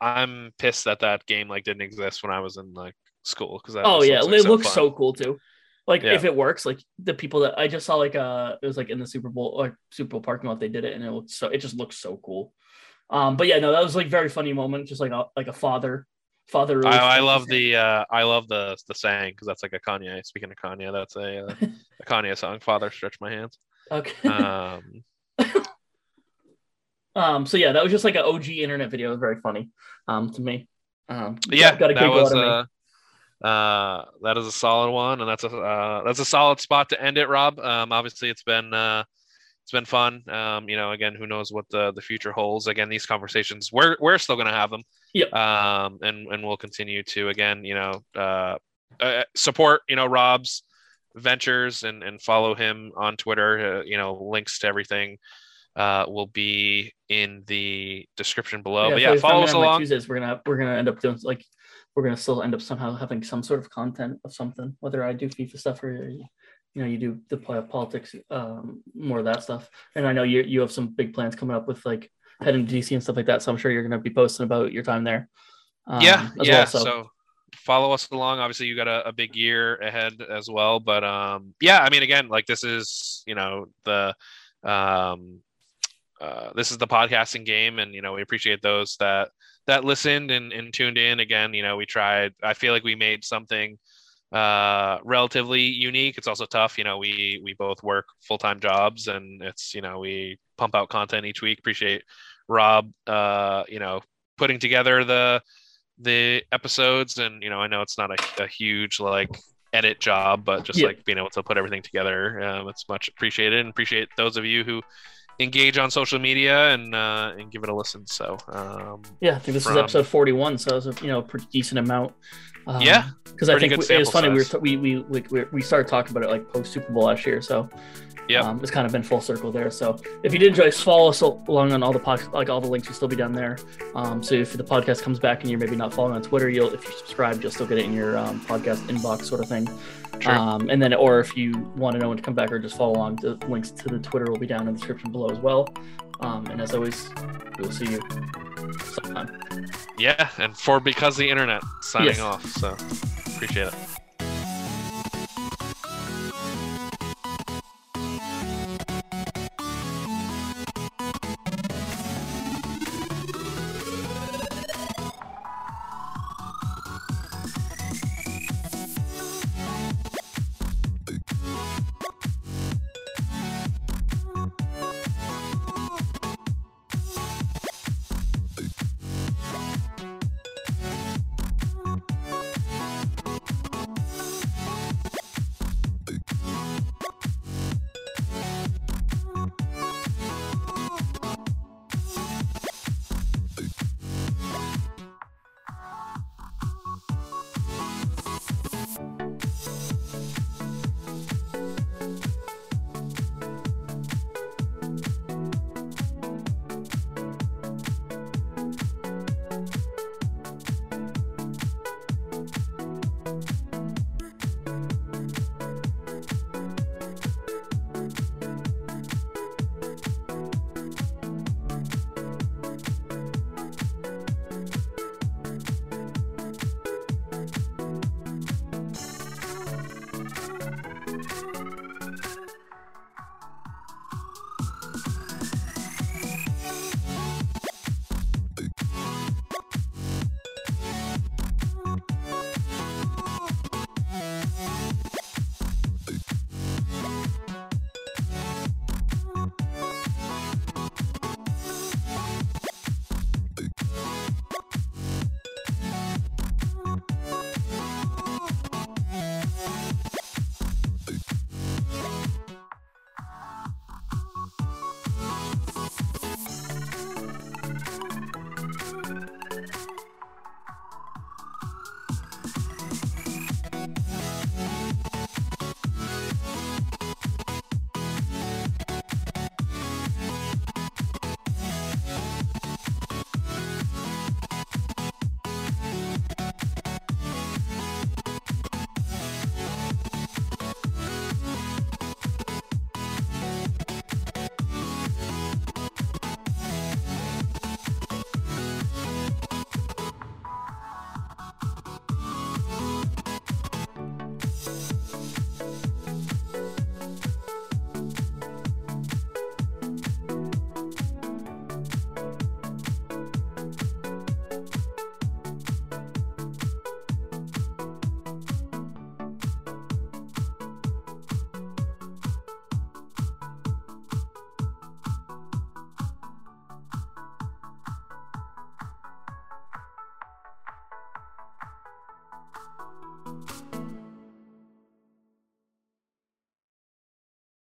I'm pissed that that game like didn't exist when I was in like school because oh yeah, like, it so looks fun. So cool too. Like yeah. if it works, like the people that I just saw like uh it was like in the Super Bowl or Super Bowl parking lot they did it and it looked so it just looked so cool. Um, but yeah, no, that was like very funny moment, just like a, like a father. Father, I, I love the uh, I love the the saying because that's like a Kanye. Speaking of Kanye, that's a, uh, a Kanye song. Father, stretch my hands. Okay. Um. um. So yeah, that was just like an O G internet video. It was very funny. Um. To me. Um. Yeah. Got, got a that was uh, uh. That is a solid one, and that's a uh, that's a solid spot to end it, Rob. Um. Obviously, it's been uh, it's been fun. Um. You know, again, who knows what the the future holds? Again, these conversations, we're we're still gonna have them. Yep. Um, and, and we'll continue to, again, you know, uh, uh, support, you know, Rob's ventures and, and follow him on Twitter. Uh, you know, links to everything uh, will be in the description below. Yeah, but yeah, follow us along. Tuesdays, we're gonna we're gonna end up doing like we're gonna still end up somehow having some sort of content of something. Whether I do FIFA stuff or you know you do the politics, um, more of that stuff. And I know you you have some big plans coming up with like heading to D C and stuff like that. So I'm sure you're going to be posting about your time there. Um, yeah. Yeah. Well, so. so follow us along. Obviously you got a, a big year ahead as well, but um, yeah, I mean, again, like this is, you know, the um, uh, this is the podcasting game. And, you know, we appreciate those that, that listened and, and tuned in again. You know, we tried, I feel like we made something uh, relatively unique. It's also tough. You know, we, we both work full-time jobs, and it's, you know, we pump out content each week. Appreciate Rob, uh, you know, putting together the, the episodes. And, you know, I know it's not a, a huge, like, edit job, but just yeah. like being able to put everything together, um, it's much appreciated, and appreciate those of you who engage on social media and uh and give it a listen. So um yeah I think this from... is episode forty-one, so it's a, you know, pretty decent amount. Um, yeah because I think we, it was funny, we, were, we we like we, we started talking about it like post Super Bowl last year, so yeah um, it's kind of been full circle there. So if you did enjoy, follow us along on all the pod, like all the links will still be down there. Um so if the podcast comes back and you're maybe not following on Twitter, you'll if you subscribe, you'll still get it in your um podcast inbox, sort of thing. True. Um, and then, or if you want to know when to come back or just follow along, the links to the Twitter will be down in the description below as well. Um, and as always, we'll see you sometime. Yeah. And for Because the Internet signing yes. off. So appreciate it.